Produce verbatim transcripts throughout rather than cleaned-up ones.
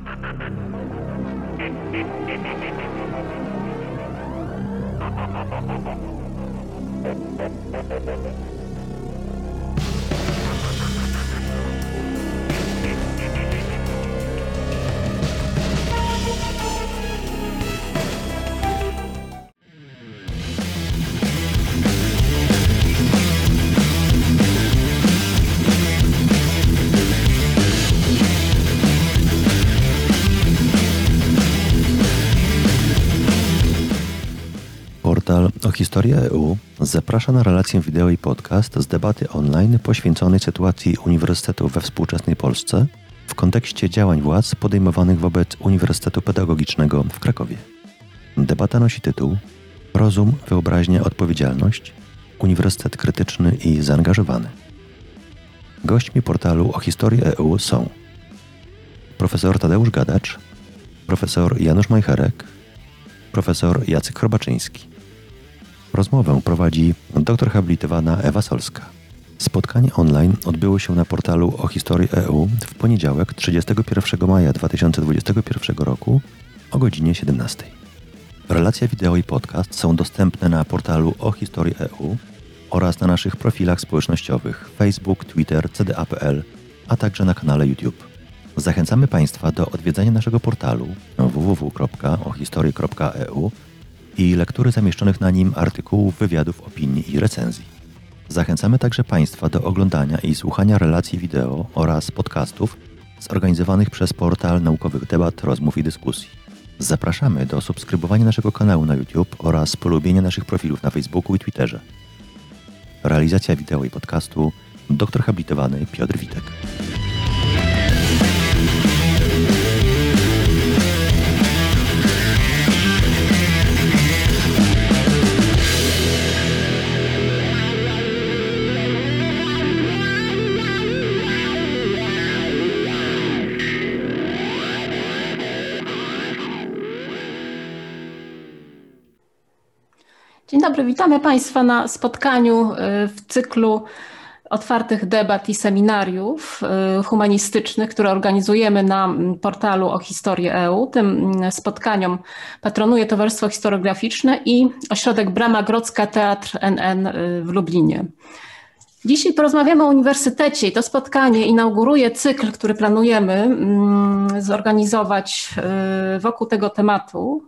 ohistorie kropka e u zaprasza na relację wideo i podcast z debaty online poświęconej sytuacji uniwersytetów we współczesnej Polsce w kontekście działań władz podejmowanych wobec Uniwersytetu Pedagogicznego w Krakowie. Debata nosi tytuł Rozum, wyobraźnia, odpowiedzialność. Uniwersytet krytyczny i zaangażowany. Gośćmi portalu ohistorie kropka e u są profesor Tadeusz Gadacz, profesor Janusz Majcherek, profesor Jacek Chrobaczyński. Rozmowę prowadzi doktor habilitowana Ewa Solska. Spotkanie online odbyło się na portalu ohistorie kropka e u w poniedziałek trzydziestego pierwszego maja dwa tysiące dwudziestego pierwszego roku o godzinie siedemnastej. Relacja wideo i podcast są dostępne na portalu ohistorie kropka e u oraz na naszych profilach społecznościowych Facebook, Twitter, c d a kropka p l, a także na kanale YouTube. Zachęcamy Państwa do odwiedzania naszego portalu w w w kropka ohistorie kropka e u i lektury zamieszczonych na nim artykułów, wywiadów, opinii i recenzji. Zachęcamy także Państwa do oglądania i słuchania relacji wideo oraz podcastów zorganizowanych przez portal Naukowych Debat, Rozmów i Dyskusji. Zapraszamy do subskrybowania naszego kanału na YouTube oraz polubienia naszych profilów na Facebooku i Twitterze. Realizacja wideo i podcastu doktor habilitowany Piotr Witek. Dzień dobry, witamy Państwa na spotkaniu w cyklu otwartych debat i seminariów humanistycznych, które organizujemy na portalu ohistorie kropka e u. Tym spotkaniom patronuje Towarzystwo Historiograficzne i ośrodek Brama Grodzka Teatr N N w Lublinie. Dzisiaj porozmawiamy o uniwersytecie i to spotkanie inauguruje cykl, który planujemy zorganizować wokół tego tematu.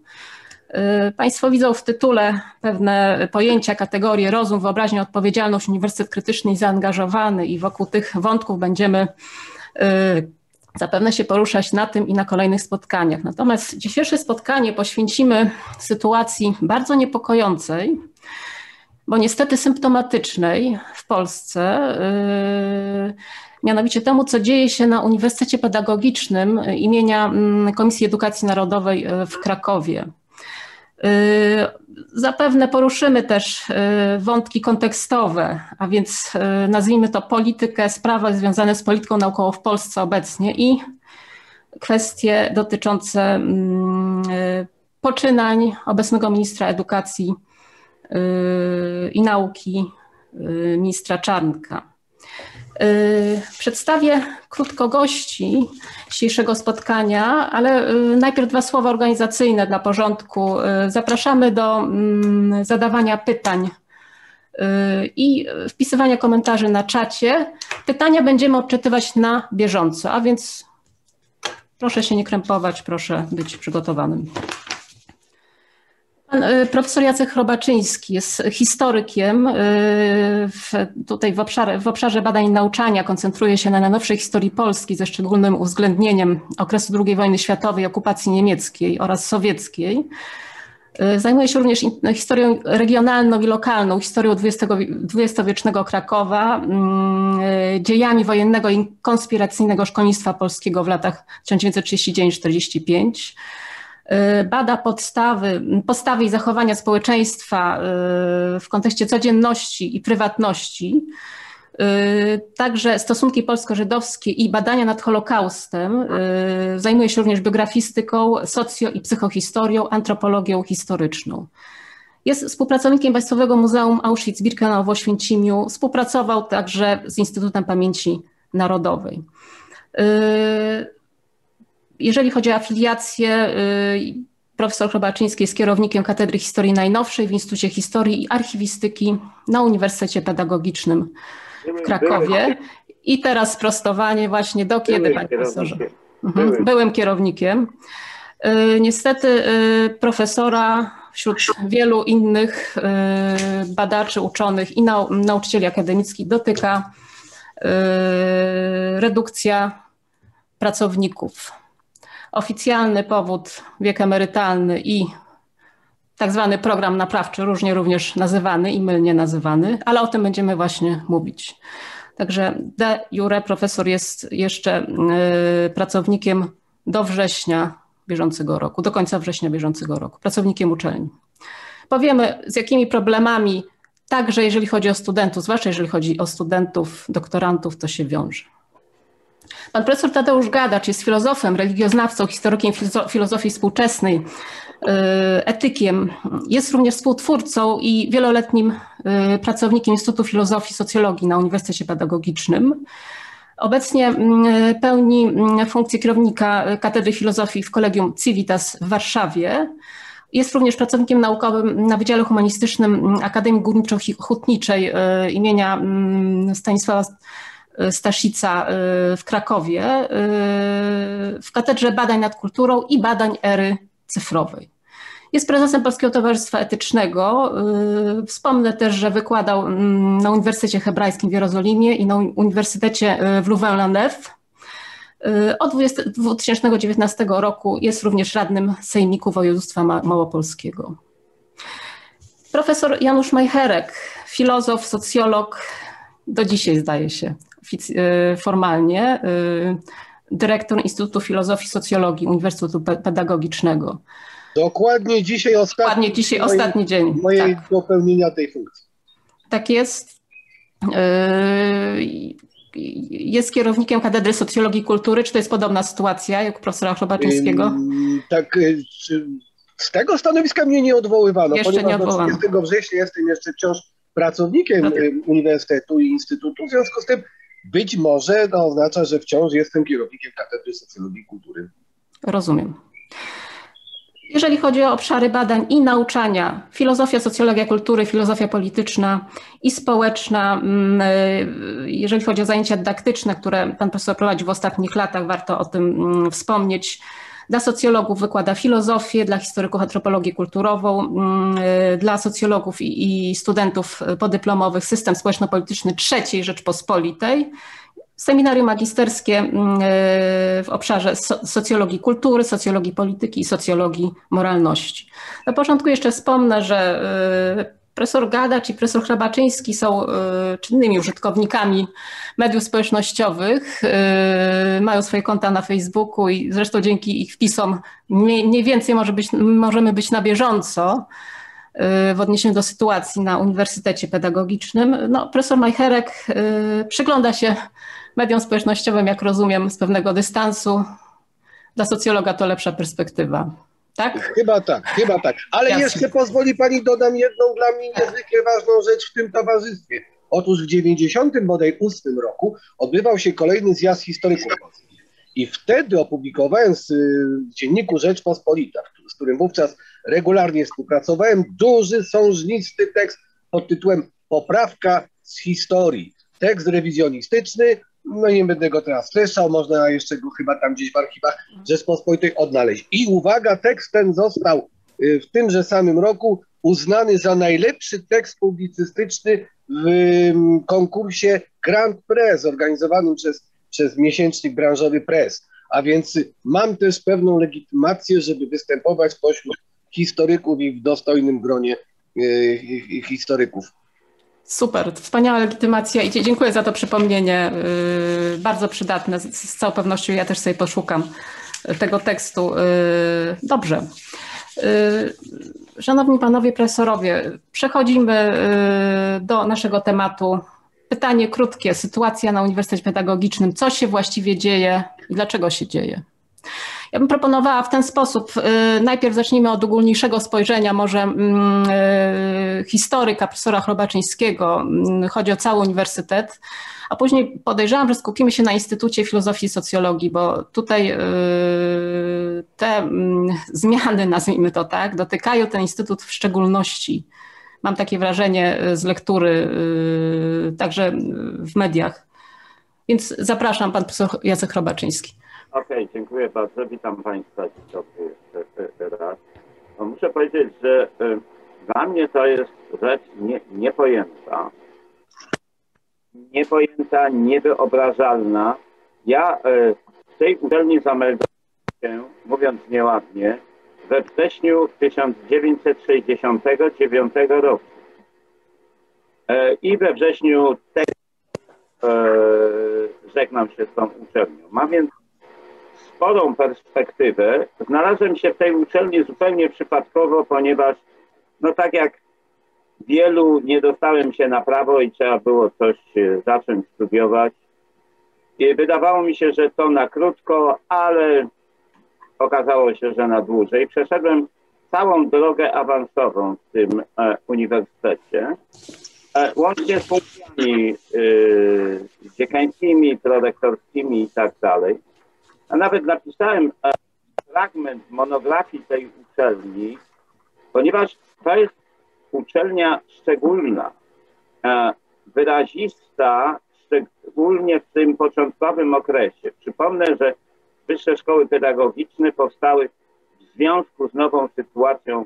Państwo widzą w tytule pewne pojęcia, kategorie rozum, wyobraźnia, odpowiedzialność, uniwersytet krytyczny i zaangażowany i wokół tych wątków będziemy zapewne się poruszać na tym i na kolejnych spotkaniach. Natomiast dzisiejsze spotkanie poświęcimy sytuacji bardzo niepokojącej, bo niestety symptomatycznej w Polsce, mianowicie temu, co dzieje się na Uniwersytecie Pedagogicznym imienia Komisji Edukacji Narodowej w Krakowie. Zapewne poruszymy też wątki kontekstowe, a więc nazwijmy to politykę, sprawy związane z polityką naukową w Polsce obecnie i kwestie dotyczące poczynań obecnego ministra edukacji i nauki, ministra Czarnka. Przedstawię krótko gości dzisiejszego spotkania, ale najpierw dwa słowa organizacyjne dla porządku. Zapraszamy do zadawania pytań i wpisywania komentarzy na czacie. Pytania będziemy odczytywać na bieżąco, a więc proszę się nie krępować, proszę być przygotowanym. Pan profesor Jacek Chrobaczyński jest historykiem, w, tutaj w obszarze, w obszarze badań nauczania koncentruje się na najnowszej historii Polski ze szczególnym uwzględnieniem okresu drugiej wojny światowej, okupacji niemieckiej oraz sowieckiej. Zajmuje się również historią regionalną i lokalną, historią dwudziestowiecznego Krakowa, dziejami wojennego i konspiracyjnego szkolnictwa polskiego w latach tysiąc dziewięćset trzydziesty dziewięć do czterdziestego piątego. Bada podstawy, postawy i zachowania społeczeństwa w kontekście codzienności i prywatności, także stosunki polsko-żydowskie i badania nad Holokaustem. Zajmuje się również biografistyką, socjo- i psychohistorią, antropologią historyczną. Jest współpracownikiem Państwowego Muzeum Auschwitz-Birkenau w Oświęcimiu. Współpracował także z Instytutem Pamięci Narodowej. Jeżeli chodzi o afiliację, profesor Chrobaczyński jest kierownikiem Katedry Historii Najnowszej w Instytucie Historii i Archiwistyki na Uniwersytecie Pedagogicznym w Krakowie. I teraz sprostowanie właśnie do kiedy, panie profesorze? Mhm. Byłym kierownikiem. Niestety profesora wśród wielu innych badaczy, uczonych i nau nauczycieli akademickich dotyka redukcja pracowników. Oficjalny powód, wiek emerytalny i tak zwany program naprawczy, różnie również nazywany i mylnie nazywany, ale o tym będziemy właśnie mówić. Także de jure profesor jest jeszcze pracownikiem do września bieżącego roku, do końca września bieżącego roku, pracownikiem uczelni. Powiemy, z jakimi problemami, także jeżeli chodzi o studentów, zwłaszcza jeżeli chodzi o studentów, doktorantów, to się wiąże. Pan profesor Tadeusz Gadacz jest filozofem, religioznawcą, historykiem filozofii współczesnej, etykiem. Jest również współtwórcą i wieloletnim pracownikiem Instytutu Filozofii i Socjologii na Uniwersytecie Pedagogicznym. Obecnie pełni funkcję kierownika Katedry Filozofii w Kolegium Civitas w Warszawie. Jest również pracownikiem naukowym na Wydziale Humanistycznym Akademii Górniczo-Hutniczej imienia Stanisława Staszica w Krakowie w Katedrze Badań nad Kulturą i Badań Ery Cyfrowej. Jest prezesem Polskiego Towarzystwa Etycznego. Wspomnę też, że wykładał na Uniwersytecie Hebrajskim w Jerozolimie i na Uniwersytecie w Louvain-la-Neuve. Od dwa tysiące dziewiętnastego roku jest również radnym Sejmiku Województwa Małopolskiego. Profesor Janusz Majcherek, filozof, socjolog, do dzisiaj zdaje się formalnie, dyrektor Instytutu Filozofii i Socjologii Uniwersytetu Pedagogicznego. Dokładnie dzisiaj ostatni, Dokładnie dzisiaj mojej, ostatni dzień mojej tak. dopełnienia tej funkcji. Tak jest. Jest kierownikiem Katedry Socjologii i Kultury. Czy to jest podobna sytuacja jak u profesora Chrobaczyńskiego? Tak, z tego stanowiska mnie nie odwoływano. Jeszcze nie odwołano. Do trzydziestego września jestem jeszcze wciąż pracownikiem tak. Uniwersytetu i Instytutu, w związku z tym być może to oznacza, że wciąż jestem kierownikiem Katedry Socjologii i Kultury. Rozumiem. Jeżeli chodzi o obszary badań i nauczania, filozofia, socjologia kultury, filozofia polityczna i społeczna, jeżeli chodzi o zajęcia dydaktyczne, które pan profesor prowadził w ostatnich latach, warto o tym wspomnieć. Dla socjologów wykłada filozofię, dla historyków antropologię kulturową, dla socjologów i studentów podyplomowych system społeczno-polityczny trzeciej Rzeczpospolitej. Seminarium magisterskie w obszarze socjologii kultury, socjologii polityki i socjologii moralności. Na początku jeszcze wspomnę, że profesor Gadacz i profesor Chrobaczyński są czynnymi użytkownikami mediów społecznościowych, mają swoje konta na Facebooku i zresztą dzięki ich wpisom mniej więcej może być, możemy być na bieżąco w odniesieniu do sytuacji na Uniwersytecie Pedagogicznym. No, profesor Majcherek przygląda się mediom społecznościowym, jak rozumiem, z pewnego dystansu. Dla socjologa to lepsza perspektywa, tak? Chyba tak, chyba tak. Ale Jasne. Jeszcze pozwoli pani, dodam jedną dla mnie niezwykle ważną rzecz w tym towarzystwie. Otóż w dziewięćdziesiątym bodaj ósmym roku odbywał się kolejny zjazd historyków polskich. I wtedy opublikowałem w dzienniku Rzeczpospolita, z którym wówczas regularnie współpracowałem, duży, sążnisty tekst pod tytułem Poprawka z historii. Tekst rewizjonistyczny, no nie będę go teraz streszczał, można jeszcze go chyba tam gdzieś w archiwach Rzeczpospolitej odnaleźć. I uwaga, tekst ten został w tymże samym roku uznany za najlepszy tekst publicystyczny w konkursie Grand Press organizowanym przez, przez miesięcznik branżowy Press. A więc mam też pewną legitymację, żeby występować pośród historyków i w dostojnym gronie historyków. Super, wspaniała legitymacja i dziękuję za to przypomnienie, bardzo przydatne, z całą pewnością ja też sobie poszukam tego tekstu. Dobrze. Szanowni panowie profesorowie, przechodzimy do naszego tematu. Pytanie krótkie, sytuacja na Uniwersytecie Pedagogicznym, co się właściwie dzieje i dlaczego się dzieje? Ja bym proponowała w ten sposób, najpierw zacznijmy od ogólniejszego spojrzenia może historyka, profesora Chrobaczyńskiego, chodzi o cały uniwersytet, a później podejrzewam, że skupimy się na Instytucie Filozofii i Socjologii, bo tutaj te zmiany, nazwijmy to tak, dotykają ten instytut w szczególności. Mam takie wrażenie z lektury, także w mediach. Więc zapraszam, pan profesor Jacek Chrobaczyński. Okej, okay, dziękuję bardzo. Witam Państwa jeszcze raz. No, muszę powiedzieć, że dla mnie to jest rzecz nie, niepojęta. Niepojęta, niewyobrażalna. Ja w tej uczelni zameldowałem się, mówiąc nieładnie, we wrześniu tysiąc dziewięćset sześćdziesiątego dziewiątego roku. I we wrześniu tego żegnam się z tą uczelnią. Mam więc sporą perspektywę. Znalazłem się w tej uczelni zupełnie przypadkowo, ponieważ no tak jak wielu nie dostałem się na prawo i trzeba było coś zacząć studiować. I wydawało mi się, że to na krótko, ale okazało się, że na dłużej. Przeszedłem całą drogę awansową w tym e, uniwersytecie. E, łącznie z funkcjami e, dziekańskimi, prorektorskimi i tak dalej. A nawet napisałem e, fragment monografii tej uczelni, ponieważ to jest uczelnia szczególna, e, wyrazista, szczególnie w tym początkowym okresie. Przypomnę, że wyższe szkoły pedagogiczne powstały w związku z nową sytuacją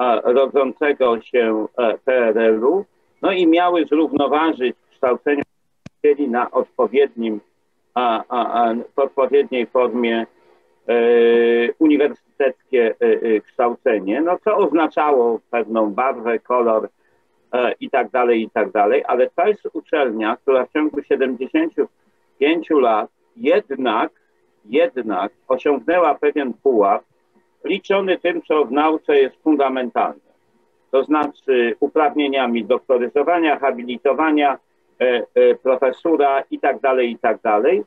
e, rodzącego się e, P R L u, no i miały zrównoważyć kształcenie na odpowiednim, a, a, a, w odpowiedniej formie e, uniwersyteckie e, e, kształcenie, no co oznaczało pewną barwę, kolor e, i tak dalej, i tak dalej, ale to jest uczelnia, która w ciągu siedemdziesięciu pięciu lat jednak jednak osiągnęła pewien pułap liczony tym, co w nauce jest fundamentalne. To znaczy uprawnieniami doktoryzowania, habilitowania, e, e, profesura i tak dalej, i tak dalej.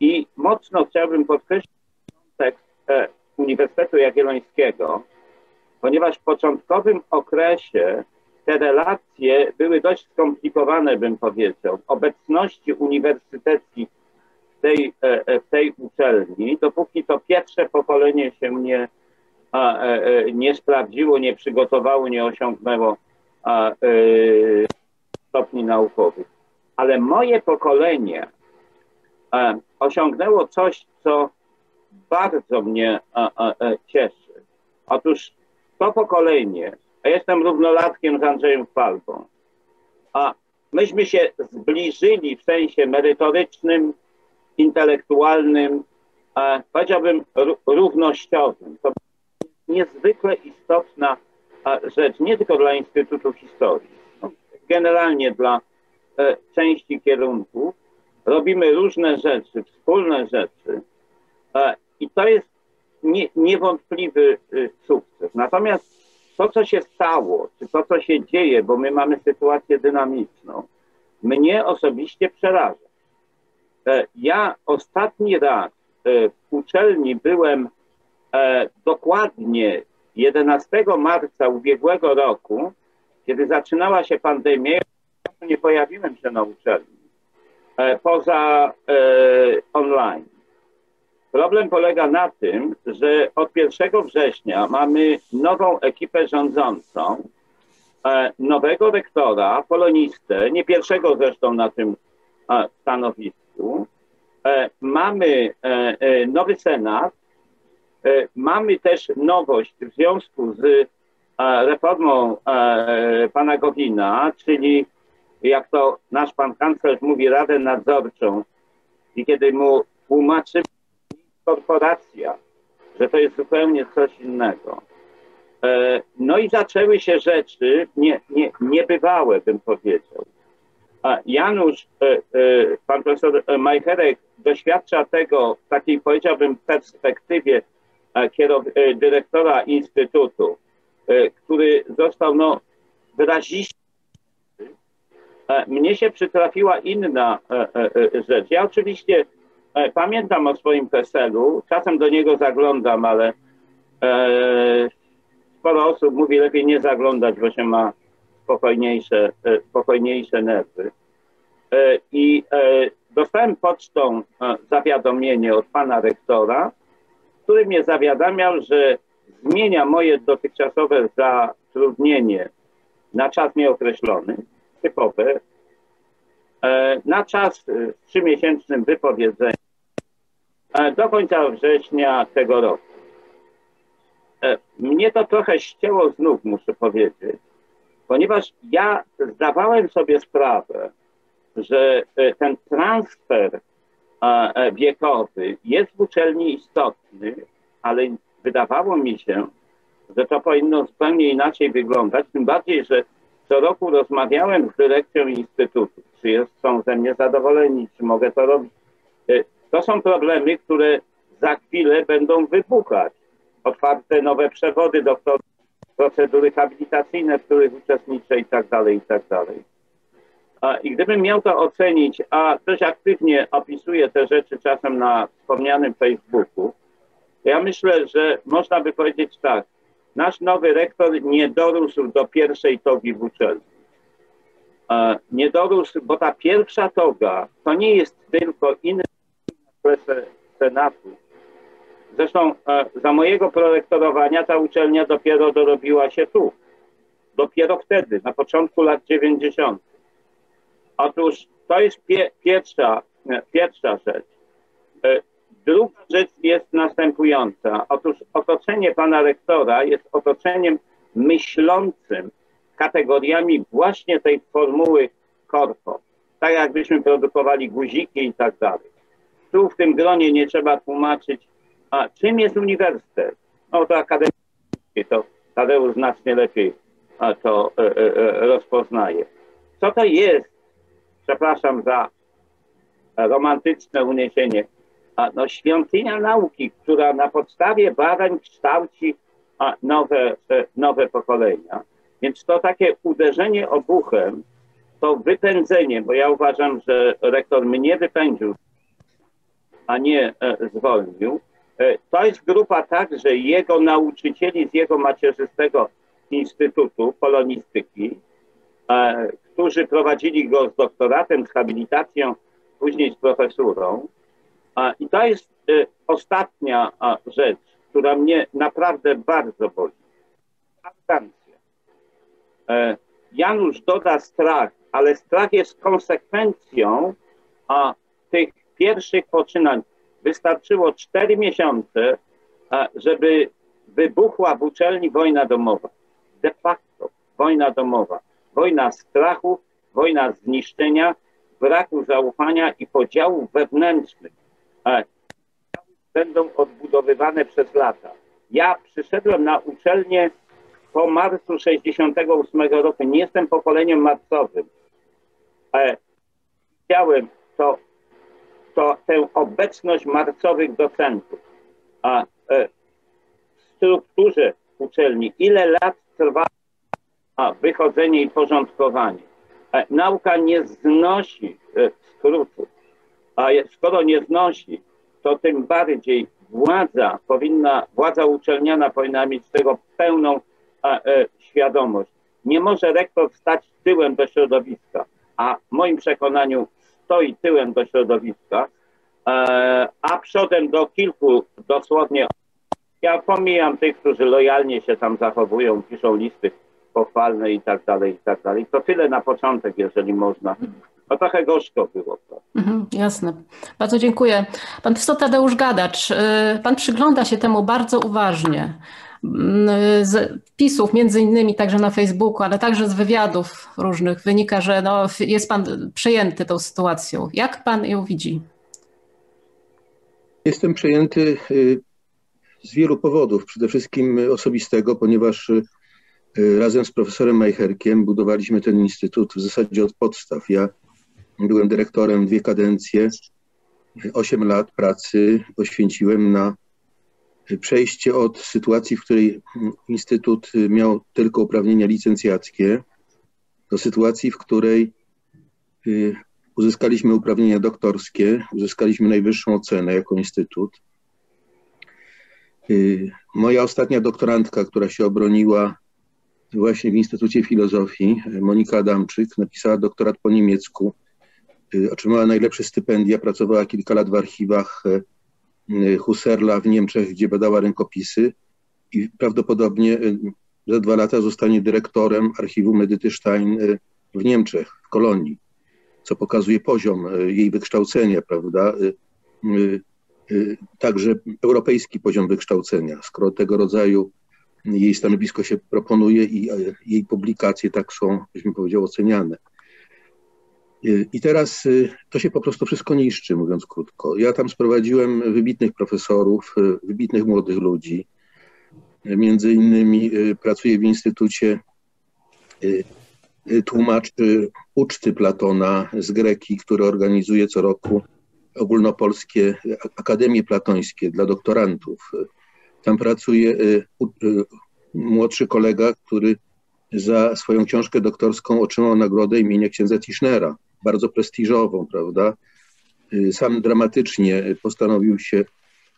I mocno chciałbym podkreślić kontekst e, Uniwersytetu Jagiellońskiego, ponieważ w początkowym okresie te relacje były dość skomplikowane, bym powiedział. Obecności uniwersyteckiej Tej, w tej uczelni, dopóki to pierwsze pokolenie się nie, nie sprawdziło, nie przygotowało, nie osiągnęło stopni naukowych. Ale moje pokolenie osiągnęło coś, co bardzo mnie cieszy. Otóż to pokolenie, ja jestem równolatkiem z Andrzejem Falbą, a myśmy się zbliżyli w sensie merytorycznym, intelektualnym, e, powiedziałbym równościowym. To niezwykle istotna e, rzecz, nie tylko dla Instytutu Historii, no, generalnie dla e, części kierunków. Robimy różne rzeczy, wspólne rzeczy e, i to jest nie, niewątpliwy e, sukces. Natomiast to, co się stało, czy to, co się dzieje, bo my mamy sytuację dynamiczną, mnie osobiście przeraża. Ja ostatni raz w uczelni byłem dokładnie jedenastego marca ubiegłego roku, kiedy zaczynała się pandemia, nie pojawiłem się na uczelni, poza online. Problem polega na tym, że od pierwszego września mamy nową ekipę rządzącą, nowego rektora, polonistę, nie pierwszego zresztą na tym stanowisku. E, mamy e, nowy Senat, e, mamy też nowość w związku z e, reformą e, pana Gowina, czyli jak to nasz pan kanclerz mówi, radę nadzorczą i kiedy mu tłumaczy korporacja, że to jest zupełnie coś innego. E, no i zaczęły się rzeczy nie, nie, niebywałe, bym powiedział. Janusz, pan profesor Majcherek doświadcza tego w takiej, powiedziałbym, perspektywie dyrektora Instytutu, który został no, wyrazisty. Mnie się przytrafiła inna rzecz. Ja oczywiście Pamiętam o swoim peselu, czasem do niego zaglądam, ale e, sporo osób mówi, lepiej nie zaglądać, bo się ma spokojniejsze, e, spokojniejsze nerwy. E, I e, dostałem pocztą e, zawiadomienie od pana rektora, który mnie zawiadamiał, że zmienia moje dotychczasowe zatrudnienie na czas nieokreślony, typowe, e, na czas w trzymiesięcznym wypowiedzeniu do końca września tego roku. Mnie to trochę ścięło z nóg, muszę powiedzieć, ponieważ ja zdawałem sobie sprawę, że ten transfer wiekowy jest w uczelni istotny, ale wydawało mi się, że to powinno zupełnie inaczej wyglądać, tym bardziej, że co roku rozmawiałem z dyrekcją Instytutu, czy jest, są ze mnie zadowoleni, czy mogę to robić. To są problemy, które za chwilę będą wybuchać. Otwarte nowe przewody doktorskie, procedury habilitacyjne, w których uczestniczę i tak dalej, i tak dalej. I gdybym miał to ocenić, a też aktywnie opisuję te rzeczy czasem na wspomnianym Facebooku, ja myślę, że można by powiedzieć tak, nasz nowy rektor nie dorósł do pierwszej togi w uczelni. Nie dorósł, bo ta pierwsza toga to nie jest tylko inny Senatu. Zresztą e, za mojego prorektorowania ta uczelnia dopiero dorobiła się tu. Dopiero wtedy, na początku lat dziewięćdziesiątych. Otóż to jest pie, pierwsza, e, pierwsza rzecz. E, druga rzecz jest następująca. Otóż otoczenie pana rektora jest otoczeniem myślącym kategoriami właśnie tej formuły korpo. Tak jakbyśmy produkowali guziki i tak dalej. Tu w tym gronie nie trzeba tłumaczyć, a czym jest uniwersytet? No to akademia, to Tadeusz znacznie lepiej a, to e, e, rozpoznaje. Co to jest, przepraszam za romantyczne uniesienie, a, no świątynia nauki, która na podstawie badań kształci a, nowe, e, nowe pokolenia. Więc to takie uderzenie obuchem, to wypędzenie, bo ja uważam, że rektor mnie wypędził, a nie e, zwolnił. E, to jest grupa także jego nauczycieli z jego macierzystego Instytutu Polonistyki, e, którzy prowadzili go z doktoratem, z habilitacją, później z profesurą. E, I to jest e, ostatnia a, rzecz, która mnie naprawdę bardzo boli. Arogancja. E, Janusz doda strach, ale strach jest konsekwencją a, tych pierwszych poczynań. Wystarczyło cztery miesiące, żeby wybuchła w uczelni wojna domowa. De facto wojna domowa. Wojna strachu, wojna zniszczenia, braku zaufania i podziałów wewnętrznych. Będą odbudowywane przez lata. Ja przyszedłem na uczelnię po marcu sześćdziesiątego ósmego roku. Nie jestem pokoleniem marcowym. Widziałem to to tę obecność marcowych docentów, a e, w strukturze uczelni, ile lat trwa a, wychodzenie i porządkowanie. E, nauka nie znosi e, skrótu, a e, skoro nie znosi, to tym bardziej władza powinna, władza uczelniana powinna mieć z tego pełną a, e, świadomość. Nie może rektor stać tyłem do środowiska, a w moim przekonaniu stoi tyłem do środowiska, a przodem do kilku dosłownie. Ja pomijam tych, którzy lojalnie się tam zachowują, piszą listy pochwalne i tak dalej, i tak dalej. To tyle na początek, jeżeli można. No trochę gorzko było. Mhm, jasne. Bardzo dziękuję. Pan profesor Tadeusz Gadacz, pan przygląda się temu bardzo uważnie. Z pisów, między innymi także na Facebooku, ale także z wywiadów różnych wynika, że no, jest pan przejęty tą sytuacją. Jak pan ją widzi? Jestem przejęty z wielu powodów. Przede wszystkim osobistego, ponieważ razem z profesorem Majcherkiem budowaliśmy ten instytut w zasadzie od podstaw. Ja byłem dyrektorem dwie kadencje, osiem lat pracy poświęciłem na przejście od sytuacji, w której Instytut miał tylko uprawnienia licencjackie, do sytuacji, w której Uzyskaliśmy uprawnienia doktorskie, uzyskaliśmy najwyższą ocenę jako instytut. Moja ostatnia doktorantka, która się obroniła właśnie w Instytucie Filozofii, Monika Adamczyk, napisała doktorat po niemiecku, otrzymała najlepsze stypendia, pracowała kilka lat w archiwach Husserla w Niemczech, gdzie badała rękopisy i prawdopodobnie za dwa lata zostanie dyrektorem archiwum Edyty Stein w Niemczech, w Kolonii, co pokazuje poziom jej wykształcenia, prawda? Także europejski poziom wykształcenia, skoro tego rodzaju jej stanowisko się proponuje i jej publikacje tak są, byśmy powiedział, oceniane. I teraz to się po prostu wszystko niszczy, mówiąc krótko. Ja tam sprowadziłem wybitnych profesorów, wybitnych młodych ludzi. Między innymi pracuję w Instytucie Tłumaczy Uczty Platona z Greki, który organizuje co roku ogólnopolskie akademie platońskie dla doktorantów. Tam pracuje młodszy kolega, który za swoją książkę doktorską otrzymał nagrodę imienia księdza Tischnera, bardzo prestiżową, prawda? Sam dramatycznie postanowił się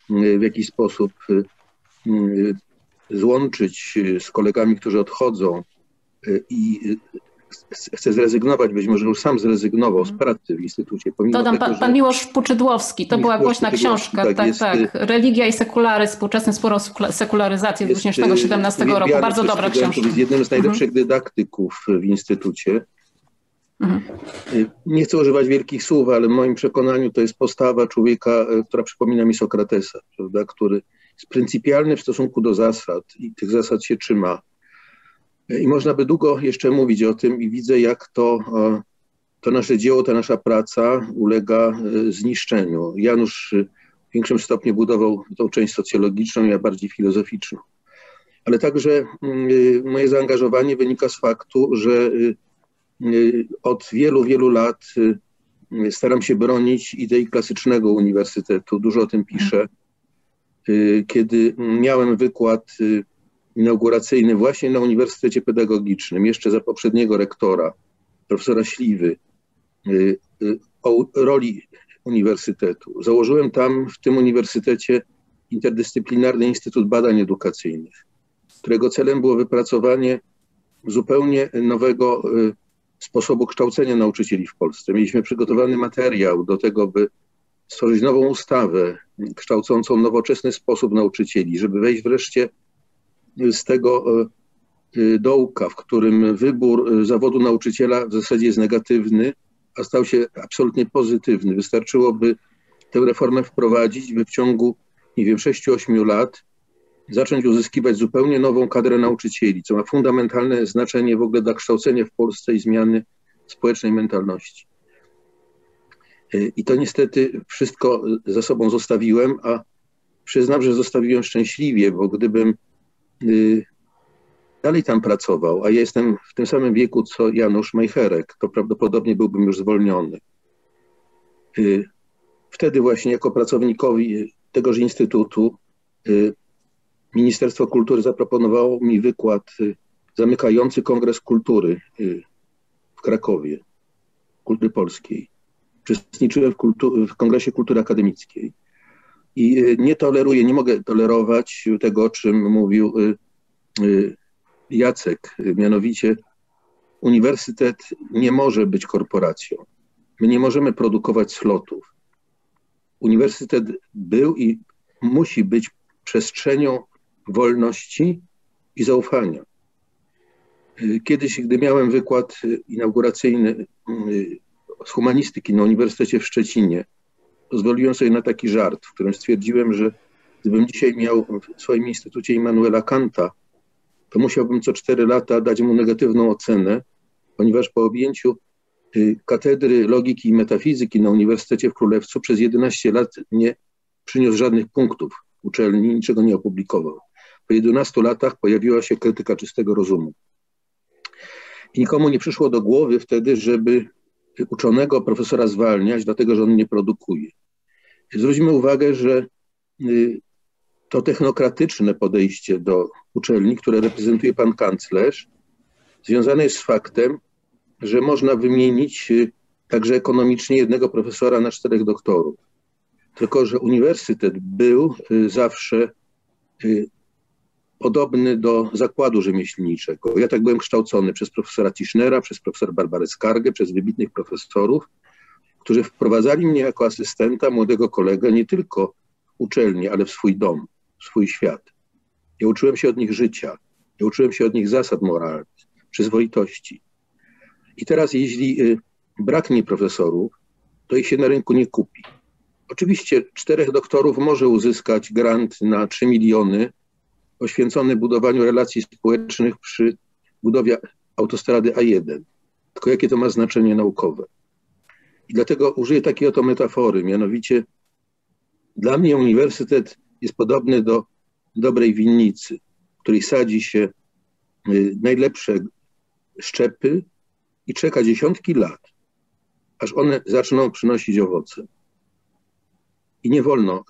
w jakiś sposób złączyć z kolegami, którzy odchodzą i chce zrezygnować, być może już sam zrezygnował z pracy w Instytucie. Pomimo Dodam, tego, pan, pan Miłosz Puczydłowski, to była głośna książka, tak, tak, jest, tak. Religia i sekularyzm, współczesny spór o sekularyzacji z dwa tysiące siedemnastego roku, bardzo dobra książka. Jest jednym z najlepszych mhm. dydaktyków w Instytucie. Mhm. Nie chcę używać wielkich słów, ale w moim przekonaniu to jest postawa człowieka, która przypomina mi Sokratesa, prawda, który jest pryncypialny w stosunku do zasad i tych zasad się trzyma. I można by długo jeszcze mówić o tym i widzę, jak to, to nasze dzieło, ta nasza praca ulega zniszczeniu. Janusz w większym stopniu budował tą część socjologiczną, ja bardziej filozoficzną. Ale także moje zaangażowanie wynika z faktu, że od wielu, wielu lat staram się bronić idei klasycznego uniwersytetu. Dużo o tym piszę. Kiedy miałem wykład inauguracyjny właśnie na Uniwersytecie Pedagogicznym, jeszcze za poprzedniego rektora, profesora Śliwy, o roli uniwersytetu. Założyłem tam, w tym uniwersytecie, Interdyscyplinarny Instytut Badań Edukacyjnych, którego celem było wypracowanie zupełnie nowego sposobu kształcenia nauczycieli w Polsce. Mieliśmy przygotowany materiał do tego, by stworzyć nową ustawę kształcącą nowoczesny sposób nauczycieli, żeby wejść wreszcie z tego dołka, w którym wybór zawodu nauczyciela w zasadzie jest negatywny, a stał się absolutnie pozytywny. Wystarczyłoby tę reformę wprowadzić, by w ciągu, nie wiem, sześciu ośmiu lat zacząć uzyskiwać zupełnie nową kadrę nauczycieli, co ma fundamentalne znaczenie w ogóle dla kształcenia w Polsce i zmiany społecznej mentalności. I to niestety wszystko za sobą zostawiłem, a przyznam, że zostawiłem szczęśliwie, bo gdybym dalej tam pracował, a ja jestem w tym samym wieku co Janusz Majcherek, to prawdopodobnie byłbym już zwolniony. Wtedy właśnie jako pracownikowi tegoż instytutu Ministerstwo Kultury zaproponowało mi wykład zamykający Kongres Kultury w Krakowie, Kultury Polskiej. Uczestniczyłem w, kultu- w Kongresie Kultury Akademickiej. I nie toleruję, nie mogę tolerować tego, o czym mówił Jacek, mianowicie uniwersytet nie może być korporacją. My nie możemy produkować slotów. Uniwersytet był i musi być przestrzenią wolności i zaufania. Kiedyś, gdy miałem wykład inauguracyjny z humanistyki na Uniwersytecie w Szczecinie, pozwoliłem sobie na taki żart, w którym stwierdziłem, że gdybym dzisiaj miał w swoim instytucie Immanuela Kanta, to musiałbym co cztery lata dać mu negatywną ocenę, ponieważ po objęciu katedry logiki i metafizyki na Uniwersytecie w Królewcu przez jedenaście lat nie przyniósł żadnych punktów uczelni, niczego nie opublikował. Po jedenastu latach pojawiła się krytyka czystego rozumu. I nikomu nie przyszło do głowy wtedy, żeby uczonego profesora zwalniać, dlatego że on nie produkuje. Zwróćmy uwagę, że to technokratyczne podejście do uczelni, które reprezentuje pan kanclerz, związane jest z faktem, że można wymienić także ekonomicznie jednego profesora na czterech doktorów. Tylko że uniwersytet był zawsze podobny do zakładu rzemieślniczego. Ja tak byłem kształcony przez profesora Tischnera, przez profesor Barbarę Skargę, przez wybitnych profesorów, którzy wprowadzali mnie jako asystenta, młodego kolegę, nie tylko uczelnię, ale w swój dom, w swój świat. Ja uczyłem się od nich życia, ja uczyłem się od nich zasad moralnych, przyzwoitości. I teraz, jeśli braknie profesorów, to ich się na rynku nie kupi. Oczywiście czterech doktorów może uzyskać grant na trzy miliony poświęcony budowaniu relacji społecznych przy budowie autostrady A jeden. Tylko jakie to ma znaczenie naukowe? I dlatego użyję takiej oto metafory, mianowicie dla mnie uniwersytet jest podobny do dobrej winnicy, w której sadzi się najlepsze szczepy i czeka dziesiątki lat, aż one zaczną przynosić owoce. I nie wolno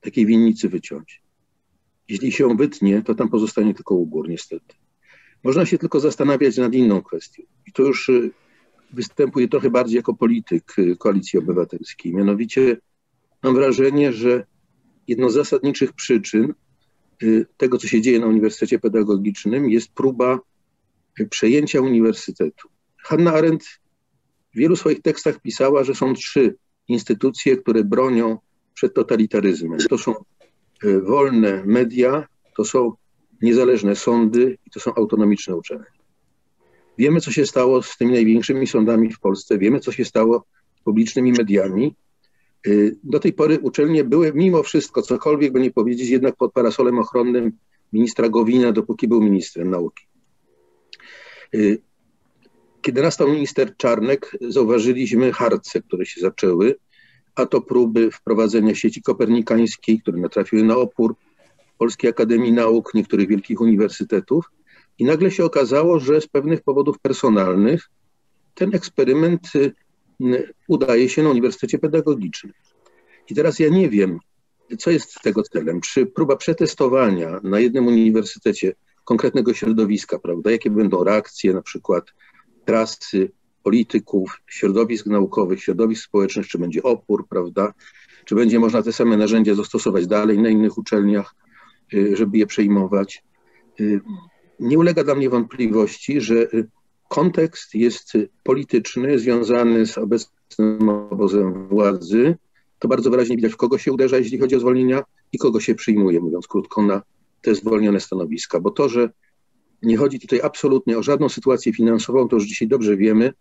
takiej winnicy wyciąć. Jeśli się wytnie, to tam pozostanie tylko ugór, niestety. Można się tylko zastanawiać nad inną kwestią. I to już występuje trochę bardziej jako polityk Koalicji Obywatelskiej. Mianowicie mam wrażenie, że jedną z zasadniczych przyczyn tego, co się dzieje na Uniwersytecie Pedagogicznym, jest próba przejęcia uniwersytetu. Hanna Arendt w wielu swoich tekstach pisała, że są trzy instytucje, które bronią przed totalitaryzmem. To są wolne media, to są niezależne sądy i to są autonomiczne uczelnie. Wiemy, co się stało z tymi największymi sądami w Polsce, wiemy, co się stało z publicznymi mediami. Do tej pory uczelnie były mimo wszystko, cokolwiek by nie powiedzieć, jednak pod parasolem ochronnym ministra Gowina, dopóki był ministrem nauki. Kiedy nastał minister Czarnek, zauważyliśmy harce, które się zaczęły, a to próby wprowadzenia sieci kopernikańskiej, które natrafiły na opór Polskiej Akademii Nauk, niektórych wielkich uniwersytetów. I nagle się okazało, że z pewnych powodów personalnych ten eksperyment udaje się na Uniwersytecie Pedagogicznym. I teraz ja nie wiem, co jest tego celem. Czy próba przetestowania na jednym uniwersytecie konkretnego środowiska, prawda, jakie będą reakcje, na przykład trasy, polityków, środowisk naukowych, środowisk społecznych, czy będzie opór, prawda, czy będzie można te same narzędzia zastosować dalej na innych uczelniach, żeby je przejmować. Nie ulega dla mnie wątpliwości, że kontekst jest polityczny, związany z obecnym obozem władzy. To bardzo wyraźnie widać, w kogo się uderza, jeśli chodzi o zwolnienia i kogo się przyjmuje, mówiąc krótko, na te zwolnione stanowiska. Bo to, że nie chodzi tutaj absolutnie o żadną sytuację finansową, to już dzisiaj dobrze wiemy,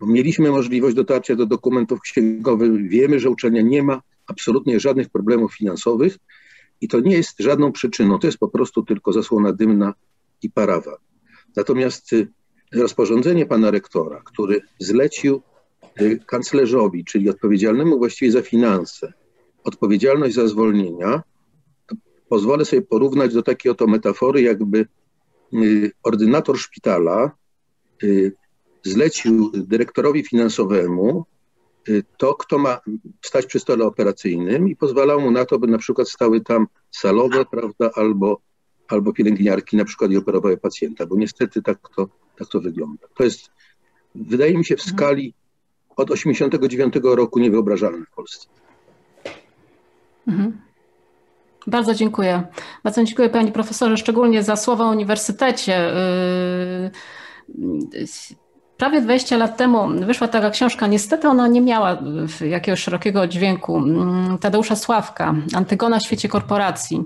bo mieliśmy możliwość dotarcia do dokumentów księgowych. Wiemy, że uczelnia nie ma absolutnie żadnych problemów finansowych i to nie jest żadną przyczyną. To jest po prostu tylko zasłona dymna i parawan. Natomiast rozporządzenie pana rektora, który zlecił kanclerzowi, czyli odpowiedzialnemu właściwie za finanse, odpowiedzialność za zwolnienia, pozwolę sobie porównać do takiej oto metafory, jakby ordynator szpitala zlecił dyrektorowi finansowemu to, kto ma stać przy stole operacyjnym i pozwalał mu na to, by na przykład stały tam salowe, prawda, albo, albo pielęgniarki na przykład i operowały pacjenta, bo niestety tak to, tak to wygląda. To jest, wydaje mi się, w skali od osiemdziesiątego dziewiątego roku niewyobrażalne w Polsce. Mhm. Bardzo dziękuję. Bardzo dziękuję pani profesorze, szczególnie za słowa o uniwersytecie. Prawie dwadzieścia lat temu wyszła taka książka, niestety ona nie miała jakiegoś szerokiego dźwięku, Tadeusza Sławka, Antygona w świecie korporacji.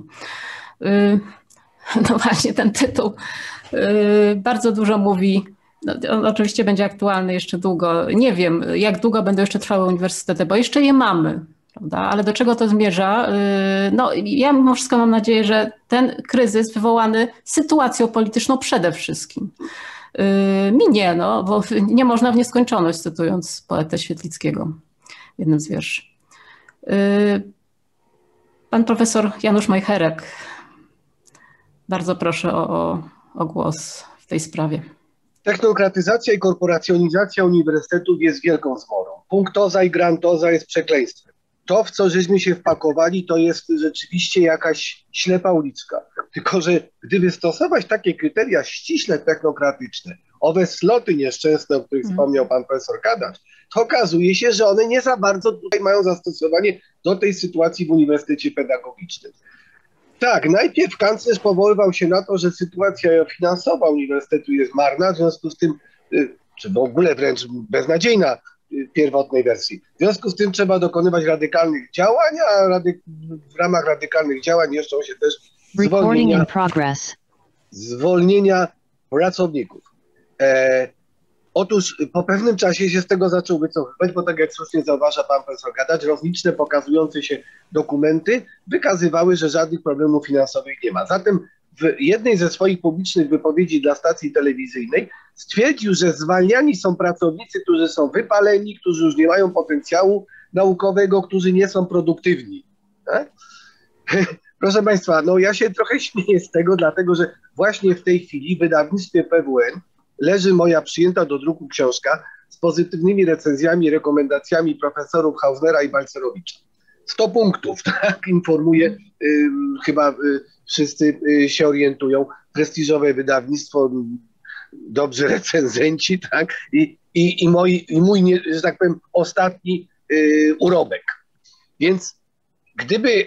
No właśnie ten tytuł bardzo dużo mówi. No, oczywiście będzie aktualny jeszcze długo. Nie wiem, jak długo będą jeszcze trwały uniwersytety, bo jeszcze je mamy. Ale do czego to zmierza? No, ja mimo wszystko mam nadzieję, że ten kryzys wywołany sytuacją polityczną przede wszystkim minie, no, bo nie można w nieskończoność, cytując poetę Świetlickiego w jednym z wierszy. Pan profesor Janusz Majcherek, bardzo proszę o, o, o głos w tej sprawie. Technokratyzacja i korporacjonizacja uniwersytetów jest wielką zmorą. Punktoza i grantoza jest przekleństwem. To, w co żeśmy się wpakowali, to jest rzeczywiście jakaś ślepa uliczka. Tylko że gdyby stosować takie kryteria ściśle technokratyczne, owe sloty nieszczęsne, o których wspomniał pan profesor Gadacz, to okazuje się, że one nie za bardzo tutaj mają zastosowanie do tej sytuacji w Uniwersytecie Pedagogicznym. Tak, najpierw kanclerz powoływał się na to, że sytuacja finansowa uniwersytetu jest marna, w związku z tym, czy w ogóle wręcz beznadziejna w pierwotnej wersji. W związku z tym trzeba dokonywać radykalnych działań, a rady, w ramach radykalnych działań mieszczą się też zwolnienia, zwolnienia pracowników. E, otóż po pewnym czasie się z tego zaczął wycofywać, bo tak jak słusznie zauważa pan profesor Gadacz, rozliczne pokazujące się dokumenty wykazywały, że żadnych problemów finansowych nie ma. Zatem w jednej ze swoich publicznych wypowiedzi dla stacji telewizyjnej stwierdził, że zwalniani są pracownicy, którzy są wypaleni, którzy już nie mają potencjału naukowego, którzy nie są produktywni. Tak? Proszę państwa, no ja się trochę śmieję z tego, dlatego że właśnie w tej chwili w wydawnictwie P W N leży moja przyjęta do druku książka z pozytywnymi recenzjami i rekomendacjami profesorów Hausnera i Balcerowicza. sto punktów, tak informuje, y, chyba y, wszyscy y, się orientują, prestiżowe wydawnictwo, dobrzy recenzenci, tak, i, i, i, moi, i mój, nie, że tak powiem, ostatni y, urobek. Więc gdyby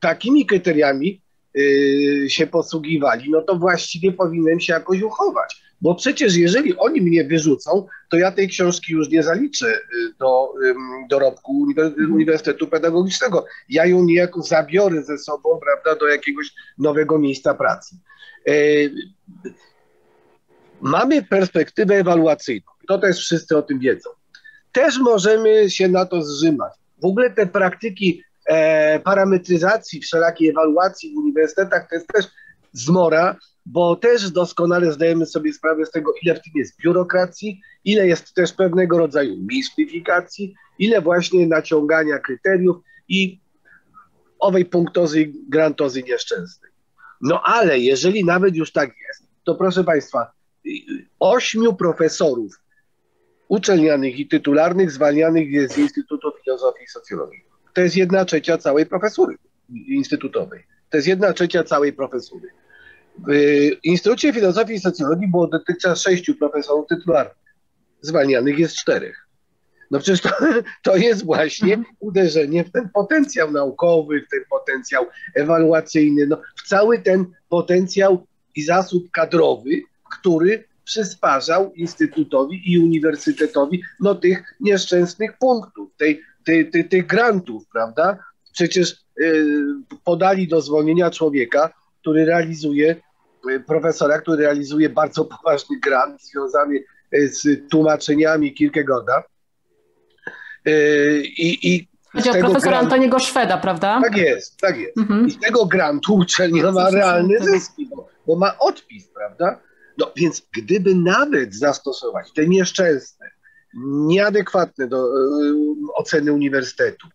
takimi kryteriami y, się posługiwali, no to właściwie powinienem się jakoś uchować, bo przecież jeżeli oni mnie wyrzucą, to ja tej książki już nie zaliczę do y, dorobku uniwer Uniwersytetu Pedagogicznego. Ja ją niejako zabiorę ze sobą, prawda, do jakiegoś nowego miejsca pracy. Y, mamy perspektywę ewaluacyjną, to też wszyscy o tym wiedzą. Też możemy się na to zrzymać. W ogóle te praktyki E, parametryzacji, wszelakiej ewaluacji w uniwersytetach to jest też zmora, bo też doskonale zdajemy sobie sprawę z tego, ile w tym jest biurokracji, ile jest też pewnego rodzaju mistyfikacji, ile właśnie naciągania kryteriów i owej punktozy, grantozy nieszczęsnej. No ale jeżeli nawet już tak jest, to proszę państwa, ośmiu profesorów uczelnianych i tytularnych zwalnianych jest z Instytutu Filozofii i Socjologii. To jest jedna trzecia całej profesury instytutowej. To jest jedna trzecia całej profesury. W Instytucie Filozofii i Socjologii było dotychczas sześciu profesorów tytularnych. Zwalnianych jest czterech. No przecież to, to jest właśnie uderzenie w ten potencjał naukowy, w ten potencjał ewaluacyjny, no, w cały ten potencjał i zasób kadrowy, który przysparzał instytutowi i uniwersytetowi no, tych nieszczęsnych punktów, tej Tych, tych, tych grantów, prawda? Przecież y, podali do zwolnienia człowieka, który realizuje, y, profesora, który realizuje bardzo poważny grant związany z tłumaczeniami Kierkegaarda. Y, i, Chodzi o profesora Antoniego Szweda, prawda? Tak jest, tak jest. Mhm. I z tego grantu uczelnia ma realne zyski, bo, bo ma odpis, prawda? No więc gdyby nawet zastosować te nieszczęsne, nieadekwatne do y, oceny uniwersytetu, y,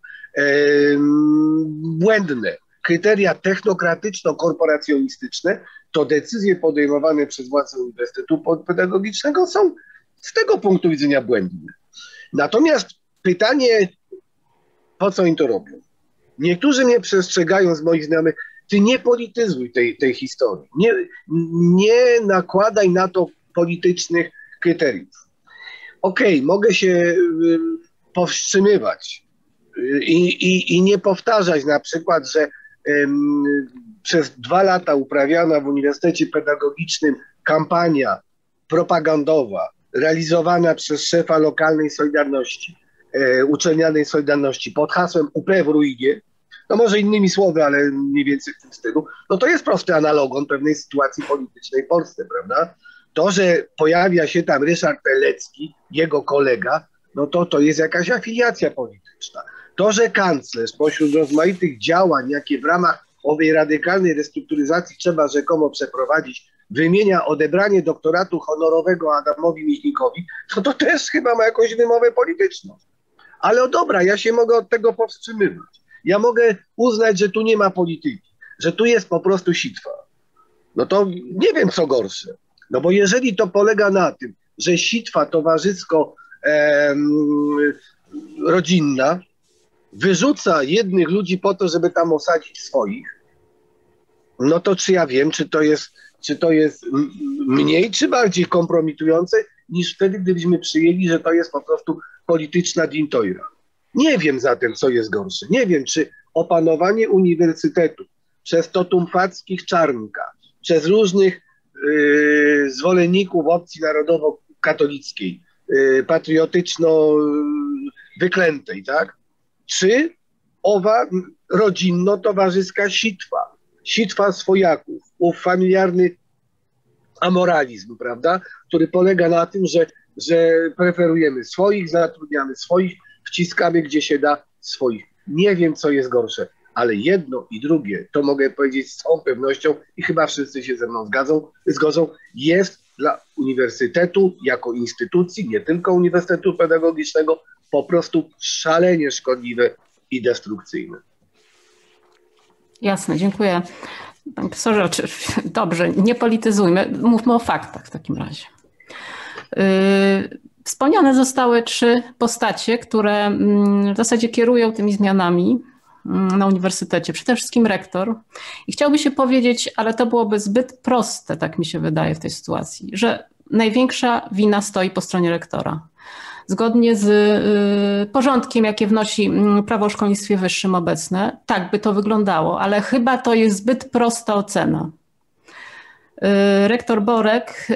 błędne kryteria technokratyczno-korporacjonistyczne, to decyzje podejmowane przez władze Uniwersytetu Pedagogicznego są z tego punktu widzenia błędne. Natomiast pytanie, po co im to robią? Niektórzy mnie przestrzegają z moich znajomych, ty nie polityzuj tej, tej historii, nie, nie nakładaj na to politycznych kryteriów. Okej, okay, mogę się powstrzymywać i, i, i nie powtarzać na przykład, że um, przez dwa lata uprawiana w Uniwersytecie Pedagogicznym kampania propagandowa realizowana przez szefa lokalnej Solidarności, e, uczelnianej Solidarności pod hasłem U P w ruinie, no może innymi słowy, ale mniej więcej w tym stylu, no to jest prosty analogon pewnej sytuacji politycznej w Polsce, prawda? To, że pojawia się tam Ryszard Pelecki, jego kolega, no to to jest jakaś afiliacja polityczna. To, że kanclerz pośród rozmaitych działań, jakie w ramach owej radykalnej restrukturyzacji trzeba rzekomo przeprowadzić, wymienia odebranie doktoratu honorowego Adamowi Michnikowi, no to też chyba ma jakąś wymowę polityczną. Ale o dobra, ja się mogę od tego powstrzymywać. Ja mogę uznać, że tu nie ma polityki, że tu jest po prostu sitwa. No to nie wiem, co gorsze. No bo jeżeli to polega na tym, że sitwa towarzysko e, rodzinna wyrzuca jednych ludzi po to, żeby tam osadzić swoich, no to czy ja wiem, czy to jest, czy to jest mniej, czy bardziej kompromitujące niż wtedy, gdybyśmy przyjęli, że to jest po prostu polityczna dintoira. Nie wiem zatem, co jest gorsze. Nie wiem, czy opanowanie uniwersytetu przez totumfackich Czarnka, przez różnych yy, zwolenników opcji narodowo-katolickiej, yy, patriotyczno-wyklętej, tak? Czy owa rodzinno-towarzyska sitwa, sitwa swojaków, ów familiarny amoralizm, prawda, który polega na tym, że, że preferujemy swoich, zatrudniamy swoich, wciskamy gdzie się da swoich. Nie wiem, co jest gorsze, ale jedno i drugie, to mogę powiedzieć z całą pewnością i chyba wszyscy się ze mną zgadzą, zgodzą, jest dla uniwersytetu jako instytucji, nie tylko Uniwersytetu Pedagogicznego, po prostu szalenie szkodliwe i destrukcyjne. Jasne, dziękuję. Panie profesorze, dobrze, nie polityzujmy, mówmy o faktach w takim razie. Wspomniane zostały trzy postacie, które w zasadzie kierują tymi zmianami na uniwersytecie, przede wszystkim rektor. I chciałby się powiedzieć, ale to byłoby zbyt proste, tak mi się wydaje w tej sytuacji, że największa wina stoi po stronie rektora. Zgodnie z porządkiem, jakie wnosi prawo o szkolnictwie wyższym obecne, tak by to wyglądało, ale chyba to jest zbyt prosta ocena. Rektor Borek,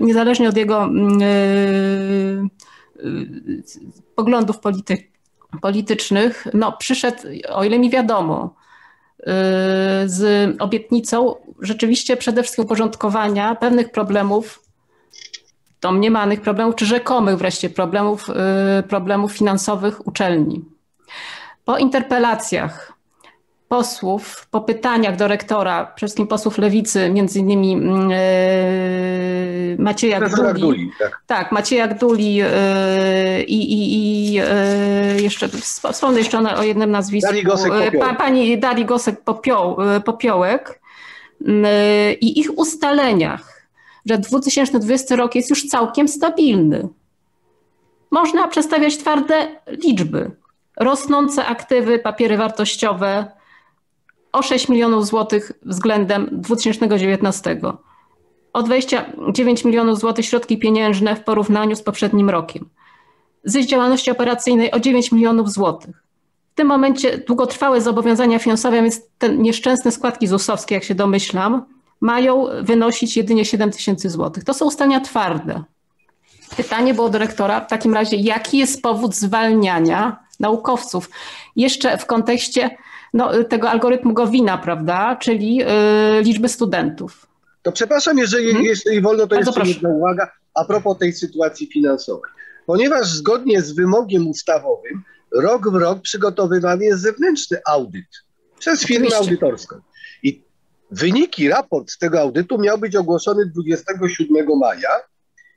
niezależnie od jego poglądów polity- politycznych, no, przyszedł, o ile mi wiadomo, z obietnicą rzeczywiście przede wszystkim uporządkowania pewnych problemów, domniemanych problemów, czy rzekomych wreszcie problemów, problemów finansowych uczelni. Po interpelacjach posłów, po pytaniach do rektora, przede wszystkim posłów lewicy, między innymi Macieja Gduli, Gduli, tak. tak, Macieja Gduli yy, i, i jeszcze, wspomnę jeszcze o jednym nazwisku, pa, pani Darii Gosek-Popiołek yy, i ich ustaleniach, że dwa tysiące dwudziesty rok jest już całkiem stabilny. Można przedstawiać twarde liczby, rosnące aktywy, papiery wartościowe, o sześć milionów złotych względem dwa tysiące dziewiętnastego. O dwadzieścia dziewięć milionów złotych środki pieniężne w porównaniu z poprzednim rokiem. Zysk działalności operacyjnej o dziewięć milionów złotych. W tym momencie długotrwałe zobowiązania finansowe, więc te nieszczęsne składki zusowskie, jak się domyślam, mają wynosić jedynie siedem tysięcy złotych. To są ustalenia twarde. Pytanie było do rektora w takim razie, jaki jest powód zwalniania naukowców? Jeszcze w kontekście no, tego algorytmu Gowina, prawda, czyli yy, liczby studentów. To przepraszam, jeżeli, hmm? jeżeli wolno, to jeszcze jedna uwaga a propos tej sytuacji finansowej. Ponieważ zgodnie z wymogiem ustawowym rok w rok przygotowywany jest zewnętrzny audyt przez firmę Oczywiście. audytorską. I wyniki, raport z tego audytu miał być ogłoszony dwudziestego siódmego maja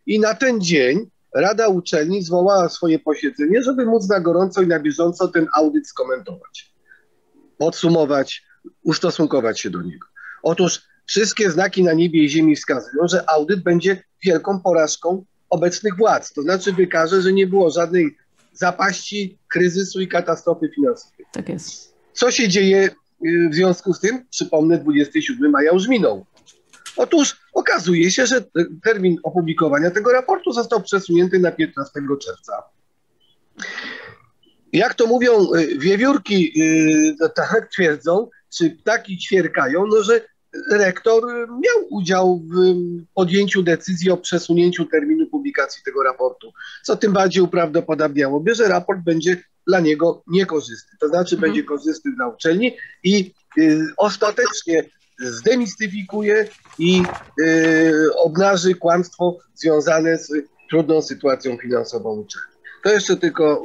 i na ten dzień Rada Uczelni zwołała swoje posiedzenie, żeby móc na gorąco i na bieżąco ten audyt skomentować, podsumować, ustosunkować się do niego. Otóż wszystkie znaki na niebie i ziemi wskazują, że audyt będzie wielką porażką obecnych władz. To znaczy wykaże, że nie było żadnej zapaści, kryzysu i katastrofy finansowej. Tak jest. Co się dzieje w związku z tym? Przypomnę, dwudziestego siódmego maja już minął. Otóż okazuje się, że termin opublikowania tego raportu został przesunięty na piętnastego czerwca. Jak to mówią wiewiórki, tak twierdzą, czy ptaki ćwierkają, no że rektor miał udział w podjęciu decyzji o przesunięciu terminu publikacji tego raportu, co tym bardziej uprawdopodobniałoby, że raport będzie dla niego niekorzystny, to znaczy będzie korzystny dla uczelni i ostatecznie zdemistyfikuje i obnaży kłamstwo związane z trudną sytuacją finansową uczelni. To jeszcze tylko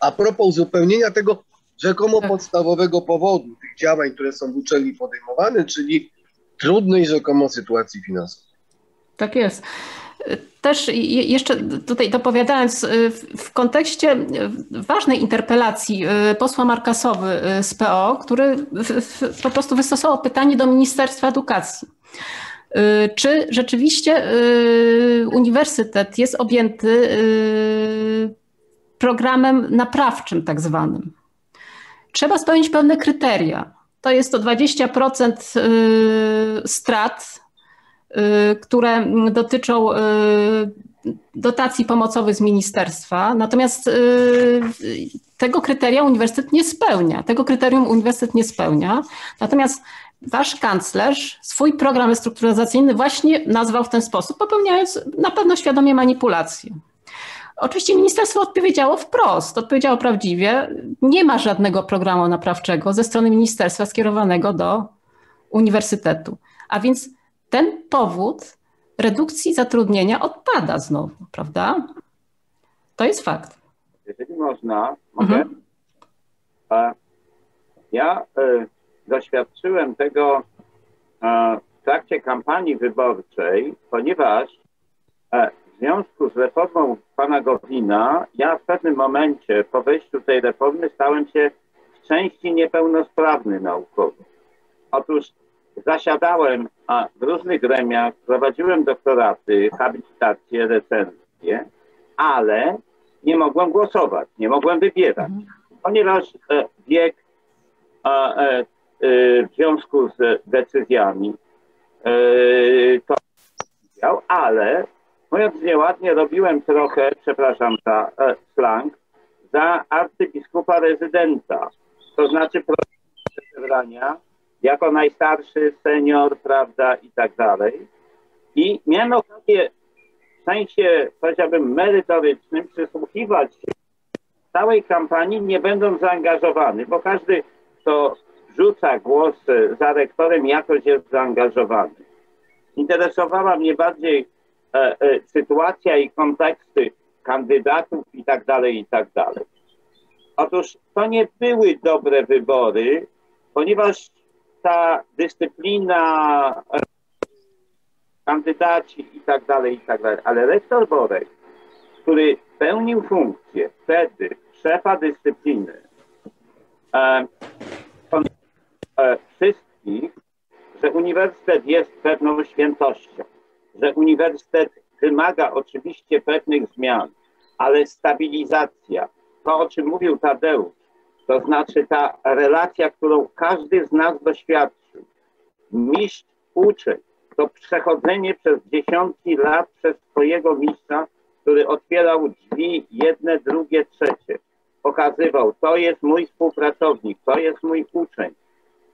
a propos uzupełnienia tego rzekomo podstawowego powodu tych działań, które są w uczelni podejmowane, czyli trudnej rzekomo sytuacji finansowej. Tak jest. Też jeszcze tutaj dopowiadając, w kontekście ważnej interpelacji posła Markasowy z P O, który po prostu wystosował pytanie do Ministerstwa Edukacji. Czy rzeczywiście uniwersytet jest objęty programem naprawczym tak zwanym? Trzeba spełnić pewne kryteria. To jest to dwadzieścia procent strat które dotyczą dotacji pomocowych z ministerstwa, natomiast tego kryterium uniwersytet nie spełnia. Tego kryterium uniwersytet nie spełnia, natomiast wasz kanclerz swój program restrukturyzacyjny właśnie nazwał w ten sposób, popełniając na pewno świadomie manipulację. Oczywiście ministerstwo odpowiedziało wprost, odpowiedziało prawdziwie. Nie ma żadnego programu naprawczego ze strony ministerstwa skierowanego do uniwersytetu. A więc ten powód redukcji zatrudnienia odpada znowu, prawda? To jest fakt. Jeżeli można, mogę? Mhm. Ja doświadczyłem tego w trakcie kampanii wyborczej, ponieważ w związku z reformą pana Gowina, ja w pewnym momencie po wejściu tej reformy stałem się w części niepełnosprawny naukowo. Otóż zasiadałem w różnych gremiach, prowadziłem doktoraty, habilitacje, recenzje, ale nie mogłem głosować, nie mogłem wybierać, ponieważ wiek w związku z decyzjami to widział, ale mówiąc nieładnie, robiłem trochę, przepraszam za e, slang, za arcybiskupa rezydenta, to znaczy proces zebrania jako najstarszy senior, prawda, i tak dalej. I miałem okazję w sensie, powiedziałbym, merytorycznym przysłuchiwać się całej kampanii, nie będąc zaangażowany, bo każdy, kto rzuca głos za rektorem, jakoś jest zaangażowany. Interesowała mnie bardziej E, e, sytuacja i konteksty kandydatów i tak dalej, i tak dalej. Otóż to nie były dobre wybory, ponieważ ta dyscyplina, e, kandydaci i tak dalej, i tak dalej, ale rektor Borek, który pełnił funkcję wtedy szefa dyscypliny e, on, e, wszystkich, że uniwersytet jest pewną świętością, że uniwersytet wymaga oczywiście pewnych zmian, ale stabilizacja, to o czym mówił Tadeusz, to znaczy ta relacja, którą każdy z nas doświadczył, mistrz uczeń, to przechodzenie przez dziesiątki lat przez swojego mistrza, który otwierał drzwi jedne, drugie, trzecie, pokazywał, to jest mój współpracownik, to jest mój uczeń,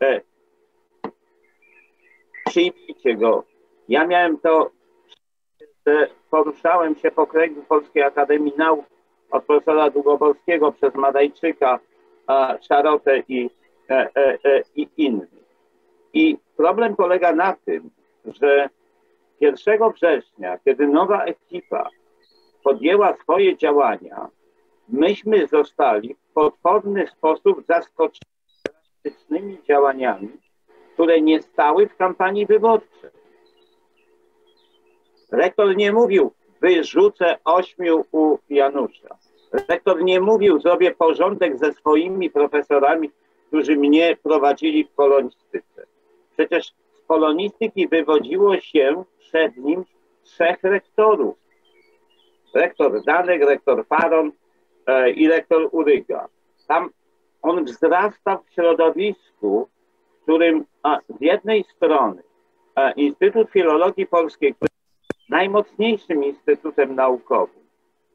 e, przyjmijcie go. Ja miałem to, że poruszałem się po kręgu Polskiej Akademii Nauk od profesora Długoborskiego przez Madajczyka, Szarotę i, e, e, e, i innych. I problem polega na tym, że pierwszego września, kiedy nowa ekipa podjęła swoje działania, myśmy zostali w potworny sposób zaskoczeni drastycznymi działaniami, które nie stały w kampanii wyborczej. Rektor nie mówił, wyrzucę ośmiu u Janusza. Rektor nie mówił, zrobię porządek ze swoimi profesorami, którzy mnie prowadzili w polonistyce. Przecież z polonistyki wywodziło się przed nim trzech rektorów. Rektor Danek, rektor Paron e, i rektor Uryga. Tam on wzrastał w środowisku, w którym a, z jednej strony a, Instytut Filologii Polskiej, najmocniejszym instytutem naukowym,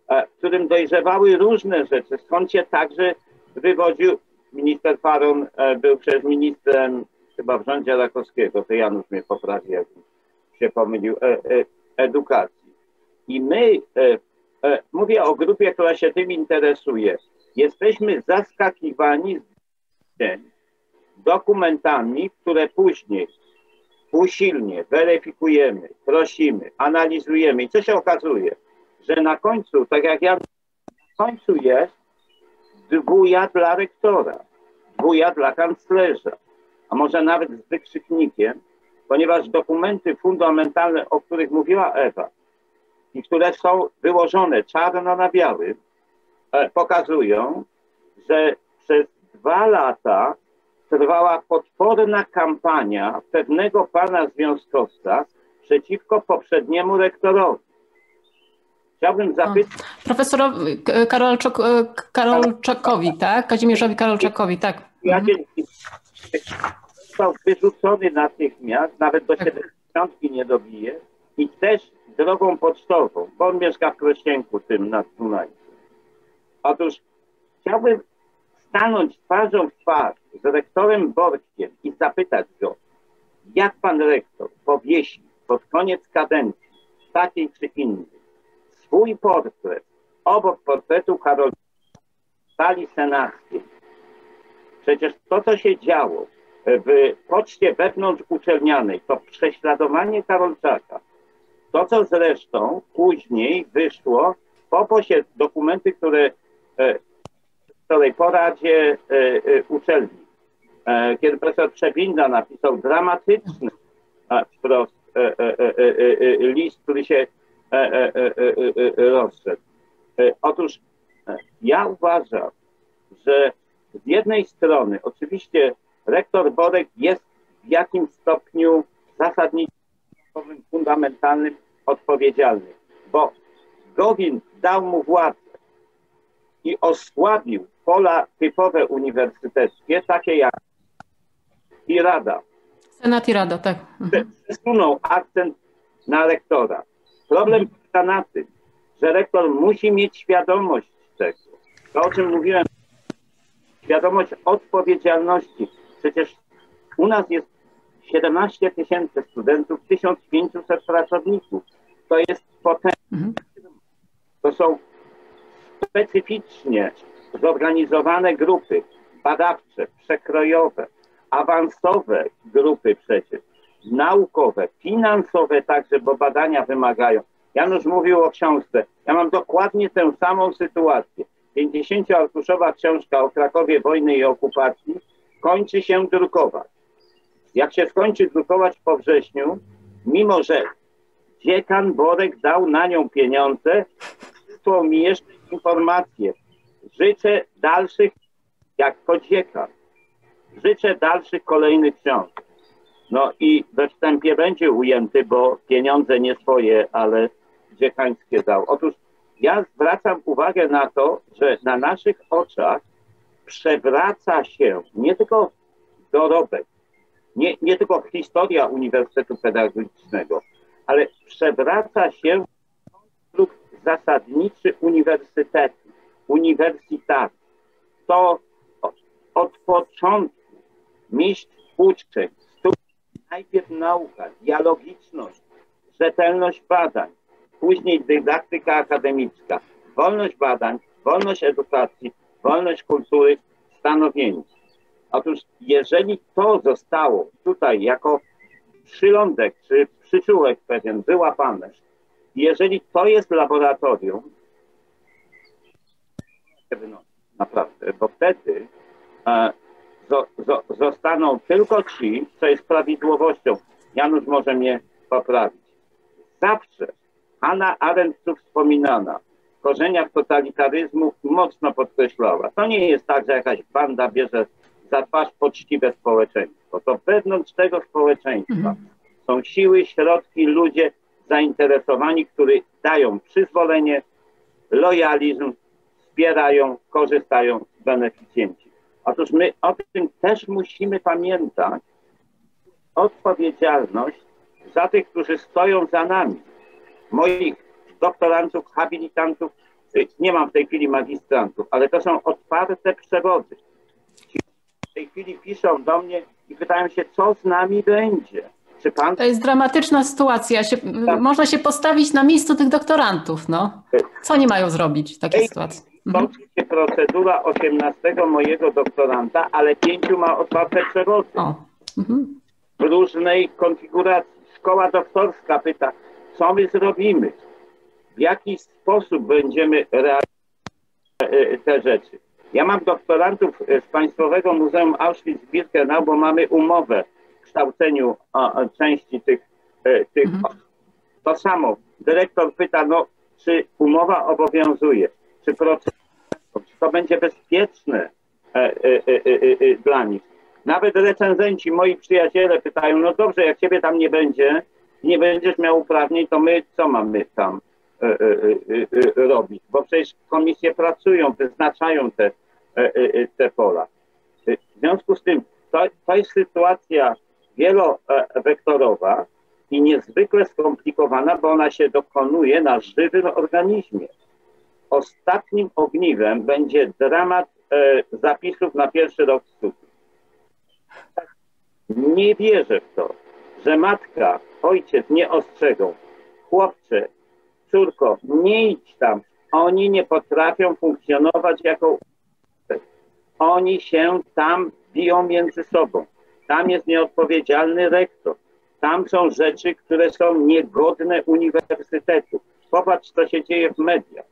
w którym dojrzewały różne rzeczy, skąd się także wywodził minister Paron, był przez ministrem chyba w rządzie Rakowskiego, to Janusz mnie poprawi, jak się pomylił, edukacji. I my, mówię o grupie, która się tym interesuje, jesteśmy zaskakiwani dokumentami, które później usilnie weryfikujemy, prosimy, analizujemy i co się okazuje, że na końcu, tak jak ja, na końcu jest dwuja dla rektora, dwuja dla kanclerza, a może nawet z wykrzyknikiem, ponieważ dokumenty fundamentalne, o których mówiła Ewa i które są wyłożone czarno na białym, pokazują, że przez dwa lata trwała potworna kampania pewnego pana związkowca przeciwko poprzedniemu rektorowi. Chciałbym zapytać... Profesorowi Karolczak, Karolczakowi, tak? Kazimierzowi Karolczakowi, tak. Mhm. został wyrzucony natychmiast, nawet do siedemdziesiątki nie dobije i też drogą pocztową, bo on mieszka w Krośnienku tym na Dunaju. Otóż chciałbym stanąć twarzą w twarz z rektorem Borkiem i zapytać go, jak pan rektor powiesi pod koniec kadencji, takiej czy innej, swój portret obok portretu Karola w sali senackiej. Przecież to, co się działo w poczcie wewnątrzuczelnianej, to prześladowanie Karolczaka. To, co zresztą później wyszło po posiedzeniu, dokumenty, które e, w której poradzie e, e, uczelni, e, kiedy profesor Przewinda napisał dramatyczny a, wprost, e, e, e, e, list, który się e, e, e, e, rozszedł. E, otóż e, ja uważam, że z jednej strony oczywiście rektor Borek jest w jakimś stopniu zasadniczym, fundamentalnym, odpowiedzialnym, bo Gowin dał mu władzę i osłabił pola typowe uniwersyteckie, takie jak i Rada. Senat i Rada, tak. Mhm. Przesunął akcent na rektora. Problem polega na tym, że rektor musi mieć świadomość tego, to o czym mówiłem, świadomość odpowiedzialności. Przecież u nas jest siedemnaście tysięcy studentów, tysiąc pięćset pracowników. To jest potężne. Mhm. To są specyficznie zorganizowane grupy badawcze, przekrojowe, awansowe grupy przecież, naukowe, finansowe także, bo badania wymagają. Janusz mówił o książce. Ja mam dokładnie tę samą sytuację. pięćdziesięcioarkuszowa książka o Krakowie wojny i okupacji kończy się drukować. Jak się skończy drukować po wrześniu, mimo że dziekan Borek dał na nią pieniądze, wysłał mi jeszcze informację. Życzę dalszych, jako dziekan, życzę dalszych kolejnych książek. No i we wstępie będzie ujęty, bo pieniądze nie swoje, ale dziekańskie dał. Otóż ja zwracam uwagę na to, że na naszych oczach przewraca się nie tylko dorobek, nie, nie tylko historia Uniwersytetu Pedagogicznego, ale przewraca się konstrukt zasadniczy uniwersytetu, uniwersytetu. To od, od początku mistrz uczeń, najpierw nauka, dialogiczność, rzetelność badań, później dydaktyka akademicka, wolność badań, wolność edukacji, wolność kultury, stanowienie. Otóż jeżeli to zostało tutaj jako przylądek czy przyczółek pewien wyłapane, jeżeli to jest laboratorium, naprawdę, bo wtedy e, zo, zo, zostaną tylko ci, co jest prawidłowością. Janusz może mnie poprawić. Zawsze Hanna Arendt tu wspominana w korzeniach totalitaryzmu mocno podkreślała. To nie jest tak, że jakaś banda bierze za twarz poczciwe społeczeństwo. To wewnątrz tego społeczeństwa są siły, środki, ludzie zainteresowani, którzy dają przyzwolenie, lojalizm, wspierają, korzystają z beneficjenci. Otóż my o tym też musimy pamiętać. Odpowiedzialność za tych, którzy stoją za nami. Moich doktorantów, habilitantów, nie mam w tej chwili magistrantów, ale to są otwarte przewody. W tej chwili piszą do mnie i pytają się, co z nami będzie. Czy pan... To jest dramatyczna sytuacja. Się, tak. Można się postawić na miejscu tych doktorantów. No. Co oni mają zrobić w takiej Ej, sytuacji? Kończy się mhm. procedura osiemnastego mojego doktoranta, ale pięciu ma otwarte przewody. Mhm. W różnej konfiguracji. Szkoła doktorska pyta, co my zrobimy? W jaki sposób będziemy realizować te rzeczy? Ja mam doktorantów z Państwowego Muzeum Auschwitz-Birkenau, bo mamy umowę w kształceniu a, a, części tych, e, tych mhm. osób. To samo. Dyrektor pyta, no, czy umowa obowiązuje, czy proces, czy to będzie bezpieczne e, e, e, e, dla nich. Nawet recenzenci, moi przyjaciele pytają, no dobrze, jak ciebie tam nie będzie, nie będziesz miał uprawnień, to my co mamy tam e, e, e, robić? Bo przecież komisje pracują, wyznaczają te, e, e, te pola. W związku z tym to, to jest sytuacja wielowektorowa i niezwykle skomplikowana, bo ona się dokonuje na żywym organizmie. Ostatnim ogniwem będzie dramat e, zapisów na pierwszy rok studiów. Nie wierzę w to, że matka, ojciec nie ostrzegą. Chłopcze, córko, nie idź tam. Oni nie potrafią funkcjonować jako... Oni się tam biją między sobą. Tam jest nieodpowiedzialny rektor. Tam są rzeczy, które są niegodne uniwersytetu. Popatrz, co się dzieje w mediach.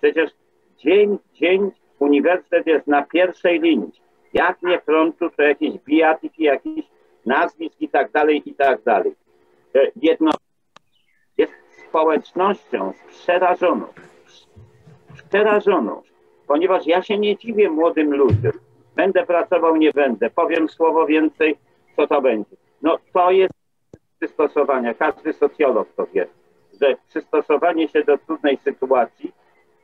Przecież dzień w dzień uniwersytet jest na pierwszej linii. Jak nie frontu, to jakieś bijatyki, jakieś nazwisk i tak dalej, i tak dalej. Jedno jest społecznością przerażoną. Przerażoną. Ponieważ ja się nie dziwię młodym ludziom. Będę pracował, nie będę. Powiem słowo więcej, co to będzie. No to jest przystosowanie. Każdy socjolog to wie, że przystosowanie się do trudnej sytuacji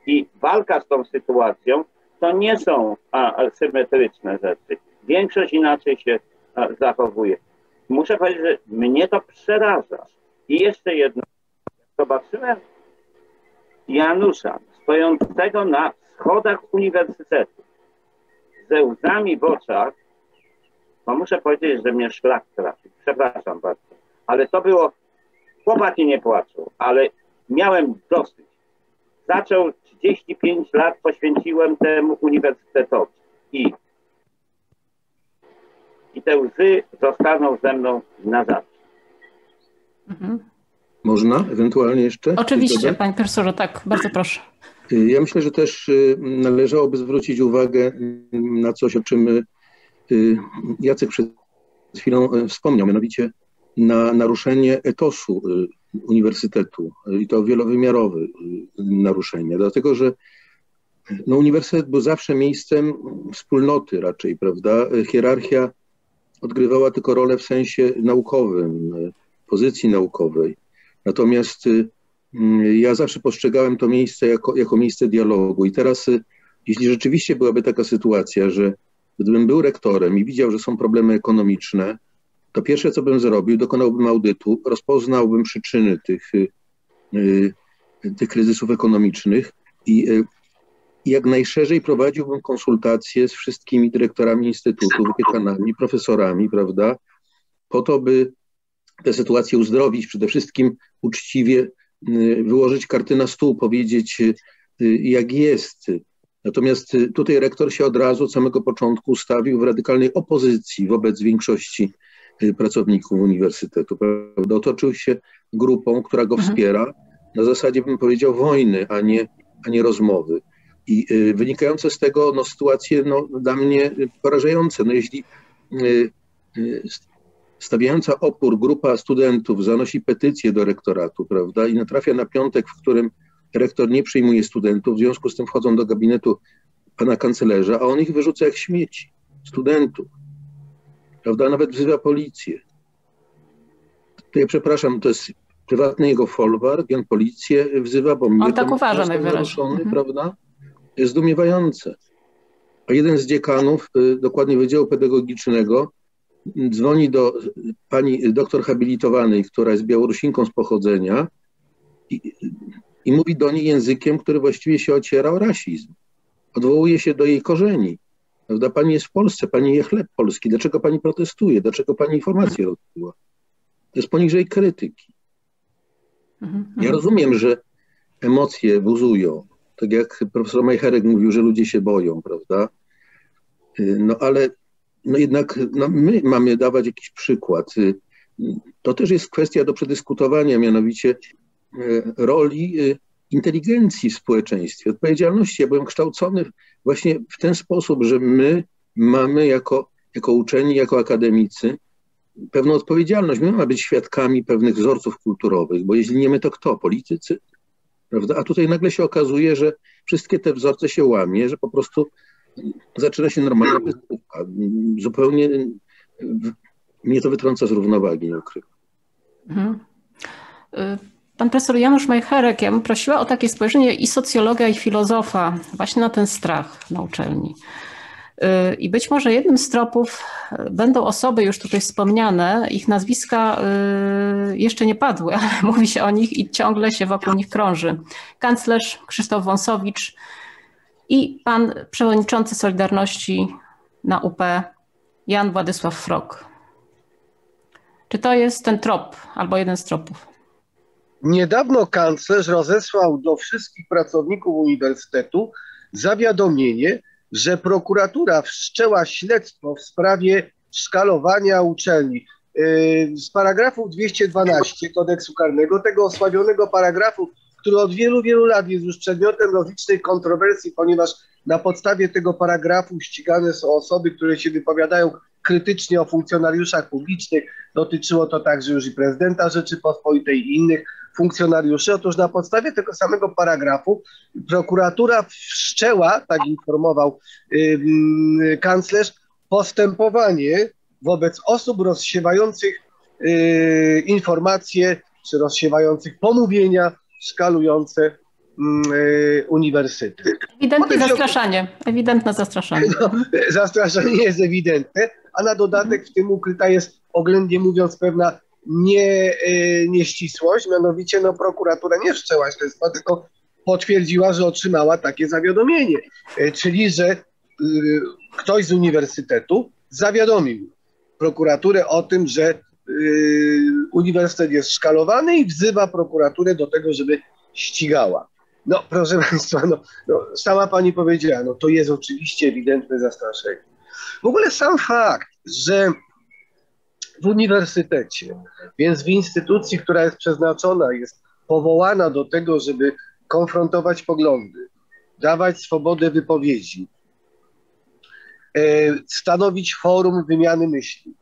i walka z tą sytuacją to nie są a, symetryczne rzeczy. Większość inaczej się a, zachowuje. Muszę powiedzieć, że mnie to przeraża. I jeszcze jedno. Zobaczyłem Janusza stojącego na schodach uniwersytetu ze łzami w oczach, bo muszę powiedzieć, że mnie szlak trafił. Przepraszam bardzo. Ale to było... Chłopaki nie płaczą, ale miałem dosyć. Zaczął trzydzieści pięć lat, poświęciłem temu uniwersytetowi. I, i te łzy zostaną ze mną na zawsze. Mhm. Można ewentualnie jeszcze? Oczywiście, panie profesorze, tak, bardzo proszę. Ja myślę, że też należałoby zwrócić uwagę na coś, o czym Jacek przed chwilą wspomniał, mianowicie na naruszenie etosu uniwersytetu i to wielowymiarowe naruszenie, dlatego że no, uniwersytet był zawsze miejscem wspólnoty raczej, prawda? Hierarchia odgrywała tylko rolę w sensie naukowym, pozycji naukowej. Natomiast ja zawsze postrzegałem to miejsce jako, jako miejsce dialogu i teraz, jeśli rzeczywiście byłaby taka sytuacja, że gdybym był rektorem i widział, że są problemy ekonomiczne, to pierwsze, co bym zrobił, dokonałbym audytu, rozpoznałbym przyczyny tych, tych kryzysów ekonomicznych i jak najszerzej prowadziłbym konsultacje z wszystkimi dyrektorami instytutów, dziekanami, profesorami, prawda, po to, by tę sytuację uzdrowić, przede wszystkim uczciwie wyłożyć karty na stół, powiedzieć jak jest. Natomiast tutaj rektor się od razu od samego początku ustawił w radykalnej opozycji wobec większości pracowników uniwersytetu. Prawda? Otoczył się grupą, która go wspiera, na zasadzie bym powiedział wojny, a nie, a nie rozmowy. I wynikające z tego no, sytuacje no, dla mnie porażające. No, jeśli stawiająca opór grupa studentów zanosi petycję do rektoratu, prawda, i natrafia na piątek, w którym rektor nie przyjmuje studentów, w związku z tym wchodzą do gabinetu pana kanclerza, a on ich wyrzuca jak śmieci, studentów, prawda, nawet wzywa policję. To ja przepraszam, to jest prywatny jego folwark, on policję wzywa, bo mnie on tak uważa najwyraźniej, mhm. prawda, to jest zdumiewające. A jeden z dziekanów, dokładnie Wydziału Pedagogicznego, dzwoni do pani doktor habilitowanej, która jest Białorusinką z pochodzenia i, i mówi do niej językiem, który właściwie się ociera o rasizm. Odwołuje się do jej korzeni. Prawda? Pani jest w Polsce, pani je chleb polski. Dlaczego pani protestuje? Dlaczego pani informacje rozbiła? To jest poniżej krytyki. Ja rozumiem, że emocje buzują. Tak jak profesor Majcherek mówił, że ludzie się boją, prawda? No ale no jednak no my mamy dawać jakiś przykład. To też jest kwestia do przedyskutowania, mianowicie roli inteligencji w społeczeństwie, odpowiedzialności. Ja byłem kształcony właśnie w ten sposób, że my mamy jako, jako uczeni, jako akademicy pewną odpowiedzialność. My mamy być świadkami pewnych wzorców kulturowych, bo jeśli nie my, to kto? Politycy? Prawda? A tutaj nagle się okazuje, że wszystkie te wzorce się łamie, że po prostu zaczyna się normalna dyskusja. Zupełnie mnie to wytrąca z równowagi, nie ukrywam. Mhm. Pan profesor Janusz Majcherek, ja bym prosiła o takie spojrzenie i socjologa, i filozofa właśnie na ten strach na uczelni. I być może jednym z tropów będą osoby już tutaj wspomniane, ich nazwiska jeszcze nie padły, ale mówi się o nich i ciągle się wokół nich krąży. Kanclerz Krzysztof Wąsowicz i pan przewodniczący Solidarności na U P Jan Władysław Frok. Czy to jest ten trop albo jeden z tropów? Niedawno kanclerz rozesłał do wszystkich pracowników uniwersytetu zawiadomienie, że prokuratura wszczęła śledztwo w sprawie szkalowania uczelni. Z paragrafu dwieście dwanaście kodeksu karnego, tego osławionego paragrafu, który od wielu, wielu lat jest już przedmiotem logicznej kontrowersji, ponieważ na podstawie tego paragrafu ścigane są osoby, które się wypowiadają krytycznie o funkcjonariuszach publicznych. Dotyczyło to także już i prezydenta Rzeczypospolitej i innych funkcjonariuszy. Otóż na podstawie tego samego paragrafu prokuratura wszczęła, tak informował yy, kanclerz, postępowanie wobec osób rozsiewających yy, informacje czy rozsiewających pomówienia szkalujące uniwersytet. Ewidentne zastraszanie. Ewidentne zastraszanie. No, zastraszanie jest ewidentne, a na dodatek w tym ukryta jest, oględnie mówiąc, pewna nie, nieścisłość, mianowicie no, prokuratura nie wszczęła śledztwa, tylko potwierdziła, że otrzymała takie zawiadomienie, czyli że ktoś z uniwersytetu zawiadomił prokuraturę o tym, że uniwersytet jest szkalowany i wzywa prokuraturę do tego, żeby ścigała. No proszę Państwa, no, no, sama Pani powiedziała, no to jest oczywiście ewidentne zastraszenie. W ogóle sam fakt, że w uniwersytecie, więc w instytucji, która jest przeznaczona, jest powołana do tego, żeby konfrontować poglądy, dawać swobodę wypowiedzi, e, stanowić forum wymiany myśli,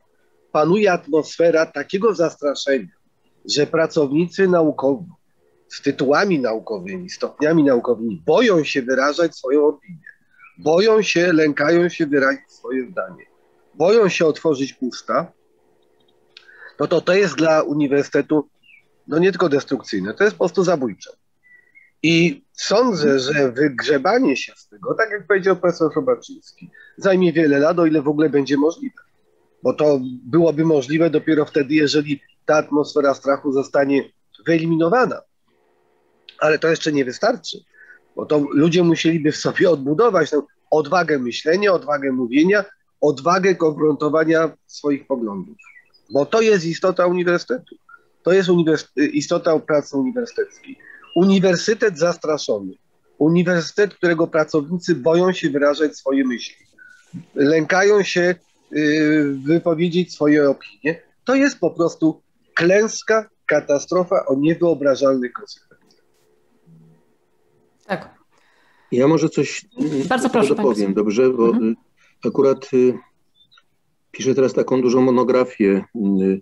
panuje atmosfera takiego zastraszenia, że pracownicy naukowi z tytułami naukowymi, stopniami naukowymi, boją się wyrażać swoją opinię, boją się, lękają się wyrazić swoje zdanie, boją się otworzyć usta, no to to jest dla uniwersytetu no nie tylko destrukcyjne, to jest po prostu zabójcze. I sądzę, że wygrzebanie się z tego, tak jak powiedział profesor Chrobaczyński, zajmie wiele lat, o ile w ogóle będzie możliwe. Bo to byłoby możliwe dopiero wtedy, jeżeli ta atmosfera strachu zostanie wyeliminowana. Ale to jeszcze nie wystarczy, bo to ludzie musieliby w sobie odbudować tę odwagę myślenia, odwagę mówienia, odwagę konfrontowania swoich poglądów. Bo to jest istota uniwersytetu. To jest uniwersy- istota pracy uniwersyteckiej. Uniwersytet zastraszony. Uniwersytet, którego pracownicy boją się wyrażać swoje myśli. Lękają się yy, wypowiedzieć swoje opinie. To jest po prostu klęska, katastrofa o niewyobrażalnych konsekwencjach. Tak. Ja może coś Bardzo proszę, dopowiem, dobrze, bo mhm. akurat y, piszę teraz taką dużą monografię y,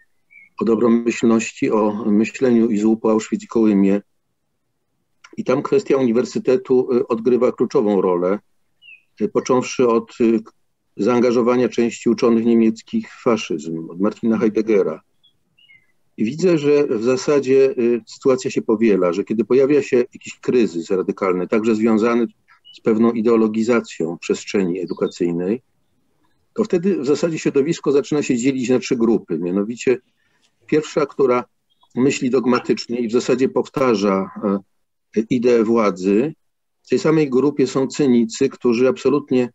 o dobromyślności, o myśleniu i złupu Auschwitz i Kołymie. I tam kwestia uniwersytetu y, odgrywa kluczową rolę, y, począwszy od y, zaangażowania części uczonych niemieckich w faszyzm, od Martina Heideggera. I widzę, że w zasadzie sytuacja się powiela, że kiedy pojawia się jakiś kryzys radykalny, także związany z pewną ideologizacją przestrzeni edukacyjnej, to wtedy w zasadzie środowisko zaczyna się dzielić na trzy grupy. Mianowicie pierwsza, która myśli dogmatycznie i w zasadzie powtarza ideę władzy. W tej samej grupie są cynicy, którzy absolutnie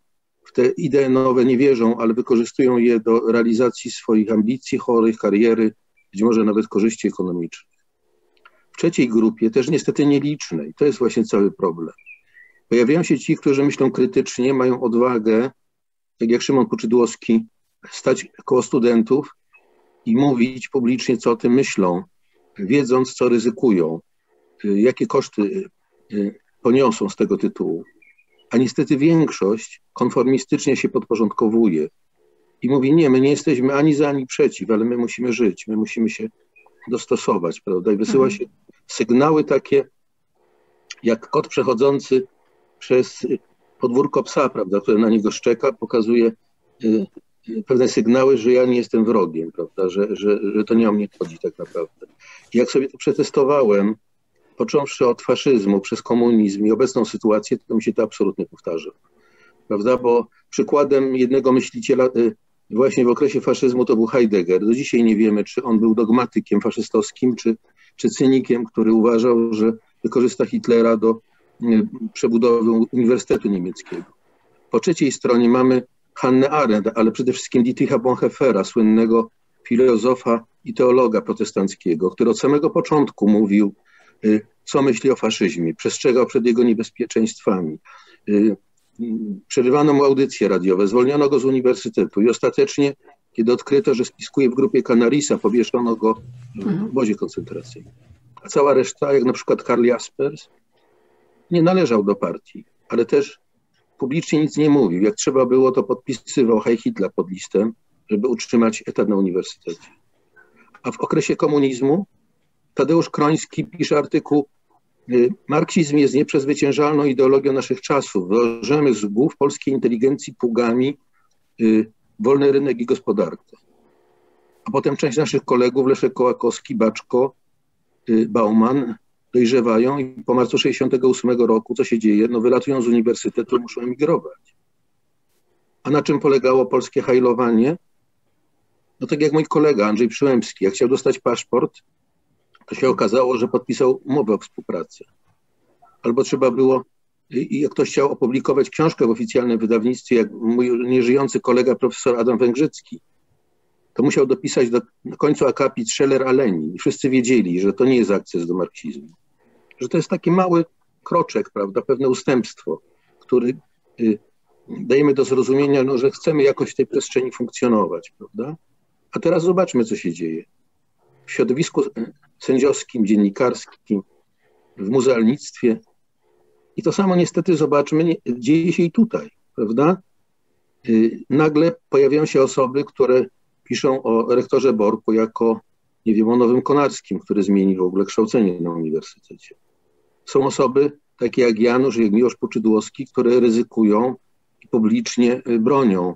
w te idee nowe nie wierzą, ale wykorzystują je do realizacji swoich ambicji, chorych, kariery, być może nawet korzyści ekonomicznych. W trzeciej grupie, też niestety nielicznej, to jest właśnie cały problem. Pojawiają się ci, którzy myślą krytycznie, mają odwagę, tak jak Szymon Puczydłowski, stać koło studentów i mówić publicznie, co o tym myślą, wiedząc, co ryzykują, jakie koszty poniosą z tego tytułu. A niestety większość konformistycznie się podporządkowuje. I mówi, nie, my nie jesteśmy ani za, ani przeciw, ale my musimy żyć, my musimy się dostosować, prawda? I wysyła się sygnały takie, jak kot przechodzący przez podwórko psa, prawda, które na niego szczeka, pokazuje y, y, pewne sygnały, że ja nie jestem wrogiem, prawda, że, że, że to nie o mnie chodzi tak naprawdę. I jak sobie to przetestowałem, począwszy od faszyzmu, przez komunizm i obecną sytuację, to mi się to absolutnie powtarza. prawda, bo przykładem jednego myśliciela właśnie w okresie faszyzmu to był Heidegger. Do dzisiaj nie wiemy, czy on był dogmatykiem faszystowskim, czy, czy cynikiem, który uważał, że wykorzysta Hitlera do przebudowy Uniwersytetu Niemieckiego. Po trzeciej stronie mamy Hannę Arendt, ale przede wszystkim Dietricha Bonhoeffera, słynnego filozofa i teologa protestanckiego, który od samego początku mówił, co myśli o faszyzmie, przestrzegał przed jego niebezpieczeństwami. Przerywano mu audycje radiowe, zwolniono go z uniwersytetu i ostatecznie, kiedy odkryto, że spiskuje w grupie Canarisa, powieszono go w obozie koncentracyjnym. A cała reszta, jak na przykład Karl Jaspers, nie należał do partii, ale też publicznie nic nie mówił. Jak trzeba było, to podpisywał Heil Hitler pod listem, żeby utrzymać etat na uniwersytecie. A w okresie komunizmu Tadeusz Kroński pisze artykuł "Marksizm jest nieprzezwyciężalną ideologią naszych czasów. Wyłożymy z głów polskiej inteligencji pługami wolny rynek i gospodarkę". A potem część naszych kolegów, Leszek Kołakowski, Baczko, Bauman, dojrzewają i po marcu tysiąc dziewięćset sześćdziesiątego ósmego roku, co się dzieje? No wylatują z uniwersytetu, muszą emigrować. A na czym polegało polskie hajlowanie? No tak jak mój kolega Andrzej Przyłębski, jak chciał dostać paszport, to się okazało, że podpisał umowę o współpracy. Albo trzeba było, i jak ktoś chciał opublikować książkę w oficjalnym wydawnictwie, jak mój nieżyjący kolega profesor Adam Węgrzycki, to musiał dopisać do, na końcu akapit Scheller Aleni. Wszyscy wiedzieli, że to nie jest akces do marksizmu. Że to jest taki mały kroczek, prawda, pewne ustępstwo, który y, dajemy do zrozumienia, no, że chcemy jakoś w tej przestrzeni funkcjonować, prawda? A teraz zobaczmy, co się dzieje. W środowisku sędziowskim, dziennikarskim, w muzealnictwie. I to samo niestety zobaczmy, nie, dzieje się i tutaj, prawda? Y, nagle pojawiają się osoby, które piszą o rektorze Borku jako, nie wiem, o nowym Konarskim, który zmieni w ogóle kształcenie na uniwersytecie. Są osoby takie jak Janusz, jak Miłosz Puczydłowski, które ryzykują i publicznie bronią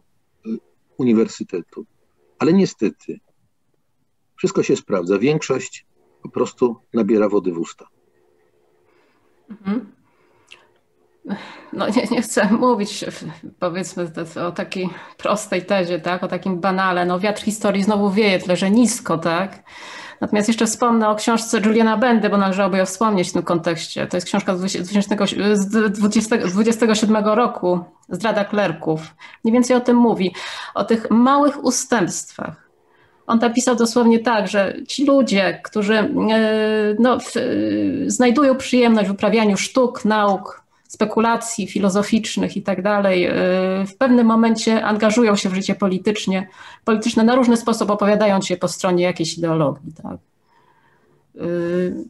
uniwersytetu. Ale niestety wszystko się sprawdza. Większość po prostu nabiera wody w usta. Mhm. No nie, nie chcę mówić, powiedzmy, o takiej prostej tezie, tak, o takim banale, no wiatr historii znowu wieje, tyle że nisko, tak. Natomiast jeszcze wspomnę o książce Juliana Bendy, bo należałoby ją wspomnieć w tym kontekście. To jest książka z dwudziestego siódmego roku, Zdrada klerków. Mniej więcej o tym mówi, o tych małych ustępstwach. On tam pisał dosłownie tak, że ci ludzie, którzy no, znajdują przyjemność w uprawianiu sztuk, nauk, spekulacji filozoficznych i tak dalej, w pewnym momencie angażują się w życie politycznie, polityczne na różny sposób, opowiadając się po stronie jakiejś ideologii. Tak. Yy,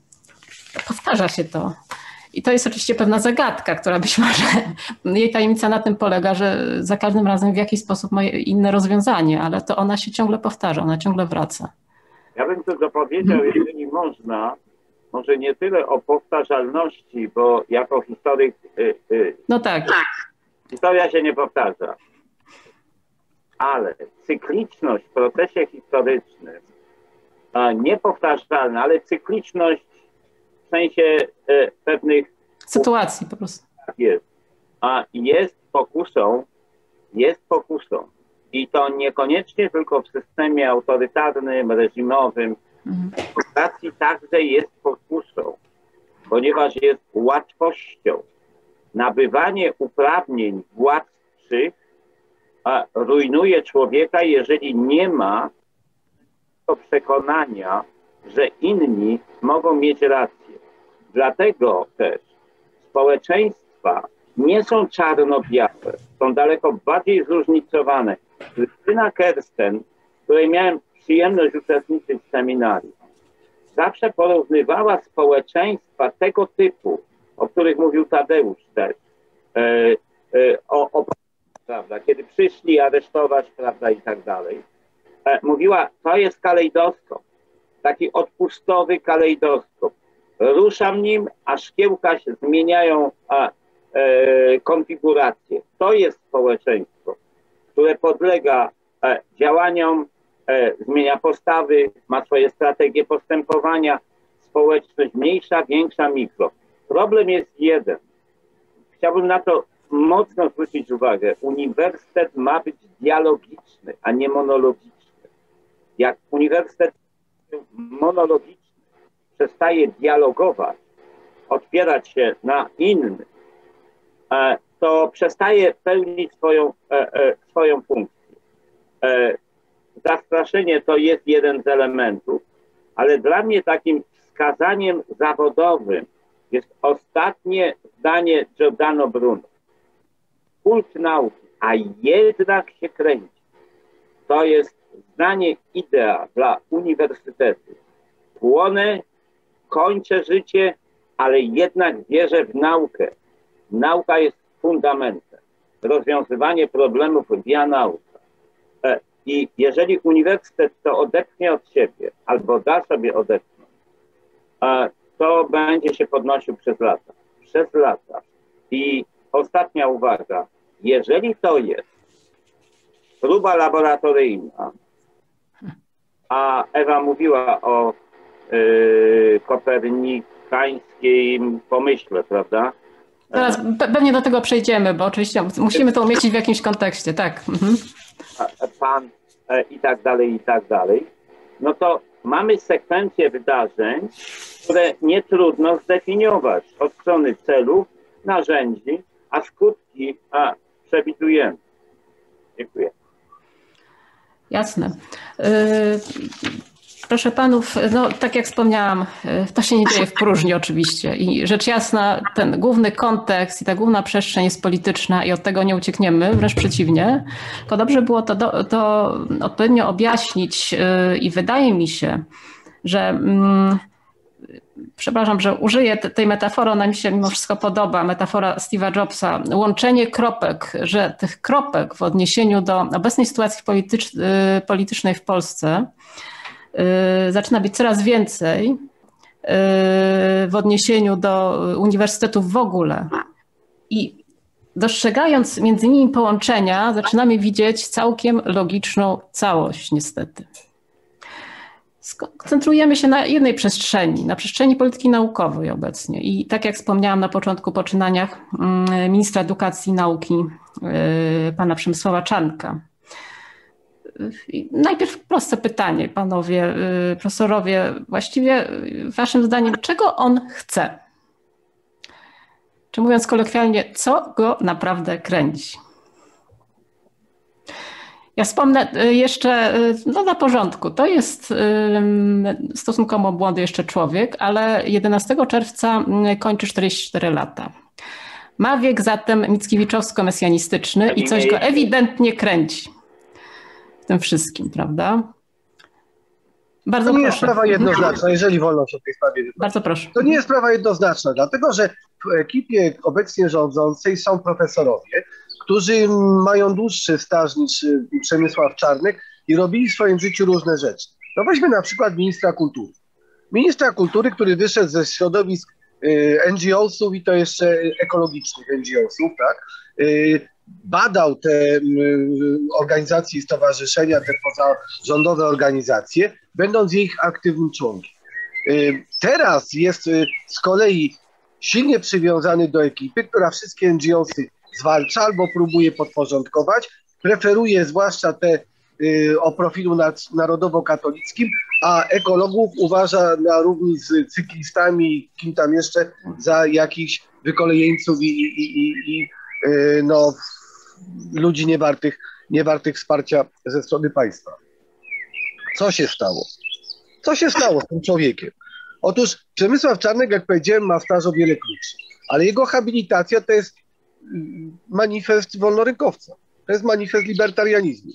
powtarza się to. I to jest oczywiście pewna zagadka, która być może, jej tajemnica na tym polega, że za każdym razem w jakiś sposób ma inne rozwiązanie, ale to ona się ciągle powtarza, ona ciągle wraca. Ja bym to dopowiedział, hmm. jeżeli można, może nie tyle o powtarzalności, bo jako historyk... Y, y, no tak. Historia się nie powtarza. Ale cykliczność w procesie historycznym, a niepowtarzalna, ale cykliczność w sensie y, pewnych... sytuacji po prostu. Jest. A jest pokusą, jest pokusą. I to niekoniecznie tylko w systemie autorytarnym, reżimowym, demokracji także jest pokusą, ponieważ jest łatwością. Nabywanie uprawnień władczych a rujnuje człowieka, jeżeli nie ma tego przekonania, że inni mogą mieć rację. Dlatego też społeczeństwa nie są czarno-białe, są daleko bardziej zróżnicowane. Krystyna Kersten, której miałem przyjemność uczestniczyć w seminarium, zawsze porównywała społeczeństwa tego typu, o których mówił Tadeusz też, e, e, o, o, prawda, kiedy przyszli aresztować, prawda, i tak dalej. E, mówiła, to jest kalejdoskop, taki odpustowy kalejdoskop. Ruszam nim, a szkiełka się zmieniają a, e, konfigurację. To jest społeczeństwo, które podlega e, działaniom, zmienia postawy, ma swoje strategie postępowania, społeczność mniejsza, większa, mikro. Problem jest jeden. Chciałbym na to mocno zwrócić uwagę, uniwersytet ma być dialogiczny, a nie monologiczny. Jak uniwersytet monologiczny przestaje dialogować, otwierać się na inny, to przestaje pełnić swoją, swoją funkcję. Zastraszenie to jest jeden z elementów, ale dla mnie takim wskazaniem zawodowym jest ostatnie zdanie Giordano Bruno. Kult nauki, a jednak się kręci. To jest zdanie idea dla uniwersytetu. Płonę, kończę życie, ale jednak wierzę w naukę. Nauka jest fundamentem. Rozwiązywanie problemów via nauka. I jeżeli uniwersytet to odepchnie od siebie, albo da sobie odepchnąć, to będzie się podnosił przez lata. Przez lata. I ostatnia uwaga. Jeżeli to jest próba laboratoryjna, a Ewa mówiła o yy, kopernikańskim pomyśle, prawda? Zaraz pe pewnie do tego przejdziemy, bo oczywiście musimy to umieścić w jakimś kontekście, tak. Mhm. Pan e, i tak dalej, i tak dalej. No to mamy sekwencję wydarzeń, które nie trudno zdefiniować od strony celów, narzędzi, a skutki a, przewidujemy. Dziękuję. Jasne. Yy, proszę panów, no tak jak wspomniałam, to się nie dzieje w próżni oczywiście i rzecz jasna ten główny kontekst i ta główna przestrzeń jest polityczna i od tego nie uciekniemy, wręcz przeciwnie. Tylko dobrze było to, do, to odpowiednio objaśnić yy, i wydaje mi się, że... Yy, przepraszam, że użyję tej metafory, ona mi się mimo wszystko podoba, metafora Steve'a Jobsa, łączenie kropek, że tych kropek w odniesieniu do obecnej sytuacji politycz- politycznej w Polsce yy, zaczyna być coraz więcej yy, w odniesieniu do uniwersytetów w ogóle. I dostrzegając między nimi połączenia, zaczynamy widzieć całkiem logiczną całość niestety. Skoncentrujemy się na jednej przestrzeni, na przestrzeni polityki naukowej obecnie i tak jak wspomniałam na początku, poczynaniach ministra edukacji i nauki, pana Przemysława Czarnka. Najpierw proste pytanie, panowie profesorowie, właściwie waszym zdaniem, czego on chce? Czy mówiąc kolokwialnie, co go naprawdę kręci? Ja wspomnę jeszcze, no na porządku, to jest stosunkowo młody jeszcze człowiek, ale jedenastego czerwca kończy czterdzieści cztery lata. Ma wiek zatem mickiewiczowsko-mesjanistyczny i coś go ewidentnie kręci w tym wszystkim, prawda? Bardzo to nie proszę. Jest sprawa jednoznaczna, jeżeli wolno się w tej sprawie wypowiedzieć. Bardzo proszę. To nie jest sprawa jednoznaczna, dlatego że w ekipie obecnie rządzącej są profesorowie, którzy mają dłuższy staż niż Przemysław Czarnek i robili w swoim życiu różne rzeczy. No weźmy na przykład ministra kultury. Ministra kultury, który wyszedł ze środowisk en dżi osów i to jeszcze ekologicznych en dżi osów, tak? Badał te organizacje i stowarzyszenia, te pozarządowe organizacje, będąc ich aktywnym członkiem. Teraz jest z kolei silnie przywiązany do ekipy, która wszystkie en dżi osy zwalcza albo próbuje podporządkować, preferuje zwłaszcza te y, o profilu narodowo-katolickim, a ekologów uważa na równi z cyklistami i kim tam jeszcze za jakichś wykolejeńców i, i, i, i y, no, ludzi niewartych, niewartych wsparcia ze strony państwa. Co się stało? Co się stało z tym człowiekiem? Otóż Przemysław Czarnek, jak powiedziałem, ma staż o wiele krótszy, ale jego habilitacja to jest manifest wolnorynkowca. To jest manifest libertarianizmu.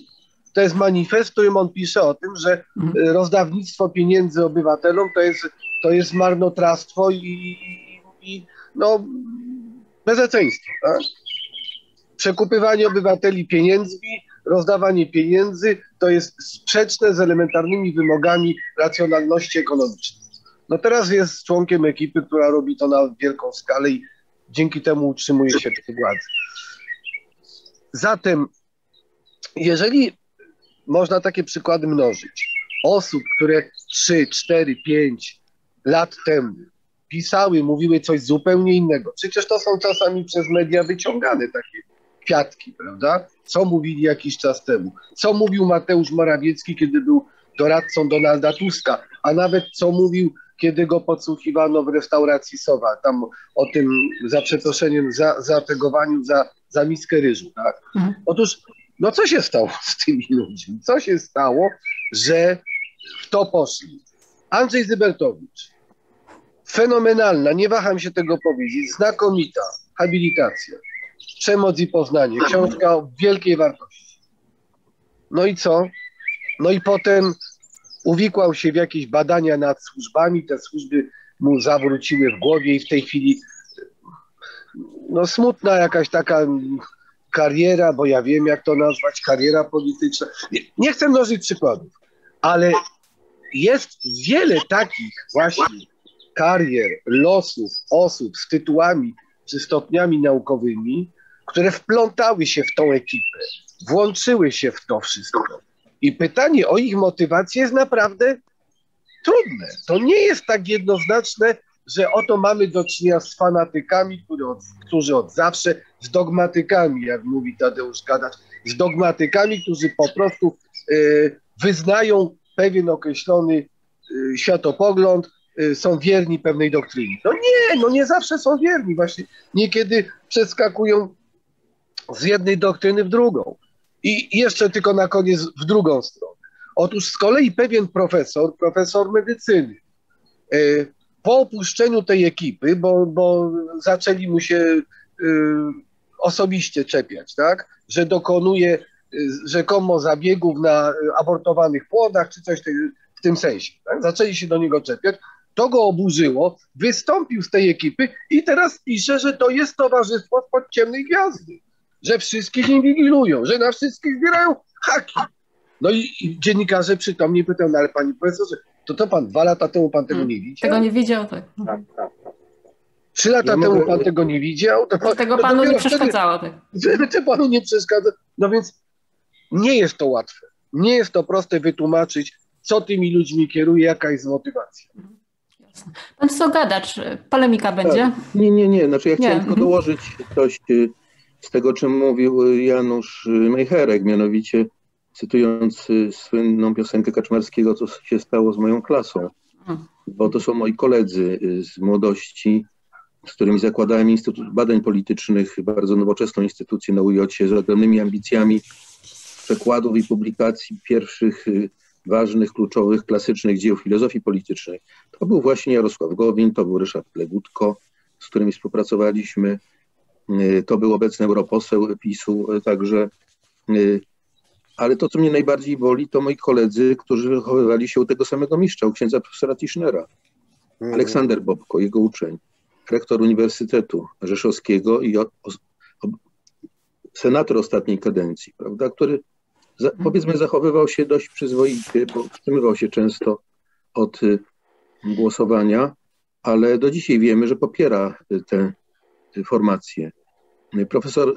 To jest manifest, w którym on pisze o tym, że rozdawnictwo pieniędzy obywatelom to jest, to jest marnotrawstwo i, i no, bezeceństwo. Tak? Przekupywanie obywateli pieniędzmi, rozdawanie pieniędzy to jest sprzeczne z elementarnymi wymogami racjonalności ekonomicznej. No teraz jest członkiem ekipy, która robi to na wielką skalę i dzięki temu utrzymuje się tej władzy. Zatem, jeżeli można takie przykłady mnożyć, osób, które trzy, cztery, pięć lat temu pisały, mówiły coś zupełnie innego. Przecież to są czasami przez media wyciągane takie kwiatki, prawda? Co mówili jakiś czas temu? Co mówił Mateusz Morawiecki, kiedy był doradcą Donalda Tuska? A nawet co mówił, kiedy go podsłuchiwano w restauracji Sowa, tam o tym, za przeproszeniem, za, za tegowaniu, za, za miskę ryżu, tak? Mhm. Otóż, no co się stało z tymi ludźmi? Co się stało, że w to poszli? Andrzej Zybertowicz, fenomenalna, nie waham się tego powiedzieć, znakomita habilitacja, Przemoc i poznanie, książka o wielkiej wartości. No i co? No i potem uwikłał się w jakieś badania nad służbami, te służby mu zawróciły w głowie i w tej chwili no smutna jakaś taka kariera, bo ja wiem jak to nazwać, kariera polityczna. Nie, nie chcę mnożyć przykładów, ale jest wiele takich właśnie karier, losów, osób z tytułami czy stopniami naukowymi, które wplątały się w tą ekipę, włączyły się w to wszystko. I pytanie o ich motywację jest naprawdę trudne. To nie jest tak jednoznaczne, że oto mamy do czynienia z fanatykami, którzy od, którzy od zawsze, z dogmatykami, jak mówi Tadeusz Gadacz, z dogmatykami, którzy po prostu y, wyznają pewien określony y, światopogląd, y, są wierni pewnej doktrynie. No nie, no nie zawsze są wierni. Właśnie niekiedy przeskakują z jednej doktryny w drugą. I jeszcze tylko na koniec w drugą stronę. Otóż z kolei pewien profesor, profesor medycyny, po opuszczeniu tej ekipy, bo, bo zaczęli mu się osobiście czepiać, tak, że dokonuje rzekomo zabiegów na abortowanych płodach, czy coś w tym sensie. Tak? Zaczęli się do niego czepiać, to go oburzyło, wystąpił z tej ekipy i teraz pisze, że to jest towarzystwo spod ciemnej gwiazdy, że wszystkich inwigilują, że na wszystkich zbierają haki. No i, i dziennikarze przytomni pytają, no ale panie profesorze, to to pan dwa lata temu pan tego hmm, nie widział? Tego nie widział, tak. tak, tak, tak. Trzy lata ja temu mogę... pan tego nie widział? To pan, tego panu nie przeszkadzało. Wtedy, żeby to panu nie przeszkadza. No więc nie jest to łatwe. Nie jest to proste wytłumaczyć, co tymi ludźmi kieruje, jaka jest motywacja. Jasne. Pan Sogadacz, polemika będzie? Tak. Nie, nie, nie. Znaczy ja nie. chciałem tylko dołożyć coś z tego, czym mówił Janusz Majcherek, mianowicie cytując słynną piosenkę Kaczmarskiego, co się stało z moją klasą, bo to są moi koledzy z młodości, z którymi zakładałem Instytut Badań Politycznych, bardzo nowoczesną instytucję na U J-cie, z ogromnymi ambicjami przekładów i publikacji pierwszych ważnych, kluczowych, klasycznych dzieł filozofii politycznej. To był właśnie Jarosław Gowin, to był Ryszard Plegutko, z którymi współpracowaliśmy. To był obecny europoseł PiS-u, także, ale to, co mnie najbardziej boli, to moi koledzy, którzy wychowywali się u tego samego mistrza, u księdza profesora Tischnera. Aleksander Bobko, jego uczeń, rektor Uniwersytetu Rzeszowskiego i o, o, o, senator ostatniej kadencji, prawda, który za, powiedzmy zachowywał się dość przyzwoicie, bo wstrzymywał się często od y, głosowania, ale do dzisiaj wiemy, że popiera y, tę formację. Profesor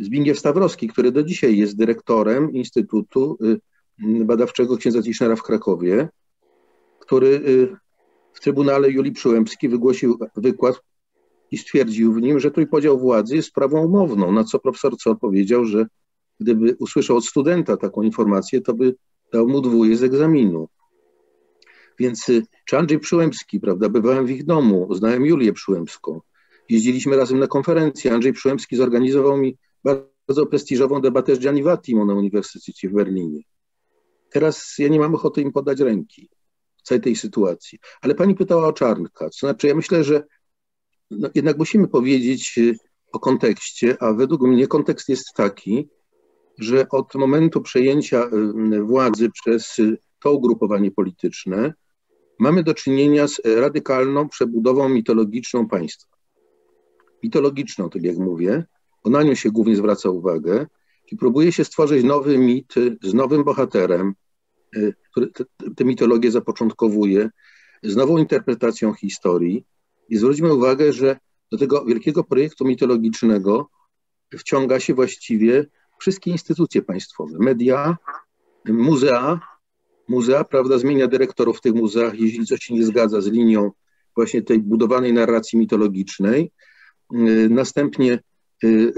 Zbigniew Stawrowski, który do dzisiaj jest dyrektorem Instytutu Badawczego księdza Tischnera w Krakowie, który w Trybunale Julii Przyłębskiej wygłosił wykład i stwierdził w nim, że trójpodział władzy jest sprawą umowną, na co profesor Cor powiedział, że gdyby usłyszał od studenta taką informację, to by dał mu dwóje z egzaminu. Więc czy Andrzej Przyłębski, prawda, bywałem w ich domu, znałem Julię Przyłębską, jeździliśmy razem na konferencję. Andrzej Przyłębski zorganizował mi bardzo prestiżową debatę z Giannivattimo na Uniwersytecie w Berlinie. Teraz ja nie mam ochoty im podać ręki w całej tej sytuacji. Ale pani pytała o Czarnka. To znaczy ja myślę, że no, jednak musimy powiedzieć o kontekście, a według mnie kontekst jest taki, że od momentu przejęcia władzy przez to ugrupowanie polityczne mamy do czynienia z radykalną przebudową mitologiczną państwa. Mitologiczną, tak jak mówię, bo na nią się głównie zwraca uwagę i próbuje się stworzyć nowy mit z nowym bohaterem, który tę mitologię zapoczątkowuje, z nową interpretacją historii. I zwróćmy uwagę, że do tego wielkiego projektu mitologicznego wciąga się właściwie wszystkie instytucje państwowe, media, muzea. Muzea, prawda, zmienia dyrektorów w tych muzeach, jeśli coś się nie zgadza z linią właśnie tej budowanej narracji mitologicznej. Następnie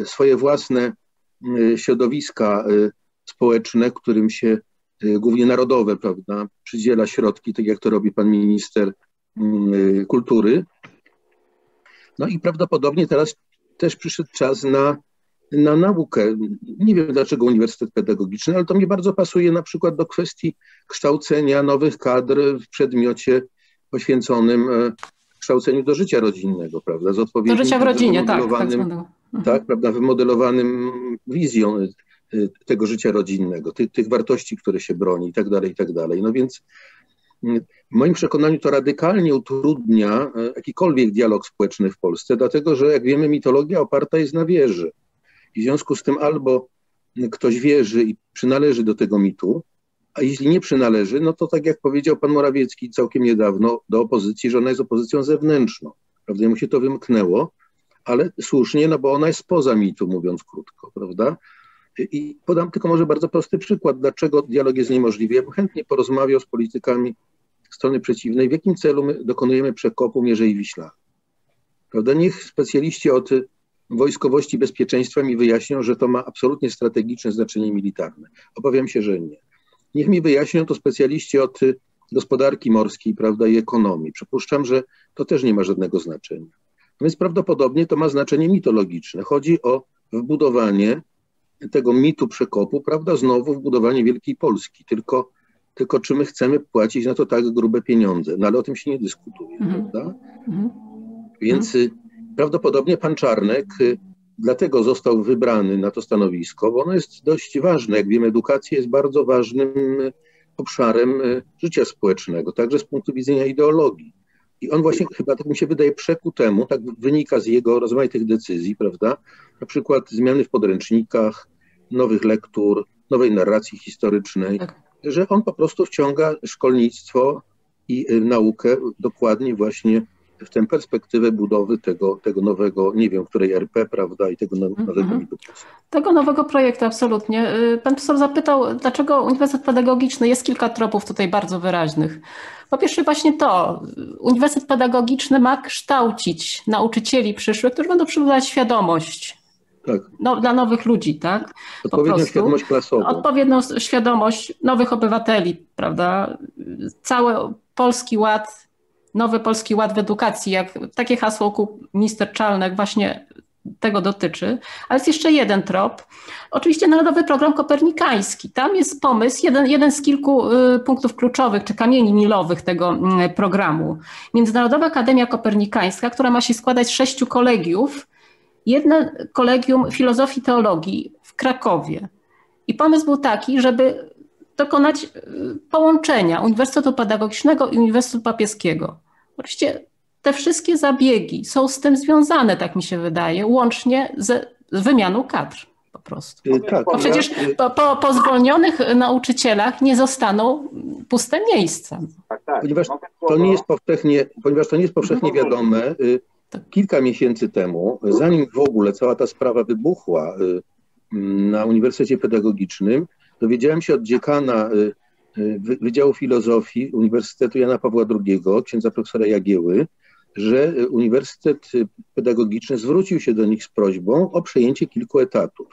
swoje własne środowiska społeczne, którym się, głównie narodowe, prawda, przydziela środki, tak jak to robi pan minister kultury. No i prawdopodobnie teraz też przyszedł czas na, na naukę. Nie wiem, dlaczego Uniwersytet Pedagogiczny, ale to mnie bardzo pasuje na przykład do kwestii kształcenia nowych kadr w przedmiocie poświęconym kształceniu do życia rodzinnego, prawda? Z odpowiednim, do życia w rodzinie, tak. Tak, tak, prawda, wymodelowanym wizją tego życia rodzinnego, tych, tych wartości, które się broni i tak dalej, i tak dalej. No więc w moim przekonaniu to radykalnie utrudnia jakikolwiek dialog społeczny w Polsce, dlatego że, jak wiemy, mitologia oparta jest na wierze. I w związku z tym albo ktoś wierzy i przynależy do tego mitu, a jeśli nie przynależy, no to tak jak powiedział pan Morawiecki całkiem niedawno do opozycji, że ona jest opozycją zewnętrzną. Prawda? Mu się to wymknęło, ale słusznie, no bo ona jest spoza mitu, mówiąc krótko, prawda? I podam tylko może bardzo prosty przykład, dlaczego dialog jest niemożliwy. Ja bym chętnie porozmawiał z politykami strony przeciwnej, w jakim celu my dokonujemy przekopu Mierzei Wiśla. Prawda? Niech specjaliści od wojskowości i bezpieczeństwa mi wyjaśnią, że to ma absolutnie strategiczne znaczenie militarne. Obawiam się, że nie. Niech mi wyjaśnią to specjaliści od gospodarki morskiej, prawda, i ekonomii. Przypuszczam, że to też nie ma żadnego znaczenia. No więc prawdopodobnie to ma znaczenie mitologiczne. Chodzi o wbudowanie tego mitu przekopu, prawda, znowu wbudowanie Wielkiej Polski. Tylko, tylko czy my chcemy płacić na to tak grube pieniądze? No ale o tym się nie dyskutuje, mhm. prawda? Mhm. Więc mhm. prawdopodobnie pan Czarnek dlatego został wybrany na to stanowisko, bo ono jest dość ważne. Jak wiemy, edukacja jest bardzo ważnym obszarem życia społecznego, także z punktu widzenia ideologii. I on właśnie chyba, tak mi się wydaje, przekuł temu, tak wynika z jego rozmaitych decyzji, prawda? Na przykład zmiany w podręcznikach, nowych lektur, nowej narracji historycznej, tak. że on po prostu wciąga szkolnictwo i naukę dokładnie właśnie w tę perspektywę budowy tego, tego nowego, nie wiem, której R P, prawda, i tego nowego mm-hmm. Tego nowego projektu, absolutnie. Pan profesor zapytał, dlaczego Uniwersytet Pedagogiczny, jest kilka tropów tutaj bardzo wyraźnych. Po pierwsze właśnie to, Uniwersytet Pedagogiczny ma kształcić nauczycieli przyszłych, którzy będą przygotować świadomość. Tak. No, dla nowych ludzi, tak? Odpowiednią świadomość klasową. Odpowiednią świadomość nowych obywateli, prawda? Cały Polski Ład, Nowy Polski Ład w edukacji, jak takie hasło minister Czarnek właśnie tego dotyczy. Ale jest jeszcze jeden trop. Oczywiście Narodowy Program Kopernikański. Tam jest pomysł, jeden, jeden z kilku punktów kluczowych, czy kamieni milowych tego programu. Międzynarodowa Akademia Kopernikańska, która ma się składać z sześciu kolegiów. Jedno Kolegium Filozofii i Teologii w Krakowie. I pomysł był taki, żeby dokonać połączenia Uniwersytetu Pedagogicznego i Uniwersytetu Papieskiego. Oczywiście te wszystkie zabiegi są z tym związane, tak mi się wydaje, łącznie z wymianą kadr po prostu. Tak, bo przecież po, po, po zwolnionych nauczycielach nie zostaną puste miejsca. Tak, tak. Ponieważ to nie jest powszechnie, ponieważ to nie jest powszechnie wiadome, kilka miesięcy temu, zanim w ogóle cała ta sprawa wybuchła na Uniwersytecie Pedagogicznym, dowiedziałem się od dziekana Wydziału Filozofii Uniwersytetu Jana Pawła drugiego, księdza profesora Jagieły, że Uniwersytet Pedagogiczny zwrócił się do nich z prośbą o przejęcie kilku etatów.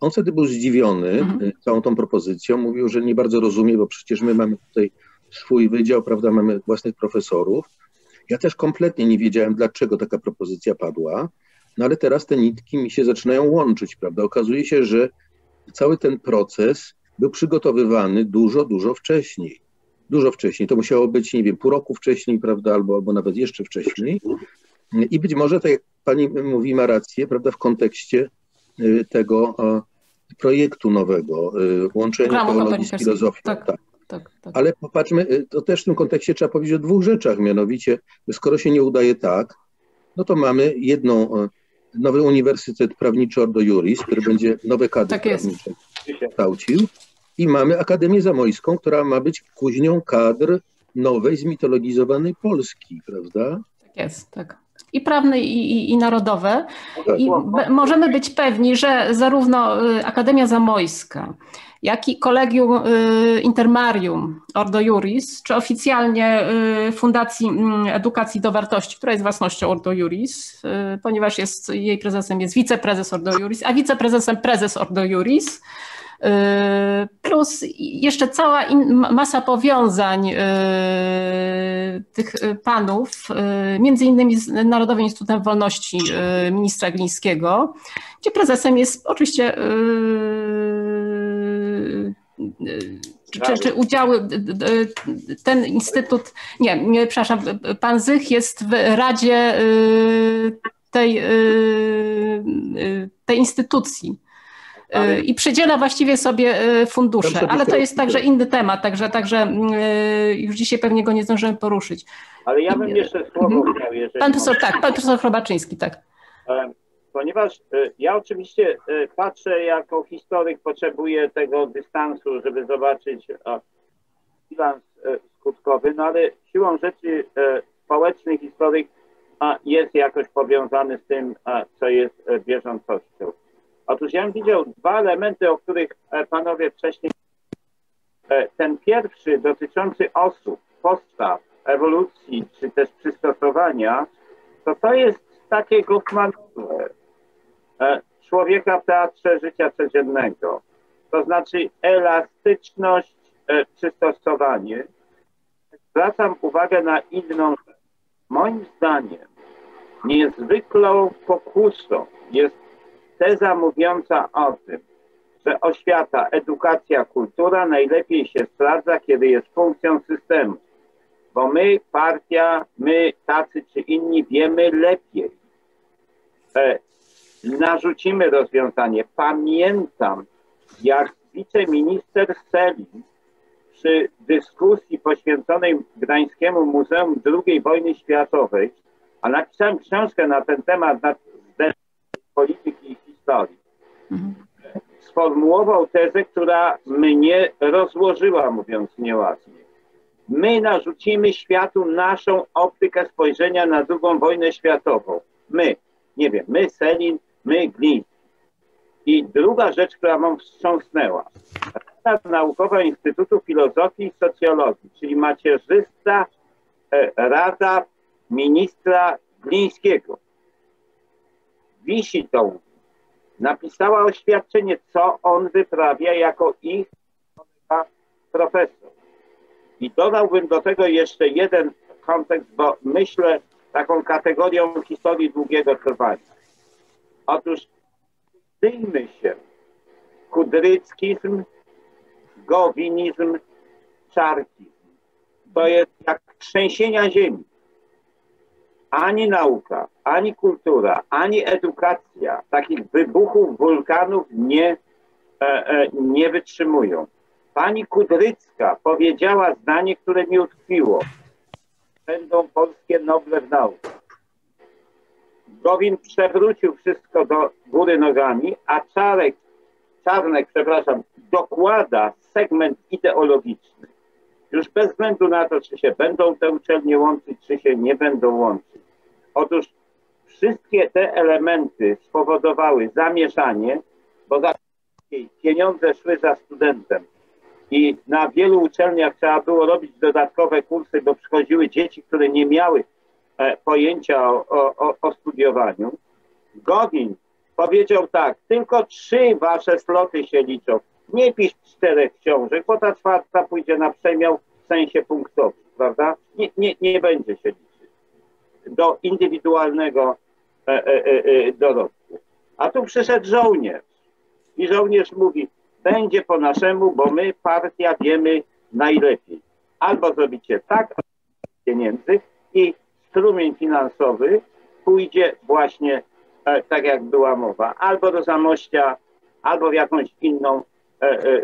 On wtedy był zdziwiony mhm. całą tą propozycją, mówił, że nie bardzo rozumie, bo przecież my mamy tutaj swój wydział, prawda, mamy własnych profesorów. Ja też kompletnie nie wiedziałem, dlaczego taka propozycja padła, no ale teraz te nitki mi się zaczynają łączyć, prawda? Okazuje się, że cały ten proces był przygotowywany dużo, dużo wcześniej. Dużo wcześniej. To musiało być, nie wiem, pół roku wcześniej, prawda, albo, albo nawet jeszcze wcześniej. I być może, tak jak pani mówi, ma rację, prawda, w kontekście tego projektu nowego, łączenia teologii z filozofią. Tak, tak. Tak, tak. Ale popatrzmy, to też w tym kontekście trzeba powiedzieć o dwóch rzeczach, mianowicie, skoro się nie udaje tak, no to mamy jedną, nowy uniwersytet prawniczy Ordo Juris, który będzie nowe kadry tak prawnicze kształcił. I mamy Akademię Zamojską, która ma być kuźnią kadr nowej, zmitologizowanej Polski, prawda? Tak jest, tak. i prawne, i, i, i narodowe. I możemy być pewni, że zarówno Akademia Zamojska, jak i Collegium Intermarium Ordo Juris, czy oficjalnie Fundacji Edukacji do Wartości, która jest własnością Ordo Juris, ponieważ jest, jej prezesem jest wiceprezes Ordo Juris, a wiceprezesem prezes Ordo Juris, plus jeszcze cała in, masa powiązań tych panów, między innymi z Narodowym Instytutem Wolności ministra Glińskiego, gdzie prezesem jest oczywiście Czy, czy, czy udziały, ten instytut, nie, nie, przepraszam, pan Zych jest w radzie tej, tej instytucji i przydziela właściwie sobie fundusze, ale to jest także inny temat, także, także już dzisiaj pewnie go nie zdążymy poruszyć. Ale ja bym jeszcze słowo chciał, jeżeli... Pan profesor, tak, pan profesor Chrobaczyński, tak. Ponieważ ja oczywiście patrzę, jako historyk potrzebuję tego dystansu, żeby zobaczyć bilans skutkowy, no ale siłą rzeczy społeczny historyk jest jakoś powiązany z tym, co jest bieżącością. Otóż ja bym widział dwa elementy, o których panowie wcześniej... Ten pierwszy dotyczący osób, postaw, ewolucji czy też przystosowania, to to jest takie Goffmanowe. Człowieka w teatrze życia codziennego, to znaczy elastyczność, przystosowanie. Zwracam uwagę na inną rzecz. Moim zdaniem niezwykłą pokusą jest teza mówiąca o tym, że oświata, edukacja, kultura najlepiej się sprawdza, kiedy jest funkcją systemu, bo my, partia, my tacy czy inni wiemy lepiej. Narzucimy rozwiązanie. Pamiętam, jak wiceminister Selin przy dyskusji poświęconej Gdańskiemu Muzeum drugiej wojny światowej, a napisałem książkę na ten temat, na polityki i historii, mhm. sformułował tezę, która mnie rozłożyła, mówiąc nieładnie. My narzucimy światu naszą optykę spojrzenia na drugą wojnę światową. My, nie wiem, my, Selin, my, Gliński. I druga rzecz, która mną wstrząsnęła. Rada Naukowa Instytutu Filozofii i Socjologii, czyli macierzysta e, Rada Ministra Glińskiego. Wisi to. Napisała oświadczenie, co on wyprawia jako ich profesor. I dodałbym do tego jeszcze jeden kontekst, bo myślę taką kategorią historii długiego trwania. Otóż zbliżmy się. Kudryckizm, gowinizm, czarkizm. To jest jak trzęsienia ziemi. Ani nauka, ani kultura, ani edukacja takich wybuchów wulkanów nie, e, e, nie wytrzymują. Pani Kudrycka powiedziała zdanie, które mi utkwiło. Będą polskie noble w nauce. Gowin przewrócił wszystko do góry nogami, a Czarek, Czarnek, przepraszam, dokłada segment ideologiczny. Już bez względu na to, czy się będą te uczelnie łączyć, czy się nie będą łączyć. Otóż wszystkie te elementy spowodowały zamieszanie, bo za pieniądze szły za studentem i na wielu uczelniach trzeba było robić dodatkowe kursy, bo przychodziły dzieci, które nie miały e, pojęcia o, o, o studiowaniu. Gowin powiedział tak, tylko trzy wasze sloty się liczą. Nie pisz czterech książek, bo ta czwarta pójdzie na przemiał w sensie punktowym, prawda? Nie, nie, nie będzie się liczyć do indywidualnego e, e, e, dorobku. A tu przyszedł żołnierz i żołnierz mówi, będzie po naszemu, bo my, partia, wiemy najlepiej. Albo zrobicie tak, albo pieniędzy i strumień finansowy pójdzie właśnie e, tak, jak była mowa, albo do Zamościa, albo w jakąś inną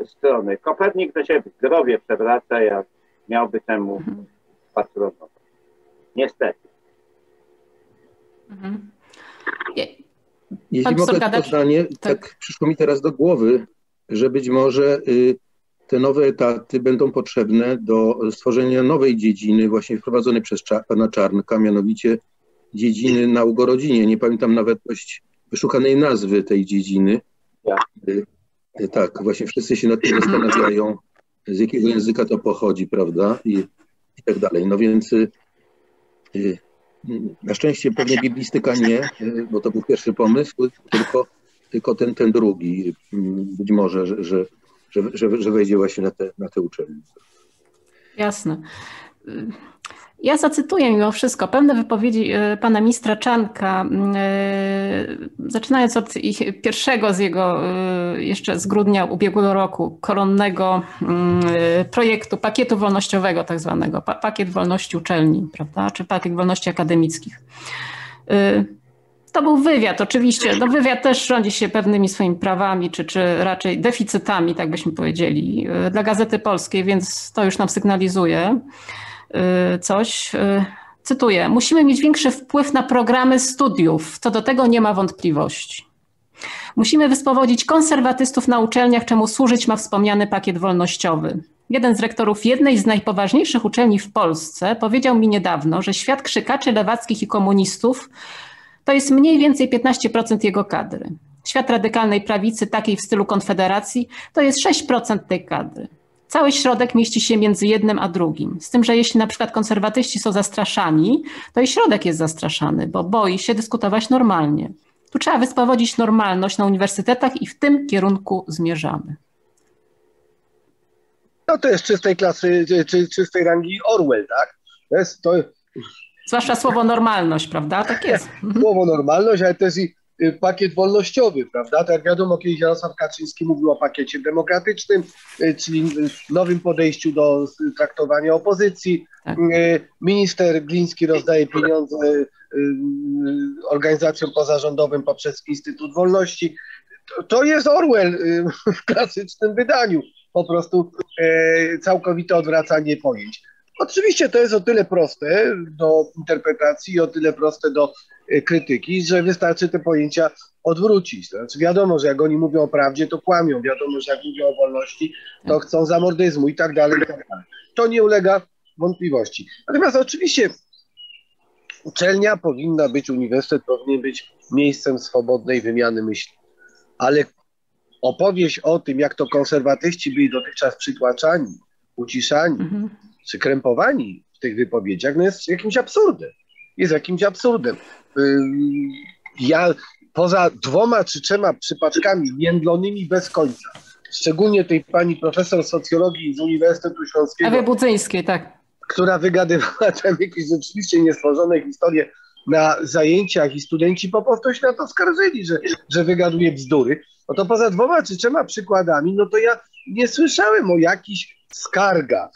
strony. Kopernik to się w grobie przewraca, jak miałby temu patronować. Niestety. Mhm. Jeśli mogę to zdanie, tak. tak przyszło mi teraz do głowy, że być może te nowe etaty będą potrzebne do stworzenia nowej dziedziny właśnie wprowadzonej przez pana Czarnka, mianowicie dziedziny nauk o rodzinie. Nie pamiętam nawet dość wyszukanej nazwy tej dziedziny. Ja. Tak, właśnie wszyscy się nad tym zastanawiają, z jakiego języka to pochodzi, prawda, i, i tak dalej. No więc y, na szczęście pewnie biblistyka nie, y, bo to był pierwszy pomysł, tylko, tylko ten, ten drugi, y, być może, że, że, że, że, że wejdzie właśnie na te, na te uczelnie. Jasne. Ja zacytuję mimo wszystko pewne wypowiedzi pana ministra Czarnka, zaczynając od ich pierwszego z jego jeszcze z grudnia ubiegłego roku koronnego projektu pakietu wolnościowego, tak zwanego pakiet wolności uczelni, prawda, czy pakiet wolności akademickich. To był wywiad, oczywiście. No wywiad też rządzi się pewnymi swoimi prawami, czy, czy raczej deficytami, tak byśmy powiedzieli, dla Gazety Polskiej, więc to już nam sygnalizuje coś. Cytuję. Musimy mieć większy wpływ na programy studiów. Co do tego nie ma wątpliwości. Musimy wyspowodzić konserwatystów na uczelniach, czemu służyć ma wspomniany pakiet wolnościowy. Jeden z rektorów jednej z najpoważniejszych uczelni w Polsce powiedział mi niedawno, że świat krzykaczy lewackich i komunistów to jest mniej więcej piętnaście procent jego kadry. Świat radykalnej prawicy, takiej w stylu Konfederacji, to jest sześć procent tej kadry. Cały środek mieści się między jednym a drugim. Z tym, że jeśli na przykład konserwatyści są zastraszani, to i środek jest zastraszany, bo boi się dyskutować normalnie. Tu trzeba wyspowodzić normalność na uniwersytetach i w tym kierunku zmierzamy. No to jest czystej klasy, czy czystej rangi Orwell, tak? To jest, to... Zwłaszcza słowo normalność, prawda? Tak jest. Słowo normalność, ale też i pakiet wolnościowy, prawda? Tak jak wiadomo, kiedyś Jarosław Kaczyński mówił o pakiecie demokratycznym, czyli nowym podejściu do traktowania opozycji. Tak. Minister Gliński rozdaje pieniądze organizacjom pozarządowym poprzez Instytut Wolności. To jest Orwell w klasycznym wydaniu. Po prostu całkowite odwracanie pojęć. Oczywiście to jest o tyle proste do interpretacji i o tyle proste do krytyki, że wystarczy te pojęcia odwrócić. Znaczy wiadomo, że jak oni mówią o prawdzie, to kłamią. Wiadomo, że jak mówią o wolności, to chcą zamordyzmu i tak dalej, i tak dalej. To nie ulega wątpliwości. Natomiast oczywiście uczelnia powinna być, uniwersytet powinien być miejscem swobodnej wymiany myśli. Ale opowieść o tym, jak to konserwatyści byli dotychczas przytłaczani, uciszani, mhm. czy krępowani w tych wypowiedziach, no jest jakimś absurdem. Jest jakimś absurdem. Ja poza dwoma czy trzema przypadkami jędlonymi bez końca, szczególnie tej pani profesor socjologii z Uniwersytetu Śląskiego, Ewy Budzyńskiej, tak, która wygadywała tam jakieś rzeczywiście niestworzone historie na zajęciach i studenci po prostu się na to skarżyli, że, że wygaduje bzdury, no to poza dwoma czy trzema przykładami, no to ja nie słyszałem o jakichś skargach.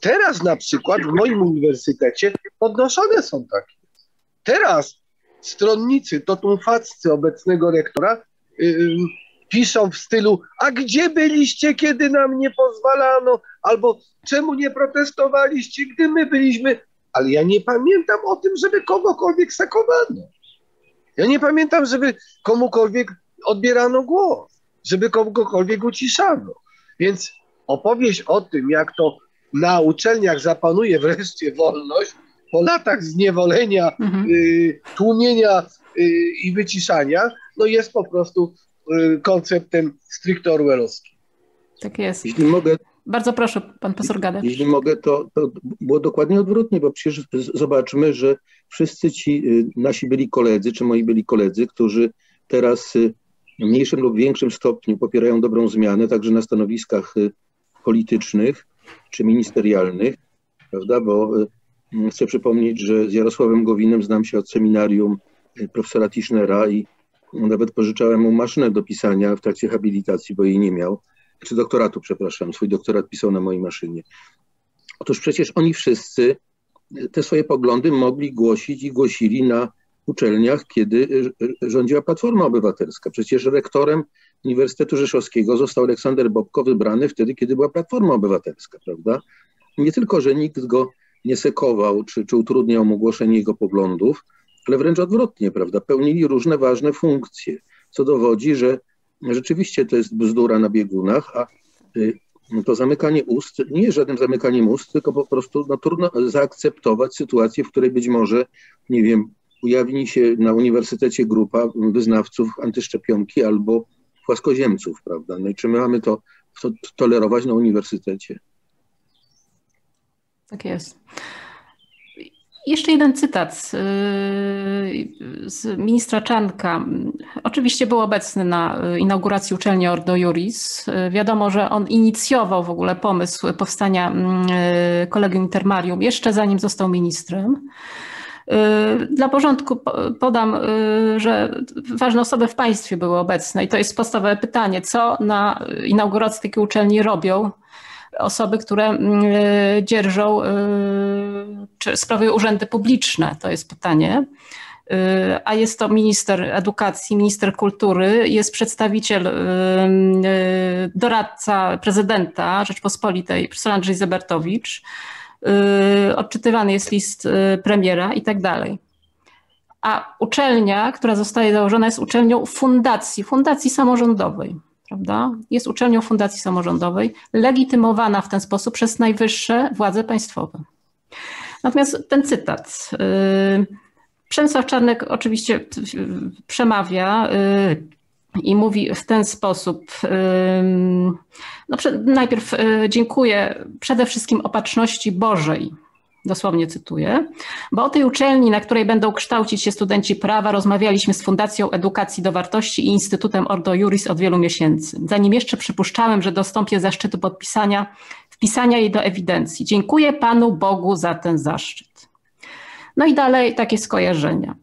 Teraz na przykład w moim uniwersytecie podnoszone są takie. Teraz stronnicy, totum faccy obecnego rektora yy, piszą w stylu, a gdzie byliście, kiedy nam nie pozwalano, albo czemu nie protestowaliście, gdy my byliśmy, ale ja nie pamiętam o tym, żeby kogokolwiek sakowano. Ja nie pamiętam, żeby komukolwiek odbierano głos, żeby kogokolwiek uciszano. Więc opowieść o tym, jak to na uczelniach zapanuje wreszcie wolność, po latach zniewolenia, mhm. y, tłumienia y, i wyciszania, no jest po prostu y, konceptem stricte orwellowskim. Tak jest. Jeśli mogę, bardzo proszę, pan profesor Gadacz. Jeśli mogę, to, to było dokładnie odwrotnie, bo przecież zobaczmy, że wszyscy ci nasi byli koledzy, czy moi byli koledzy, którzy teraz w mniejszym lub większym stopniu popierają dobrą zmianę, także na stanowiskach politycznych czy ministerialnych, prawda, bo chcę przypomnieć, że z Jarosławem Gowinem znam się od seminarium profesora Tischnera i nawet pożyczałem mu maszynę do pisania w trakcie habilitacji, bo jej nie miał, czy doktoratu, przepraszam, swój doktorat pisał na mojej maszynie. Otóż przecież oni wszyscy te swoje poglądy mogli głosić i głosili na uczelniach, kiedy rządziła Platforma Obywatelska. Przecież rektorem Uniwersytetu Rzeszowskiego został Aleksander Bobko, wybrany wtedy, kiedy była Platforma Obywatelska, prawda? Nie tylko, że nikt go nie sekował, czy, czy utrudniał mu głoszenie jego poglądów, ale wręcz odwrotnie, prawda? Pełnili różne ważne funkcje, co dowodzi, że rzeczywiście to jest bzdura na biegunach, a to zamykanie ust nie jest żadnym zamykaniem ust, tylko po prostu no, trudno zaakceptować sytuację, w której być może, nie wiem, ujawni się na uniwersytecie grupa wyznawców antyszczepionki albo płaskoziemców, prawda? No i czy my mamy to, to tolerować na uniwersytecie? Tak jest. Jeszcze jeden cytat z, z ministra Czarnka. Oczywiście był obecny na inauguracji uczelni Ordo Juris. Wiadomo, że on inicjował w ogóle pomysł powstania Collegium Intermarium jeszcze zanim został ministrem. Dla porządku podam, że ważne osoby w państwie były obecne i to jest podstawowe pytanie, co na inauguracji takiej uczelni robią osoby, które dzierżą czy sprawują urzędy publiczne, to jest pytanie, a jest to minister edukacji, minister kultury, jest przedstawiciel, doradca prezydenta Rzeczpospolitej, profesor Andrzej Zybertowicz, odczytywany jest list premiera i tak dalej. A uczelnia, która zostaje założona, jest uczelnią fundacji, fundacji samorządowej. Prawda? Jest uczelnią fundacji samorządowej, legitymowana w ten sposób przez najwyższe władze państwowe. Natomiast ten cytat. Przemysław Czarnek oczywiście przemawia i mówi w ten sposób. No, najpierw dziękuję przede wszystkim opatrzności Bożej. Dosłownie cytuję, bo o tej uczelni, na której będą kształcić się studenci prawa, rozmawialiśmy z Fundacją Edukacji do Wartości i Instytutem Ordo Juris od wielu miesięcy. Zanim jeszcze przypuszczałem, że dostąpię zaszczytu podpisania, wpisania jej do ewidencji. Dziękuję Panu Bogu za ten zaszczyt. No i dalej takie skojarzenia.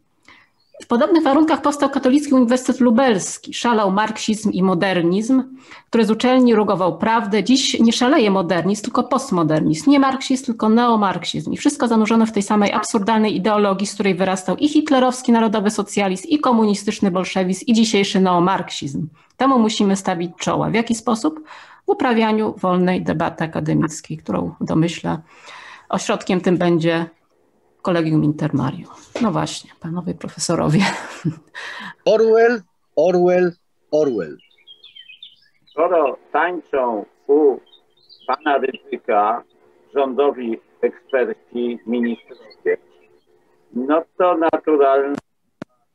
W podobnych warunkach powstał Katolicki Uniwersytet Lubelski. Szalał marksizm i modernizm, który z uczelni rugował prawdę. Dziś nie szaleje modernizm, tylko postmodernizm. Nie marksizm, tylko neomarksizm. I wszystko zanurzone w tej samej absurdalnej ideologii, z której wyrastał i hitlerowski narodowy socjalizm, i komunistyczny bolszewizm, i dzisiejszy neomarksizm. Temu musimy stawić czoła. W jaki sposób? W uprawianiu wolnej debaty akademickiej, którą domyśla ośrodkiem tym będzie Kolegium Intermarium. No właśnie, panowie profesorowie. Orwell, Orwell, Orwell. Skoro tańczą u pana Rydzyka rządowi eksperci, ministrowie, no to naturalną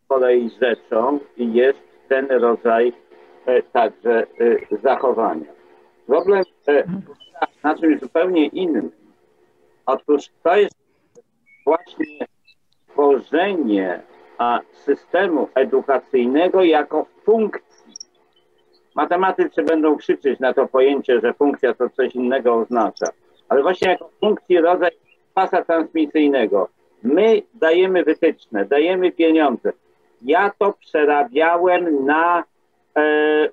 z kolei rzeczą jest ten rodzaj e, także e, zachowania. Problem e, na czymś zupełnie innym. Otóż to jest właśnie tworzenie a, systemu edukacyjnego jako funkcji. Matematycy będą krzyczeć na to pojęcie, że funkcja to coś innego oznacza, ale właśnie jako funkcji rodzaj pasa transmisyjnego. My dajemy wytyczne, dajemy pieniądze. Ja to przerabiałem na e,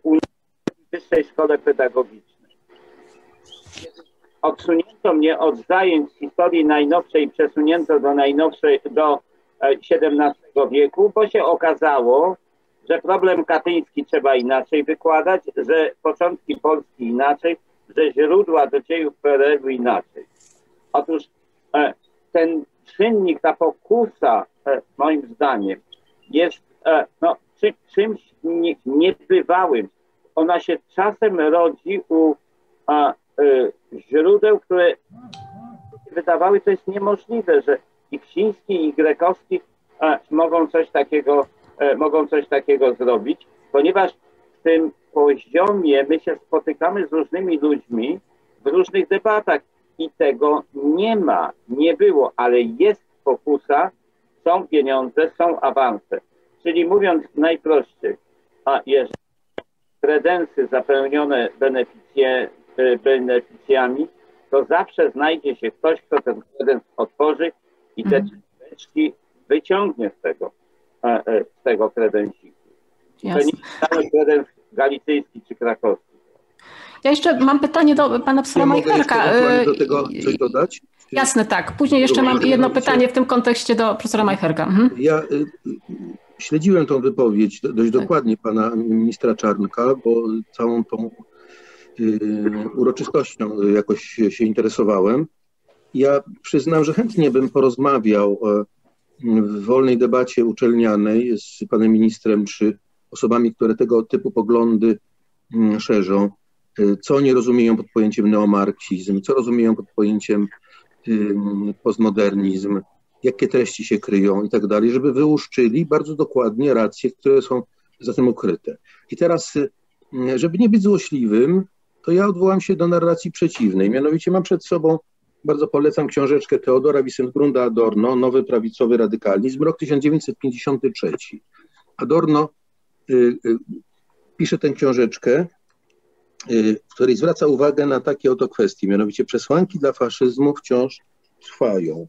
Wyższej Szkole Pedagogicznej. Odsunięto mnie od zajęć z historii najnowszej i przesunięto do najnowszej, do siedemnastego wieku, bo się okazało, że problem katyński trzeba inaczej wykładać, że początki Polski inaczej, że źródła do dziejów P R L-u inaczej. Otóż ten czynnik, ta pokusa, moim zdaniem, jest no, czy, czymś niebywałym. Ona się czasem rodzi u a, źródeł, które wydawały, to jest niemożliwe, że i Ksiński, i Grekowski a, mogą coś takiego, e, mogą coś takiego zrobić, ponieważ w tym poziomie my się spotykamy z różnymi ludźmi w różnych debatach i tego nie ma, nie było, ale jest pokusa, są pieniądze, są awanse. Czyli mówiąc najprościej, a jeżeli kredensy zapełnione beneficje beneficjami, to zawsze znajdzie się ktoś, kto ten kredens otworzy i te czynniczki wyciągnie z tego, z tego kredensiku. Jasne. To nie jest cały kredens galicyjski czy krakowski. Ja jeszcze mam pytanie do pana profesora Majcherka. Do tego coś dodać? Jasne, tak. Później jeszcze mam jedno pytanie w tym kontekście do profesora Majcherka. Mhm. Ja śledziłem tą wypowiedź dość dokładnie pana ministra Czarnka, bo całą tą uroczystością jakoś się interesowałem. Ja przyznam, że chętnie bym porozmawiał w wolnej debacie uczelnianej z panem ministrem czy osobami, które tego typu poglądy szerzą. co oni rozumieją pod pojęciem neomarksizm, co rozumieją pod pojęciem postmodernizm, jakie treści się kryją i tak dalej, żeby wyłuszczyli bardzo dokładnie racje, które są za tym ukryte. I teraz, żeby nie być złośliwym, to ja odwołam się do narracji przeciwnej. Mianowicie mam przed sobą, bardzo polecam książeczkę Teodora Wissengrunda Adorno, Nowy prawicowy radykalizm, rok tysiąc dziewięćset pięćdziesiąty trzeci. Adorno y, y, pisze tę książeczkę, y, w której zwraca uwagę na takie oto kwestie, mianowicie przesłanki dla faszyzmu wciąż trwają.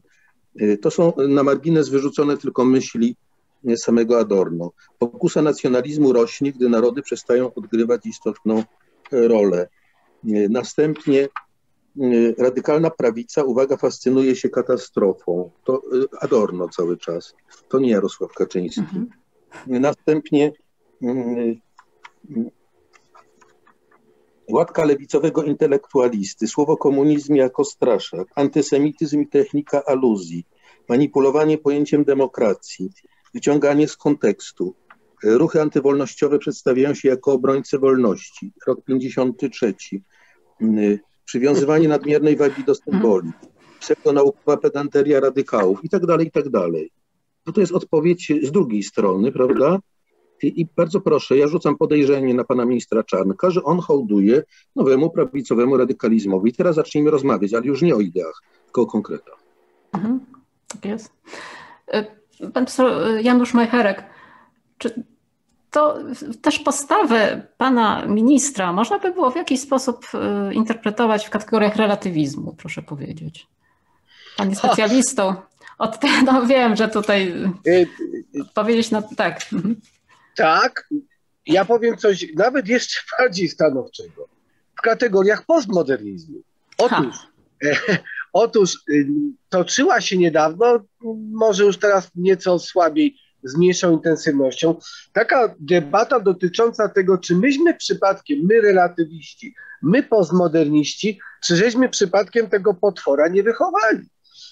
Y, to są na margines wyrzucone tylko myśli samego Adorno. Pokusa nacjonalizmu rośnie, gdy narody przestają odgrywać istotną rolę. Y, następnie radykalna prawica, uwaga, fascynuje się katastrofą. To Adorno cały czas, to nie Jarosław Kaczyński. Mhm. Następnie łatka lewicowego intelektualisty, słowo komunizm jako straszak, antysemityzm i technika aluzji, manipulowanie pojęciem demokracji, wyciąganie z kontekstu. Ruchy antywolnościowe przedstawiają się jako obrońcy wolności. Rok pięćdziesiąty trzeci. Przywiązywanie nadmiernej wagi do symboli, pseudonaukowa pedanteria radykałów i tak dalej, i tak dalej. No to jest odpowiedź z drugiej strony, prawda? I, I bardzo proszę, ja rzucam podejrzenie na pana ministra Czarnka, że on hołduje nowemu prawicowemu radykalizmowi. I teraz zacznijmy rozmawiać, ale już nie o ideach, tylko o konkretach. Mhm. Tak jest. Pan profesor Janusz Majcherek, czy to też postawę pana ministra można by było w jakiś sposób interpretować w kategoriach relatywizmu, proszę powiedzieć. Pan jest specjalistą. Od tego no wiem, że tutaj powiedzieć na tak. Tak, ja powiem coś nawet jeszcze bardziej stanowczego. W kategoriach postmodernizmu. Otóż, otóż toczyła się niedawno, może już teraz nieco słabiej, z mniejszą intensywnością, taka debata dotycząca tego, czy myśmy przypadkiem, my relatywiści, my postmoderniści, czy żeśmy przypadkiem tego potwora nie wychowali.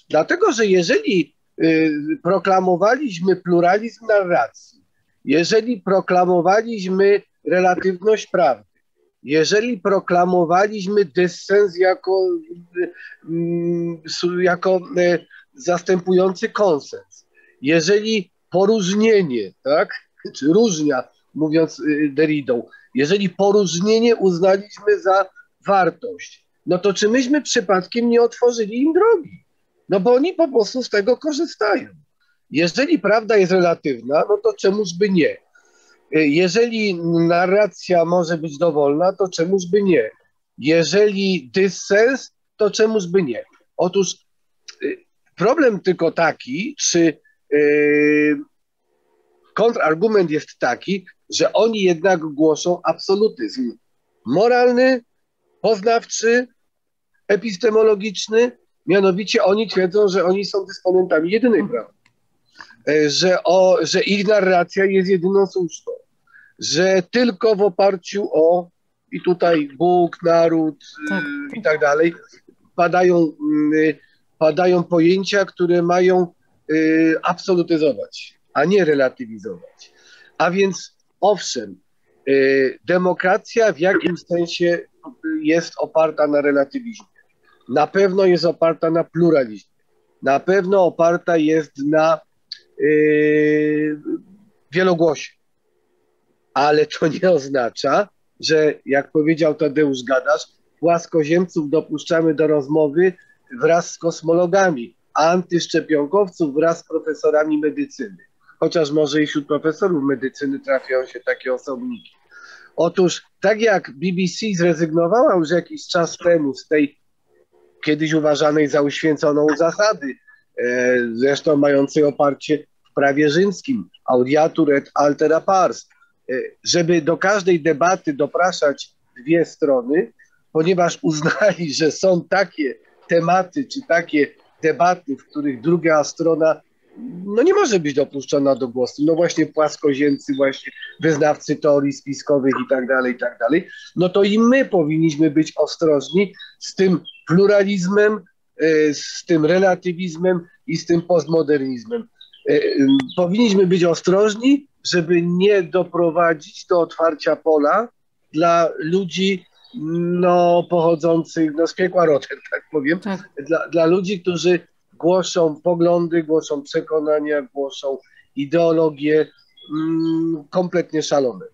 Dlatego, że jeżeli y, proklamowaliśmy pluralizm narracji, jeżeli proklamowaliśmy relatywność prawdy, jeżeli proklamowaliśmy dysens jako, y, y, jako y, zastępujący konsens, jeżeli poróżnienie, tak, czy różnia, mówiąc Deridą, jeżeli poróżnienie uznaliśmy za wartość, no to czy myśmy przypadkiem nie otworzyli im drogi? No bo oni po prostu z tego korzystają. Jeżeli prawda jest relatywna, no to czemuż by nie? Jeżeli narracja może być dowolna, to czemuż by nie? Jeżeli dysens, to czemuż by nie? Otóż problem tylko taki, czy kontrargument jest taki, że oni jednak głoszą absolutyzm moralny, poznawczy, epistemologiczny, mianowicie oni twierdzą, że oni są dysponentami jedynej prawdy, że, o, że ich narracja jest jedyną słuszną, że tylko w oparciu o, i tutaj Bóg, naród tak. i tak dalej, padają, padają pojęcia, które mają absolutyzować, a nie relatywizować. A więc owszem, demokracja w jakimś sensie jest oparta na relatywizmie. Na pewno jest oparta na pluralizmie. Na pewno oparta jest na yy, wielogłosie. Ale to nie oznacza, że jak powiedział Tadeusz Gadacz, płaskoziemców dopuszczamy do rozmowy wraz z kosmologami, antyszczepionkowców wraz z profesorami medycyny. Chociaż może i wśród profesorów medycyny trafiają się takie osobniki. Otóż tak jak B B C zrezygnowała już jakiś czas temu z tej kiedyś uważanej za uświęconą zasady, e, zresztą mającej oparcie w prawie rzymskim, audiatur et altera pars, e, żeby do każdej debaty dopraszać dwie strony, ponieważ uznali, że są takie tematy czy takie debaty, w których druga strona no nie może być dopuszczona do głosu, no właśnie płaskoziemcy, właśnie wyznawcy teorii spiskowych i tak dalej, i tak dalej, no to i my powinniśmy być ostrożni z tym pluralizmem, z tym relatywizmem i z tym postmodernizmem. Powinniśmy być ostrożni, żeby nie doprowadzić do otwarcia pola dla ludzi no, pochodzących no, z piekła rocznych, tak powiem, tak. Dla, dla ludzi, którzy głoszą poglądy, głoszą przekonania, głoszą ideologie mm, kompletnie szalone.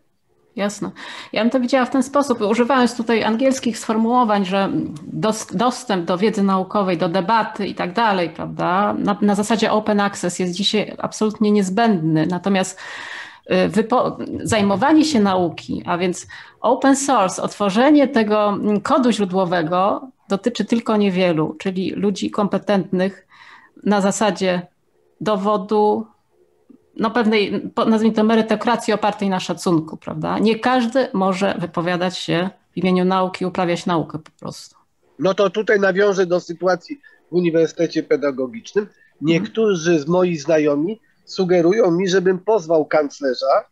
Jasne. Ja bym to widziała w ten sposób, używając tutaj angielskich sformułowań, że dos- dostęp do wiedzy naukowej, do debaty i tak dalej, prawda, na, na zasadzie open access jest dzisiaj absolutnie niezbędny, natomiast Wypo- zajmowanie się nauki, a więc open source, otworzenie tego kodu źródłowego dotyczy tylko niewielu, czyli ludzi kompetentnych na zasadzie dowodu, no pewnej, nazwijmy to, merytokracji opartej na szacunku, prawda? Nie każdy może wypowiadać się w imieniu nauki, uprawiać naukę po prostu. No to tutaj nawiążę do sytuacji w Uniwersytecie Pedagogicznym. Niektórzy hmm. z moich znajomi sugerują mi, żebym pozwał kanclerza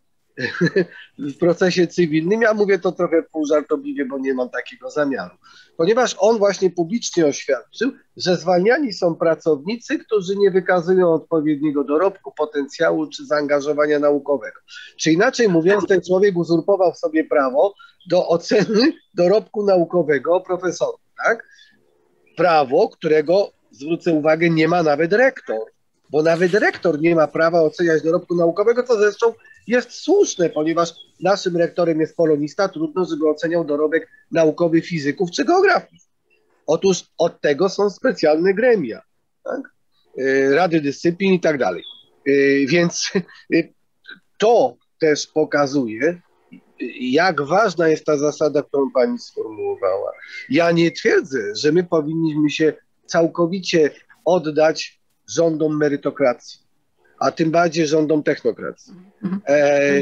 w procesie cywilnym. Ja mówię to trochę półżartobliwie, bo nie mam takiego zamiaru. Ponieważ on właśnie publicznie oświadczył, że zwalniani są pracownicy, którzy nie wykazują odpowiedniego dorobku, potencjału czy zaangażowania naukowego. Czy inaczej mówiąc, ten człowiek uzurpował sobie prawo do oceny dorobku naukowego profesorów, tak? Prawo, którego, zwrócę uwagę, nie ma nawet rektor. Bo nawet rektor nie ma prawa oceniać dorobku naukowego, co zresztą jest słuszne, ponieważ naszym rektorem jest polonista, trudno, żeby oceniał dorobek naukowy fizyków czy geografów. Otóż od tego są specjalne gremia, tak? Rady dyscyplin i tak dalej. Więc to też pokazuje, jak ważna jest ta zasada, którą pani sformułowała. Ja nie twierdzę, że my powinniśmy się całkowicie oddać rządom merytokracji, a tym bardziej rządom technokracji. E,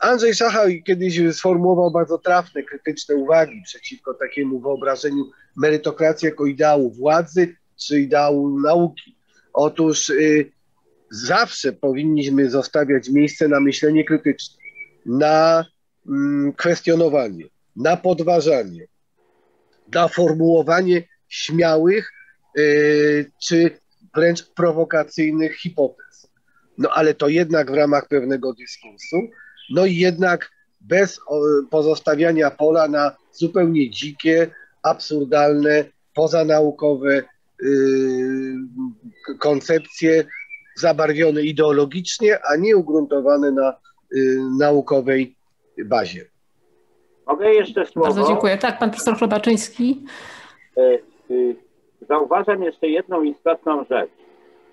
Andrzej Szachał kiedyś sformułował bardzo trafne, krytyczne uwagi przeciwko takiemu wyobrażeniu merytokracji jako ideału władzy czy ideału nauki. Otóż y, zawsze powinniśmy zostawiać miejsce na myślenie krytyczne, na mm, kwestionowanie, na podważanie, na formułowanie śmiałych y, czy wręcz prowokacyjnych hipotez. No ale to jednak w ramach pewnego dyskursu, no i jednak bez pozostawiania pola na zupełnie dzikie, absurdalne, pozanaukowe yy, koncepcje zabarwione ideologicznie, a nie ugruntowane na yy, naukowej bazie. Mogę jeszcze słowo? Bardzo dziękuję. Tak, pan profesor Chrobaczyński. Yy, yy. Zauważam jeszcze jedną istotną rzecz.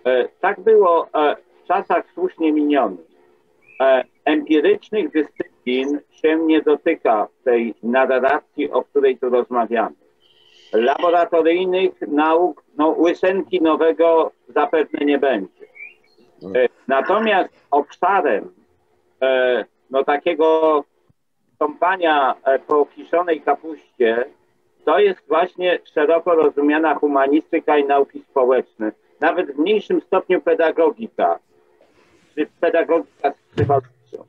E, tak było e, w czasach słusznie minionych. E, empirycznych dyscyplin się nie dotyka w tej narracji, o której tu rozmawiamy. Laboratoryjnych nauk, no, łysenki nowego zapewne nie będzie. E, natomiast obszarem e, no, takiego stąpania e, po kiszonej kapuście to jest właśnie szeroko rozumiana humanistyka i nauki społeczne. Nawet w mniejszym stopniu pedagogika, czy pedagogika z przywódcą.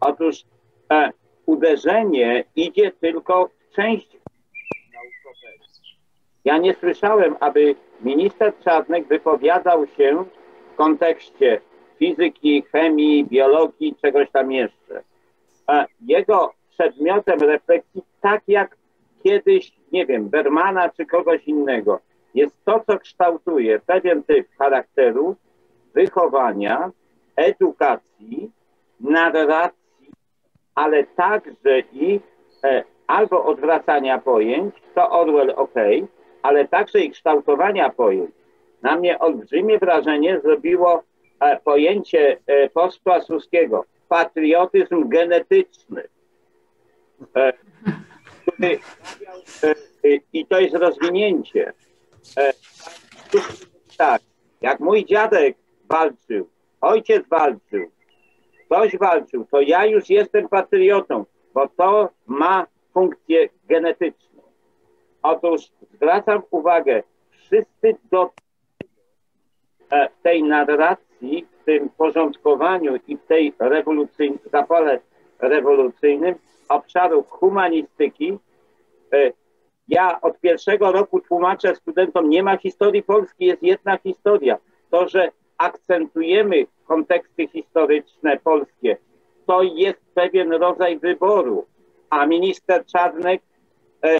Otóż e, uderzenie idzie tylko w część naukowego. Ja nie słyszałem, aby minister Czarnek wypowiadał się w kontekście fizyki, chemii, biologii, czegoś tam jeszcze. E, jego przedmiotem refleksji, tak jak kiedyś, nie wiem, Bermana czy kogoś innego, jest to, co kształtuje pewien typ charakteru, wychowania, edukacji, narracji, ale także i e, albo odwracania pojęć, to Orwell okej, ale także i kształtowania pojęć. Na mnie olbrzymie wrażenie zrobiło e, pojęcie e, posła Suskiego, patriotyzm genetyczny. E, I to jest rozwinięcie. Tak, jak mój dziadek walczył, ojciec walczył, ktoś walczył, to ja już jestem patriotą, bo to ma funkcję genetyczną. Otóż zwracam uwagę, wszyscy do tej narracji, w tym porządkowaniu i w tej rewolucyjnej, zapale rewolucyjnym, obszarów humanistyki. Ja od pierwszego roku tłumaczę studentom, nie ma historii Polski, jest jedna historia. To, że akcentujemy konteksty historyczne polskie, to jest pewien rodzaj wyboru, a minister Czarnek e,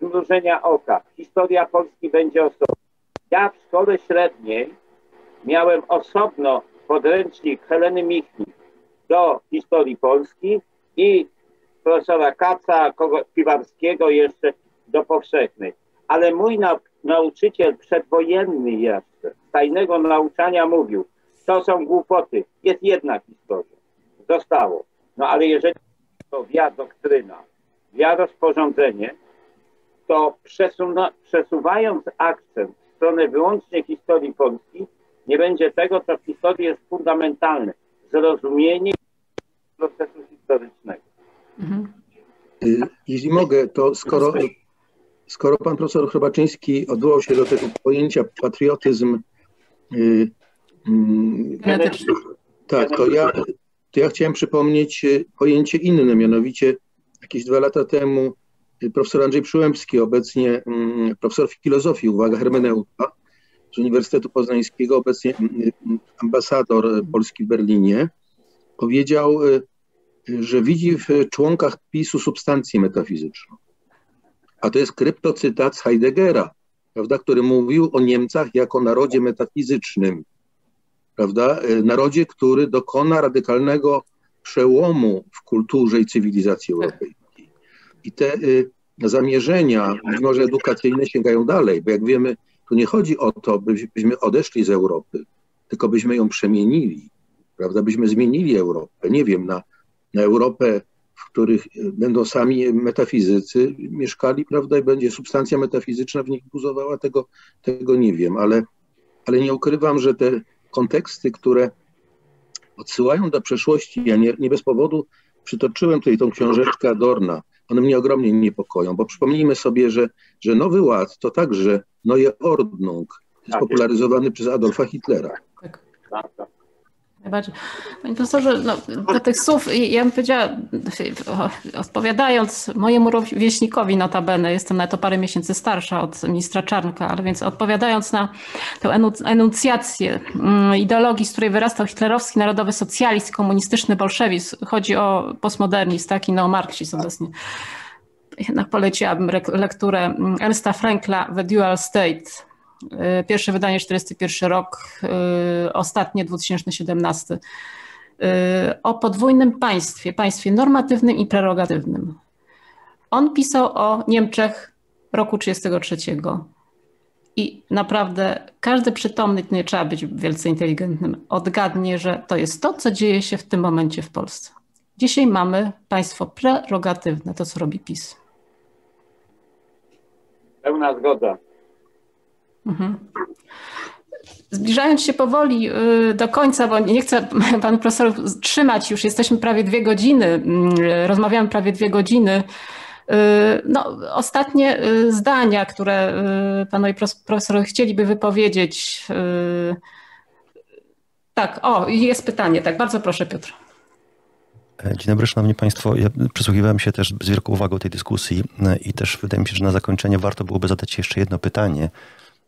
zmrużenia oka. Historia Polski będzie osobna. Ja w szkole średniej miałem osobno podręcznik Heleny Michnik do historii Polski i profesora Kaca, kogo, Piwarskiego jeszcze do powszechnej. Ale mój na, nauczyciel przedwojenny jeszcze, z tajnego nauczania mówił, to są głupoty, jest jedna historia, zostało. No ale jeżeli to via doktryna, via rozporządzenie, to przesuwa, przesuwając akcent w stronę wyłącznie historii Polski, nie będzie tego, co w historii jest fundamentalne, zrozumienie procesu historycznego. Mhm. Jeśli mogę, to skoro, skoro pan profesor Chrobaczyński odwołał się do tego pojęcia patriotyzm, yy, yy, tak, to ja, to ja chciałem przypomnieć pojęcie inne, mianowicie jakieś dwa lata temu profesor Andrzej Przyłębski, obecnie profesor filozofii, uwaga, hermeneuta z Uniwersytetu Poznańskiego, obecnie ambasador Polski w Berlinie, powiedział, że widzi w członkach PiSu substancję metafizyczną. A to jest kryptocytat z Heideggera, prawda, który mówił o Niemcach jako narodzie metafizycznym, prawda, narodzie, który dokona radykalnego przełomu w kulturze i cywilizacji europejskiej. I te y, zamierzenia, być może edukacyjne, sięgają dalej, bo jak wiemy, tu nie chodzi o to, byśmy odeszli z Europy, tylko byśmy ją przemienili, prawda, byśmy zmienili Europę, nie wiem, na na Europę, w których będą sami metafizycy mieszkali, prawda, i będzie substancja metafizyczna w nich buzowała, tego, tego nie wiem, ale, ale nie ukrywam, że te konteksty, które odsyłają do przeszłości, ja nie, nie bez powodu przytoczyłem tutaj tą książeczkę Adorna, one mnie ogromnie niepokoją, bo przypomnijmy sobie, że, że Nowy Ład to także Neue Ordnung, spopularyzowany przez Adolfa Hitlera. Tak, tak. Najbardziej. Panie profesorze, no, do tych słów, ja bym powiedziała, odpowiadając mojemu rówieśnikowi notabene, jestem na to parę miesięcy starsza od ministra Czarnka, ale więc odpowiadając na tę enuncjację ideologii, z której wyrastał hitlerowski narodowy socjalizm, komunistyczny bolszewizm, chodzi o postmodernizm, taki neomarksizm obecnie. Jednak poleciłabym lekturę Ernsta Frankla The Dual State. Pierwsze wydanie, czterdziesty pierwszy rok, ostatnie dwa tysiące siedemnasty. O podwójnym państwie, państwie normatywnym i prerogatywnym. On pisał o Niemczech roku tysiąc dziewięćset trzydziestego trzeciego. I naprawdę każdy przytomny, nie trzeba być wielce inteligentnym, odgadnie, że to jest to, co dzieje się w tym momencie w Polsce. Dzisiaj mamy państwo prerogatywne, to co robi PiS. Pełna zgoda. Mhm. Zbliżając się powoli do końca, bo nie chcę pan profesor trzymać, już jesteśmy prawie dwie godziny, rozmawiamy prawie dwie godziny. No, ostatnie zdania, które panowie profesorowie chcieliby wypowiedzieć. Tak, o, jest pytanie, tak, bardzo proszę, Piotr. Dzień dobry, szanowni państwo. Ja przysłuchiwałem się też z wielką uwagą tej dyskusji i też wydaje mi się, że na zakończenie warto byłoby zadać jeszcze jedno pytanie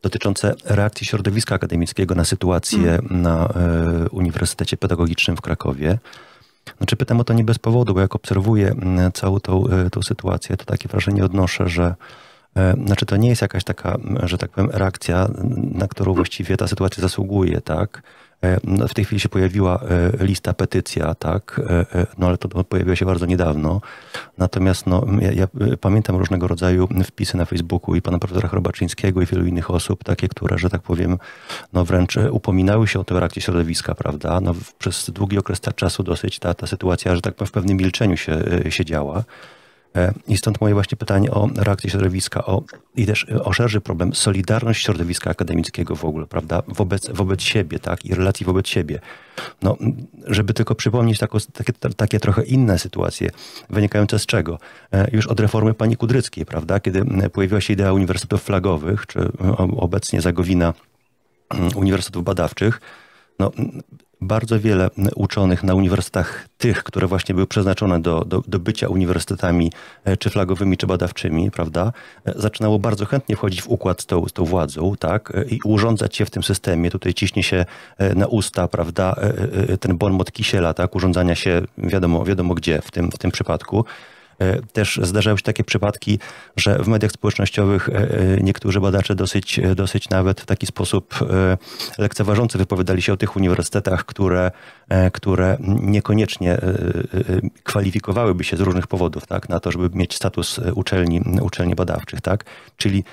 dotyczące reakcji środowiska akademickiego na sytuację na y, Uniwersytecie Pedagogicznym w Krakowie. Znaczy pytam o to nie bez powodu, bo jak obserwuję całą tą, tą sytuację, to takie wrażenie odnoszę, że y, znaczy to nie jest jakaś taka, że tak powiem, reakcja, na którą właściwie ta sytuacja zasługuje, tak? No, w tej chwili się pojawiła lista, petycja, tak, no ale to pojawiło się bardzo niedawno. Natomiast no, ja, ja pamiętam różnego rodzaju wpisy na Facebooku i pana profesora Chrobaczyńskiego i wielu innych osób, takie, które, że tak powiem, no wręcz upominały się o tę reakcję środowiska, prawda? No, przez długi okres czasu dosyć ta, ta sytuacja, że tak powiem, w pewnym milczeniu się, się działa. I stąd moje właśnie pytanie o reakcję środowiska o, i też o szerszy problem, solidarność środowiska akademickiego w ogóle, prawda, wobec, wobec siebie, tak, i relacji wobec siebie. No, żeby tylko przypomnieć taką, takie, takie trochę inne sytuacje, wynikające z czego? Już od reformy pani Kudryckiej, prawda, kiedy pojawiła się idea uniwersytetów flagowych, czy obecnie za Gowina uniwersytetów badawczych, no, bardzo wiele uczonych na uniwersytetach tych, które właśnie były przeznaczone do, do, do bycia uniwersytetami czy flagowymi, czy badawczymi, prawda, zaczynało bardzo chętnie wchodzić w układ z tą, z tą władzą, tak, i urządzać się w tym systemie. Tutaj ciśnie się na usta, prawda, ten bon mot Kisiela, tak, urządzania się wiadomo, wiadomo gdzie w tym, w tym przypadku. Też zdarzały się takie przypadki, że w mediach społecznościowych niektórzy badacze dosyć, dosyć nawet w taki sposób lekceważący wypowiadali się o tych uniwersytetach, które, które niekoniecznie kwalifikowałyby się z różnych powodów, tak, na to, żeby mieć status uczelni, uczelni badawczych. Tak? Czyli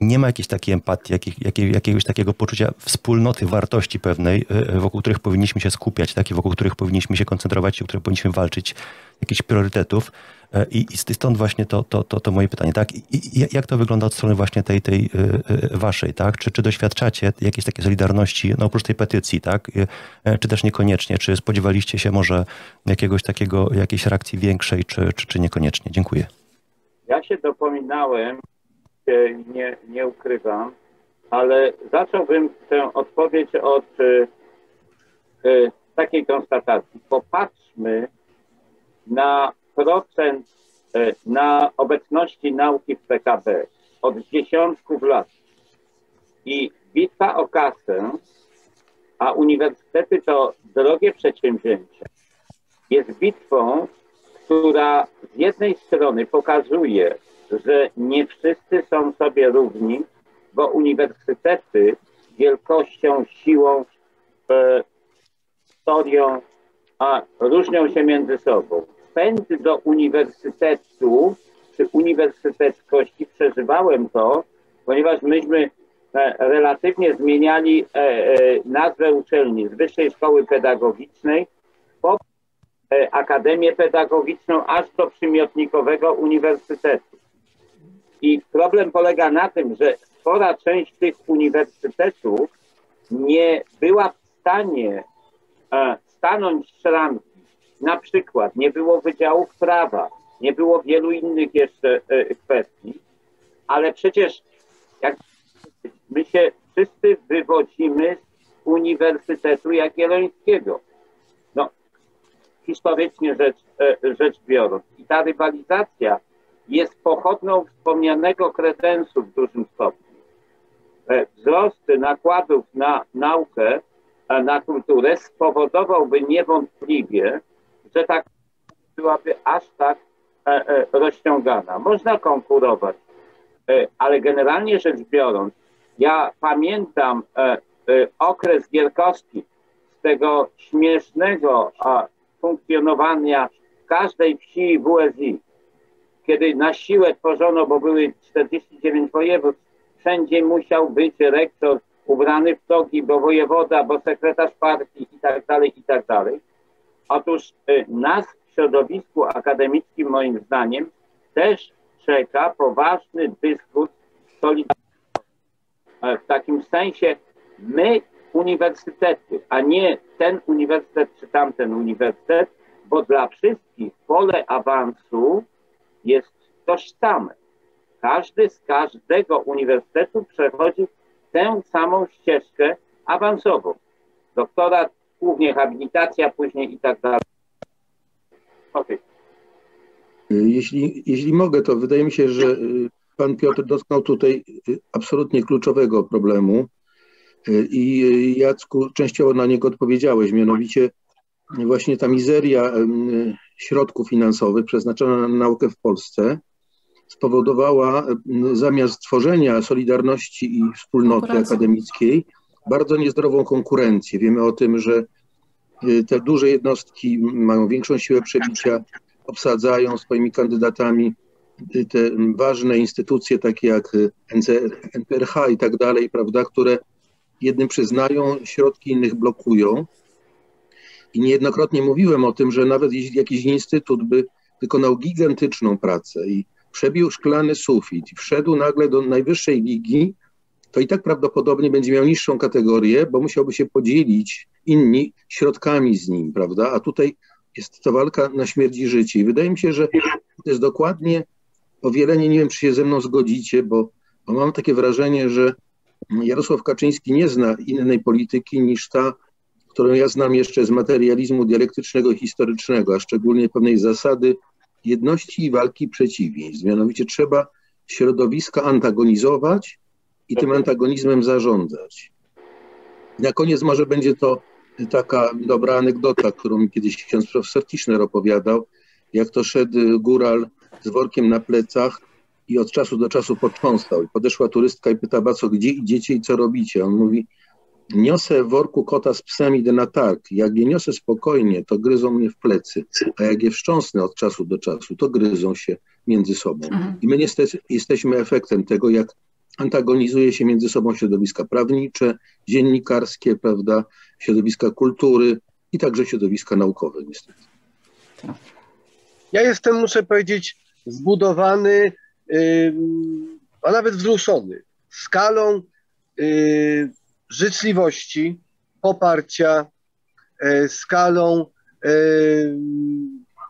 nie ma jakiejś takiej empatii, jakich, jakiej, jakiegoś takiego poczucia wspólnoty, wartości pewnej, wokół których powinniśmy się skupiać, tak? I wokół których powinniśmy się koncentrować, i o których powinniśmy walczyć, jakichś priorytetów. I, i stąd właśnie to, to, to, to moje pytanie. Tak? I, i jak to wygląda od strony właśnie tej, tej waszej? Tak? Czy, czy doświadczacie jakiejś takiej solidarności, no oprócz tej petycji, tak? Czy też niekoniecznie? Czy spodziewaliście się może jakiegoś takiego, jakiejś reakcji większej, czy, czy, czy niekoniecznie? Dziękuję. Ja się dopominałem, Nie, nie ukrywam, ale zacząłbym tę odpowiedź od y, y, takiej konstatacji. Popatrzmy na procent y, na obecności nauki w P K B od dziesiątków lat. I bitwa o kasę, a uniwersytety to drogie przedsięwzięcia, jest bitwą, która z jednej strony pokazuje, że nie wszyscy są sobie równi, bo uniwersytety wielkością, siłą, e, historią a różnią się między sobą. Pęd do uniwersytetu czy uniwersyteckości, przeżywałem to, ponieważ myśmy e, relatywnie zmieniali e, e, nazwę uczelni z Wyższej Szkoły Pedagogicznej po e, Akademię Pedagogiczną aż do przymiotnikowego uniwersytetu. I problem polega na tym, że spora część tych uniwersytetów nie była w stanie e, stanąć z szranki. Na przykład nie było wydziałów prawa, nie było wielu innych jeszcze e, kwestii, ale przecież jak my się wszyscy wywodzimy z Uniwersytetu Jagiellońskiego. No, historycznie rzecz, e, rzecz biorąc. I ta rywalizacja jest pochodną wspomnianego kredensu w dużym stopniu. Wzrosty nakładów na naukę, na kulturę spowodowałby niewątpliwie, że ta byłaby aż tak rozciągana. Można konkurować, ale generalnie rzecz biorąc, ja pamiętam okres gierkowski z tego śmiesznego funkcjonowania każdej wsi W S I. Kiedy na siłę tworzono, bo były czterdzieści dziewięć województw, wszędzie musiał być rektor ubrany w togi, bo wojewoda, bo sekretarz partii i tak dalej, i tak dalej. Otóż y, nas w środowisku akademickim, moim zdaniem, też czeka poważny dyskurs solidarności. W takim sensie my, uniwersytety, a nie ten uniwersytet czy tamten uniwersytet, bo dla wszystkich pole awansu jest tożsame. Każdy z każdego uniwersytetu przechodzi tę samą ścieżkę awansową. Doktorat, głównie habilitacja, później i tak dalej. Okay. Jeśli, jeśli mogę, to wydaje mi się, że pan Piotr dotknął tutaj absolutnie kluczowego problemu i Jacku, częściowo na niego odpowiedziałeś, mianowicie właśnie ta mizeria środków finansowych przeznaczonych na naukę w Polsce spowodowała, zamiast tworzenia solidarności i wspólnoty akademickiej, bardzo niezdrową konkurencję. Wiemy o tym, że te duże jednostki mają większą siłę przebicia, obsadzają swoimi kandydatami te ważne instytucje takie jak N C R H i tak dalej, prawda, które jednym przyznają, środki innych blokują. I niejednokrotnie mówiłem o tym, że nawet jeśli jakiś instytut by wykonał gigantyczną pracę i przebił szklany sufit i wszedł nagle do najwyższej ligi, to i tak prawdopodobnie będzie miał niższą kategorię, bo musiałby się podzielić inni środkami z nim, prawda? A tutaj jest to walka na śmierć i życie. I wydaje mi się, że to jest dokładnie powielenie, nie wiem, czy się ze mną zgodzicie, bo, bo mam takie wrażenie, że Jarosław Kaczyński nie zna innej polityki niż ta, którą ja znam jeszcze z materializmu dialektycznego i historycznego, a szczególnie pewnej zasady jedności i walki przeciwieństw. Mianowicie trzeba środowiska antagonizować i tym antagonizmem zarządzać. Na koniec może będzie to taka dobra anegdota, którą mi kiedyś ksiądz profesor Tischner opowiadał, jak to szedł góral z workiem na plecach i od czasu do czasu potrząsał. I podeszła turystka i pytała, co, gdzie idziecie i co robicie? On mówi, niosę w worku kota z psem, idę na targ. Jak je niosę spokojnie, to gryzą mnie w plecy, a jak je wstrząsnę od czasu do czasu, to gryzą się między sobą. I my niestety jesteśmy efektem tego, jak antagonizuje się między sobą środowiska prawnicze, dziennikarskie, prawda, środowiska kultury i także środowiska naukowe niestety. Ja jestem, muszę powiedzieć, zbudowany, yy, a nawet wzruszony skalą yy, życzliwości, poparcia, yy, skalą yy,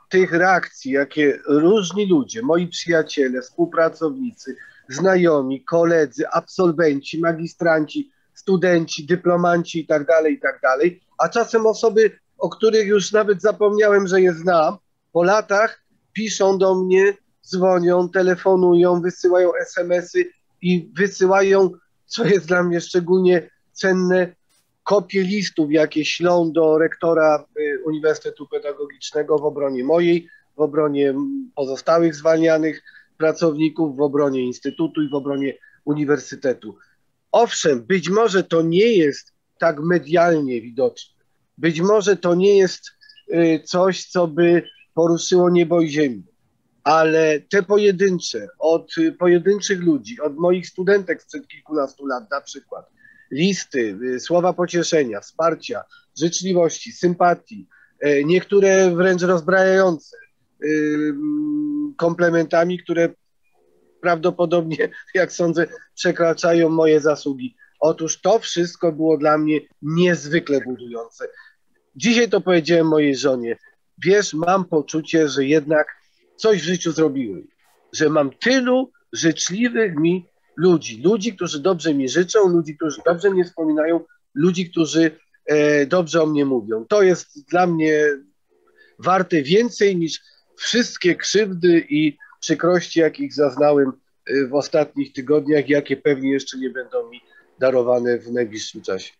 tych reakcji, jakie różni ludzie, moi przyjaciele, współpracownicy, znajomi, koledzy, absolwenci, magistranci, studenci, dyplomanci i tak dalej, i tak dalej, a czasem osoby, o których już nawet zapomniałem, że je znam, po latach piszą do mnie, dzwonią, telefonują, wysyłają es em esy i wysyłają, co jest dla mnie szczególnie cenne, kopie listów, jakie ślą do rektora Uniwersytetu Pedagogicznego w obronie mojej, w obronie pozostałych zwalnianych pracowników, w obronie Instytutu i w obronie Uniwersytetu. Owszem, być może to nie jest tak medialnie widoczne, być może to nie jest coś, co by poruszyło niebo i ziemię, ale te pojedyncze, od pojedynczych ludzi, od moich studentek sprzed kilkunastu lat na przykład, listy, słowa pocieszenia, wsparcia, życzliwości, sympatii, niektóre wręcz rozbrajające, komplementami, które prawdopodobnie, jak sądzę, przekraczają moje zasługi. Otóż to wszystko było dla mnie niezwykle budujące. Dzisiaj to powiedziałem mojej żonie. Wiesz, mam poczucie, że jednak coś w życiu zrobiłem, że mam tylu życzliwych mi ludzi, ludzi, którzy dobrze mi życzą, ludzi, którzy dobrze mnie wspominają, ludzi, którzy e, dobrze o mnie mówią. To jest dla mnie warte więcej niż wszystkie krzywdy i przykrości, jakich zaznałem w ostatnich tygodniach, jakie pewnie jeszcze nie będą mi darowane w najbliższym czasie.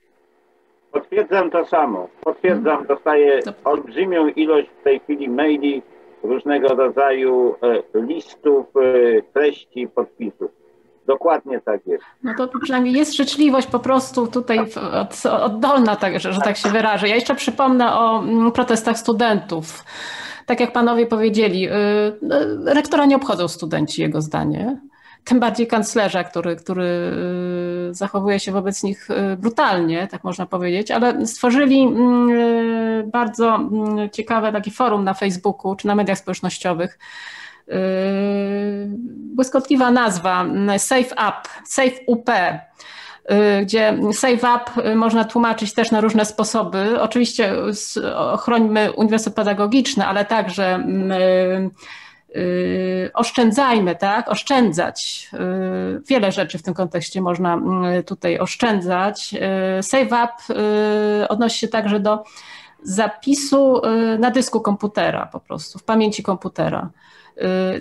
Potwierdzam to samo. Potwierdzam, dostaję olbrzymią ilość w tej chwili maili, różnego rodzaju listów, treści, podpisów. Dokładnie tak jest. No to przynajmniej jest życzliwość po prostu tutaj od, oddolna, tak, że, że tak się wyrażę. Ja jeszcze przypomnę o protestach studentów. Tak jak panowie powiedzieli, rektora nie obchodzą studenci, jego zdanie. Tym bardziej kanclerza, który, który zachowuje się wobec nich brutalnie, tak można powiedzieć, ale stworzyli bardzo ciekawe takie forum na Facebooku czy na mediach społecznościowych. Błyskotliwa nazwa, Save Up, Save U P, gdzie Save Up można tłumaczyć też na różne sposoby. Oczywiście chrońmy Uniwersytet Pedagogiczny, ale także oszczędzajmy, tak? Oszczędzać. Wiele rzeczy w tym kontekście można tutaj oszczędzać. Save Up odnosi się także do zapisu na dysku komputera po prostu, w pamięci komputera.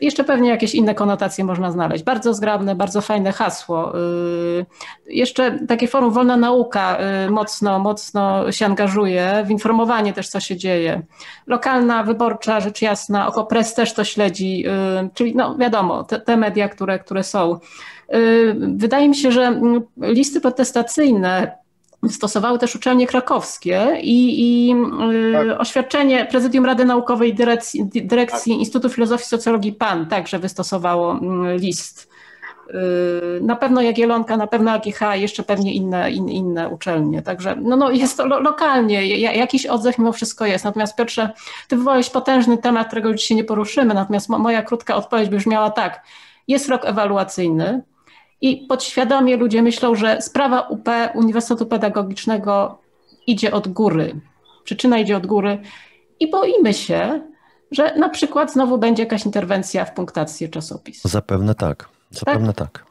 Jeszcze pewnie jakieś inne konotacje można znaleźć. Bardzo zgrabne, bardzo fajne hasło. Jeszcze takie forum Wolna Nauka mocno, mocno się angażuje w informowanie też, co się dzieje. Lokalna, wyborcza, rzecz jasna, Okopress też to śledzi, czyli no wiadomo, te, te media, które, które są. Wydaje mi się, że listy protestacyjne stosowały też uczelnie krakowskie i, i tak. Oświadczenie Prezydium Rady Naukowej Dyrekcji, dyrekcji tak. Instytutu Filozofii i Socjologii PAN także wystosowało list. Na pewno Jagiellonka, na pewno A G H, jeszcze pewnie inne, in, inne uczelnie. Także no, no jest to lo, lokalnie, jakiś odzew mimo wszystko jest. Natomiast Piotrze, ty wywołałeś potężny temat, którego już się nie poruszymy, natomiast moja krótka odpowiedź brzmiała tak. Jest rok ewaluacyjny. I podświadomie ludzie myślą, że sprawa U P Uniwersytetu Pedagogicznego idzie od góry, przyczyna idzie od góry i boimy się, że na przykład znowu będzie jakaś interwencja w punktację czasopisu. Zapewne tak, zapewne tak.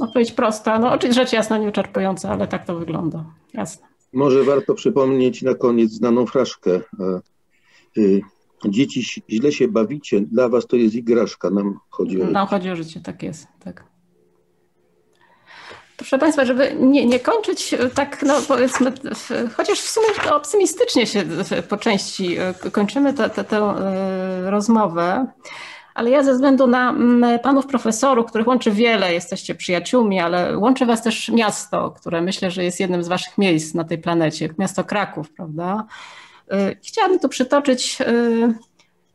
Odpowiedź tak. prosta, no oczywiście rzecz jasna, niewyczerpująca, ale tak to wygląda, jasne. Może warto przypomnieć na koniec znaną fraszkę. Dzieci źle się bawicie, dla was to jest igraszka, nam chodzi o życie. Nam chodzi o życie, tak jest, tak. Proszę Państwa, żeby nie, nie kończyć tak, no powiedzmy, chociaż w sumie optymistycznie się po części kończymy tę rozmowę, ale ja ze względu na panów profesorów, których łączy wiele, jesteście przyjaciółmi, ale łączy was też miasto, które myślę, że jest jednym z waszych miejsc na tej planecie, miasto Kraków, prawda? Chciałabym tu przytoczyć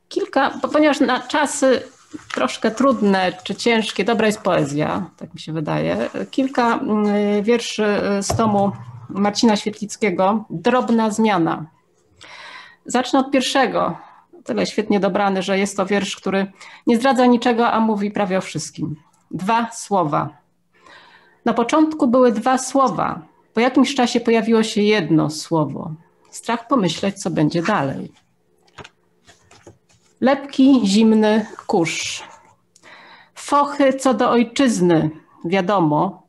kilka, ponieważ na czasy troszkę trudne czy ciężkie, dobra jest poezja, tak mi się wydaje. Kilka wierszy z tomu Marcina Świetlickiego, Drobna zmiana. Zacznę od pierwszego, tyle świetnie dobrany, że jest to wiersz, który nie zdradza niczego, a mówi prawie o wszystkim. Dwa słowa. Na początku były dwa słowa, po jakimś czasie pojawiło się jedno słowo. Strach pomyśleć, co będzie dalej. Lepki, zimny kurz. Fochy co do ojczyzny, wiadomo.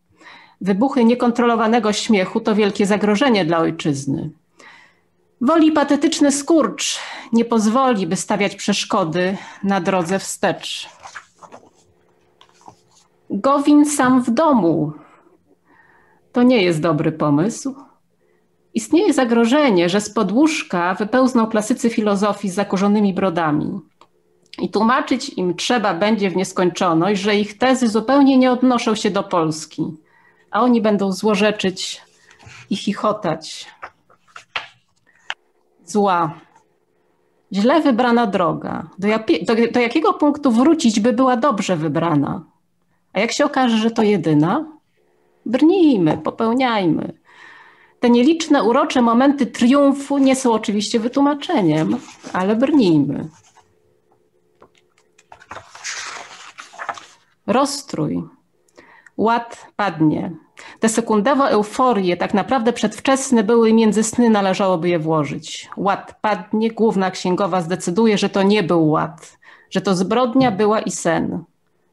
Wybuchy niekontrolowanego śmiechu to wielkie zagrożenie dla ojczyzny. Woli patetyczny skurcz nie pozwoli, by stawiać przeszkody na drodze wstecz. Gowin sam w domu. To nie jest dobry pomysł. Istnieje zagrożenie, że spod łóżka wypełzną klasycy filozofii z zakurzonymi brodami i tłumaczyć im trzeba będzie w nieskończoność, że ich tezy zupełnie nie odnoszą się do Polski, a oni będą złorzeczyć i chichotać. Zła. Źle wybrana droga. Do, do, do jakiego punktu wrócić, by była dobrze wybrana? A jak się okaże, że to jedyna? Brnijmy, popełniajmy. Te nieliczne urocze momenty triumfu nie są oczywiście wytłumaczeniem, ale brnijmy. Rozstrój. Ład padnie. Te sekundowe euforie, tak naprawdę przedwczesne były i między sny należałoby je włożyć. Ład padnie, główna księgowa zdecyduje, że to nie był ład, że to zbrodnia była i sen.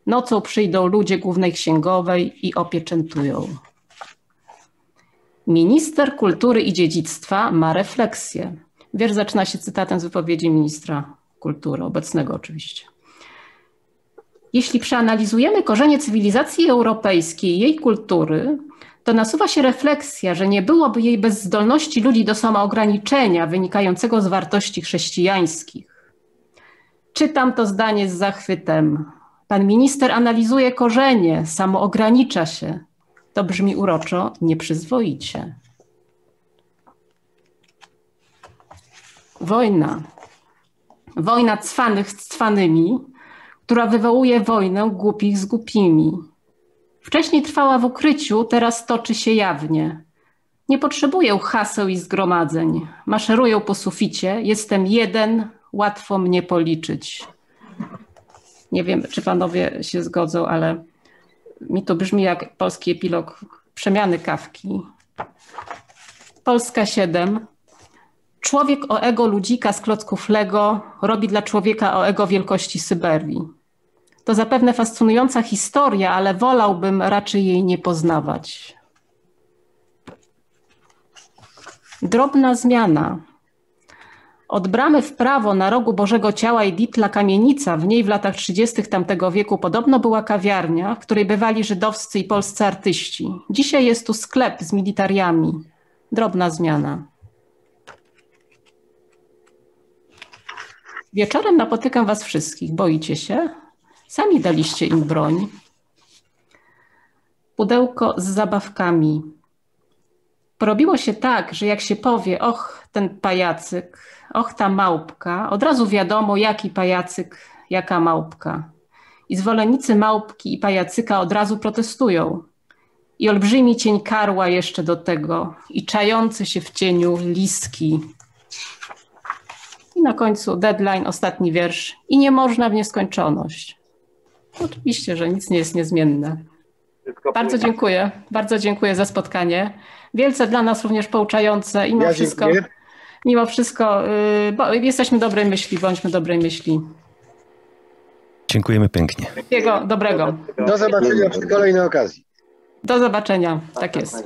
Nocą przyjdą ludzie głównej księgowej i opieczętują. Minister Kultury i Dziedzictwa ma refleksję. Wiersz zaczyna się cytatem z wypowiedzi ministra kultury, obecnego oczywiście. Jeśli przeanalizujemy korzenie cywilizacji europejskiej i jej kultury, to nasuwa się refleksja, że nie byłoby jej bez zdolności ludzi do samoograniczenia wynikającego z wartości chrześcijańskich. Czytam to zdanie z zachwytem. Pan minister analizuje korzenie, samoogranicza się. To brzmi uroczo, nieprzyzwoicie. Wojna. Wojna cwanych z cwanymi, która wywołuje wojnę głupich z głupimi. Wcześniej trwała w ukryciu, teraz toczy się jawnie. Nie potrzebuję haseł i zgromadzeń. Maszeruję po suficie. Jestem jeden, łatwo mnie policzyć. Nie wiem, czy panowie się zgodzą, ale mi to brzmi jak polski epilog Przemiany Kawki. Polska siedem. Człowiek o ego ludzika z klocków Lego robi dla człowieka o ego wielkości Syberii. To zapewne fascynująca historia, ale wolałbym raczej jej nie poznawać. Drobna zmiana. Od bramy w prawo na rogu Bożego Ciała i Ditla kamienica, w niej w latach trzydziestych tamtego wieku podobno była kawiarnia, w której bywali żydowscy i polscy artyści. Dzisiaj jest tu sklep z militariami. Drobna zmiana. Wieczorem napotykam was wszystkich. Boicie się? Sami daliście im broń. Pudełko z zabawkami. Porobiło się tak, że jak się powie, och, ten pajacyk, och, ta małpka, od razu wiadomo, jaki pajacyk, jaka małpka. I zwolennicy małpki i pajacyka od razu protestują. I olbrzymi cień karła jeszcze do tego, i czający się w cieniu liski. I na końcu deadline, ostatni wiersz. I nie można w nieskończoność. Oczywiście, że nic nie jest niezmienne. Bardzo dziękuję. Bardzo dziękuję za spotkanie. Wielce dla nas również pouczające i mimo ja wszystko, mimo wszystko bo jesteśmy dobrej myśli, bądźmy dobrej myśli. Dziękujemy pięknie. Wszystkiego dobrego. Do zobaczenia przy kolejnej okazji. Do zobaczenia, tak jest.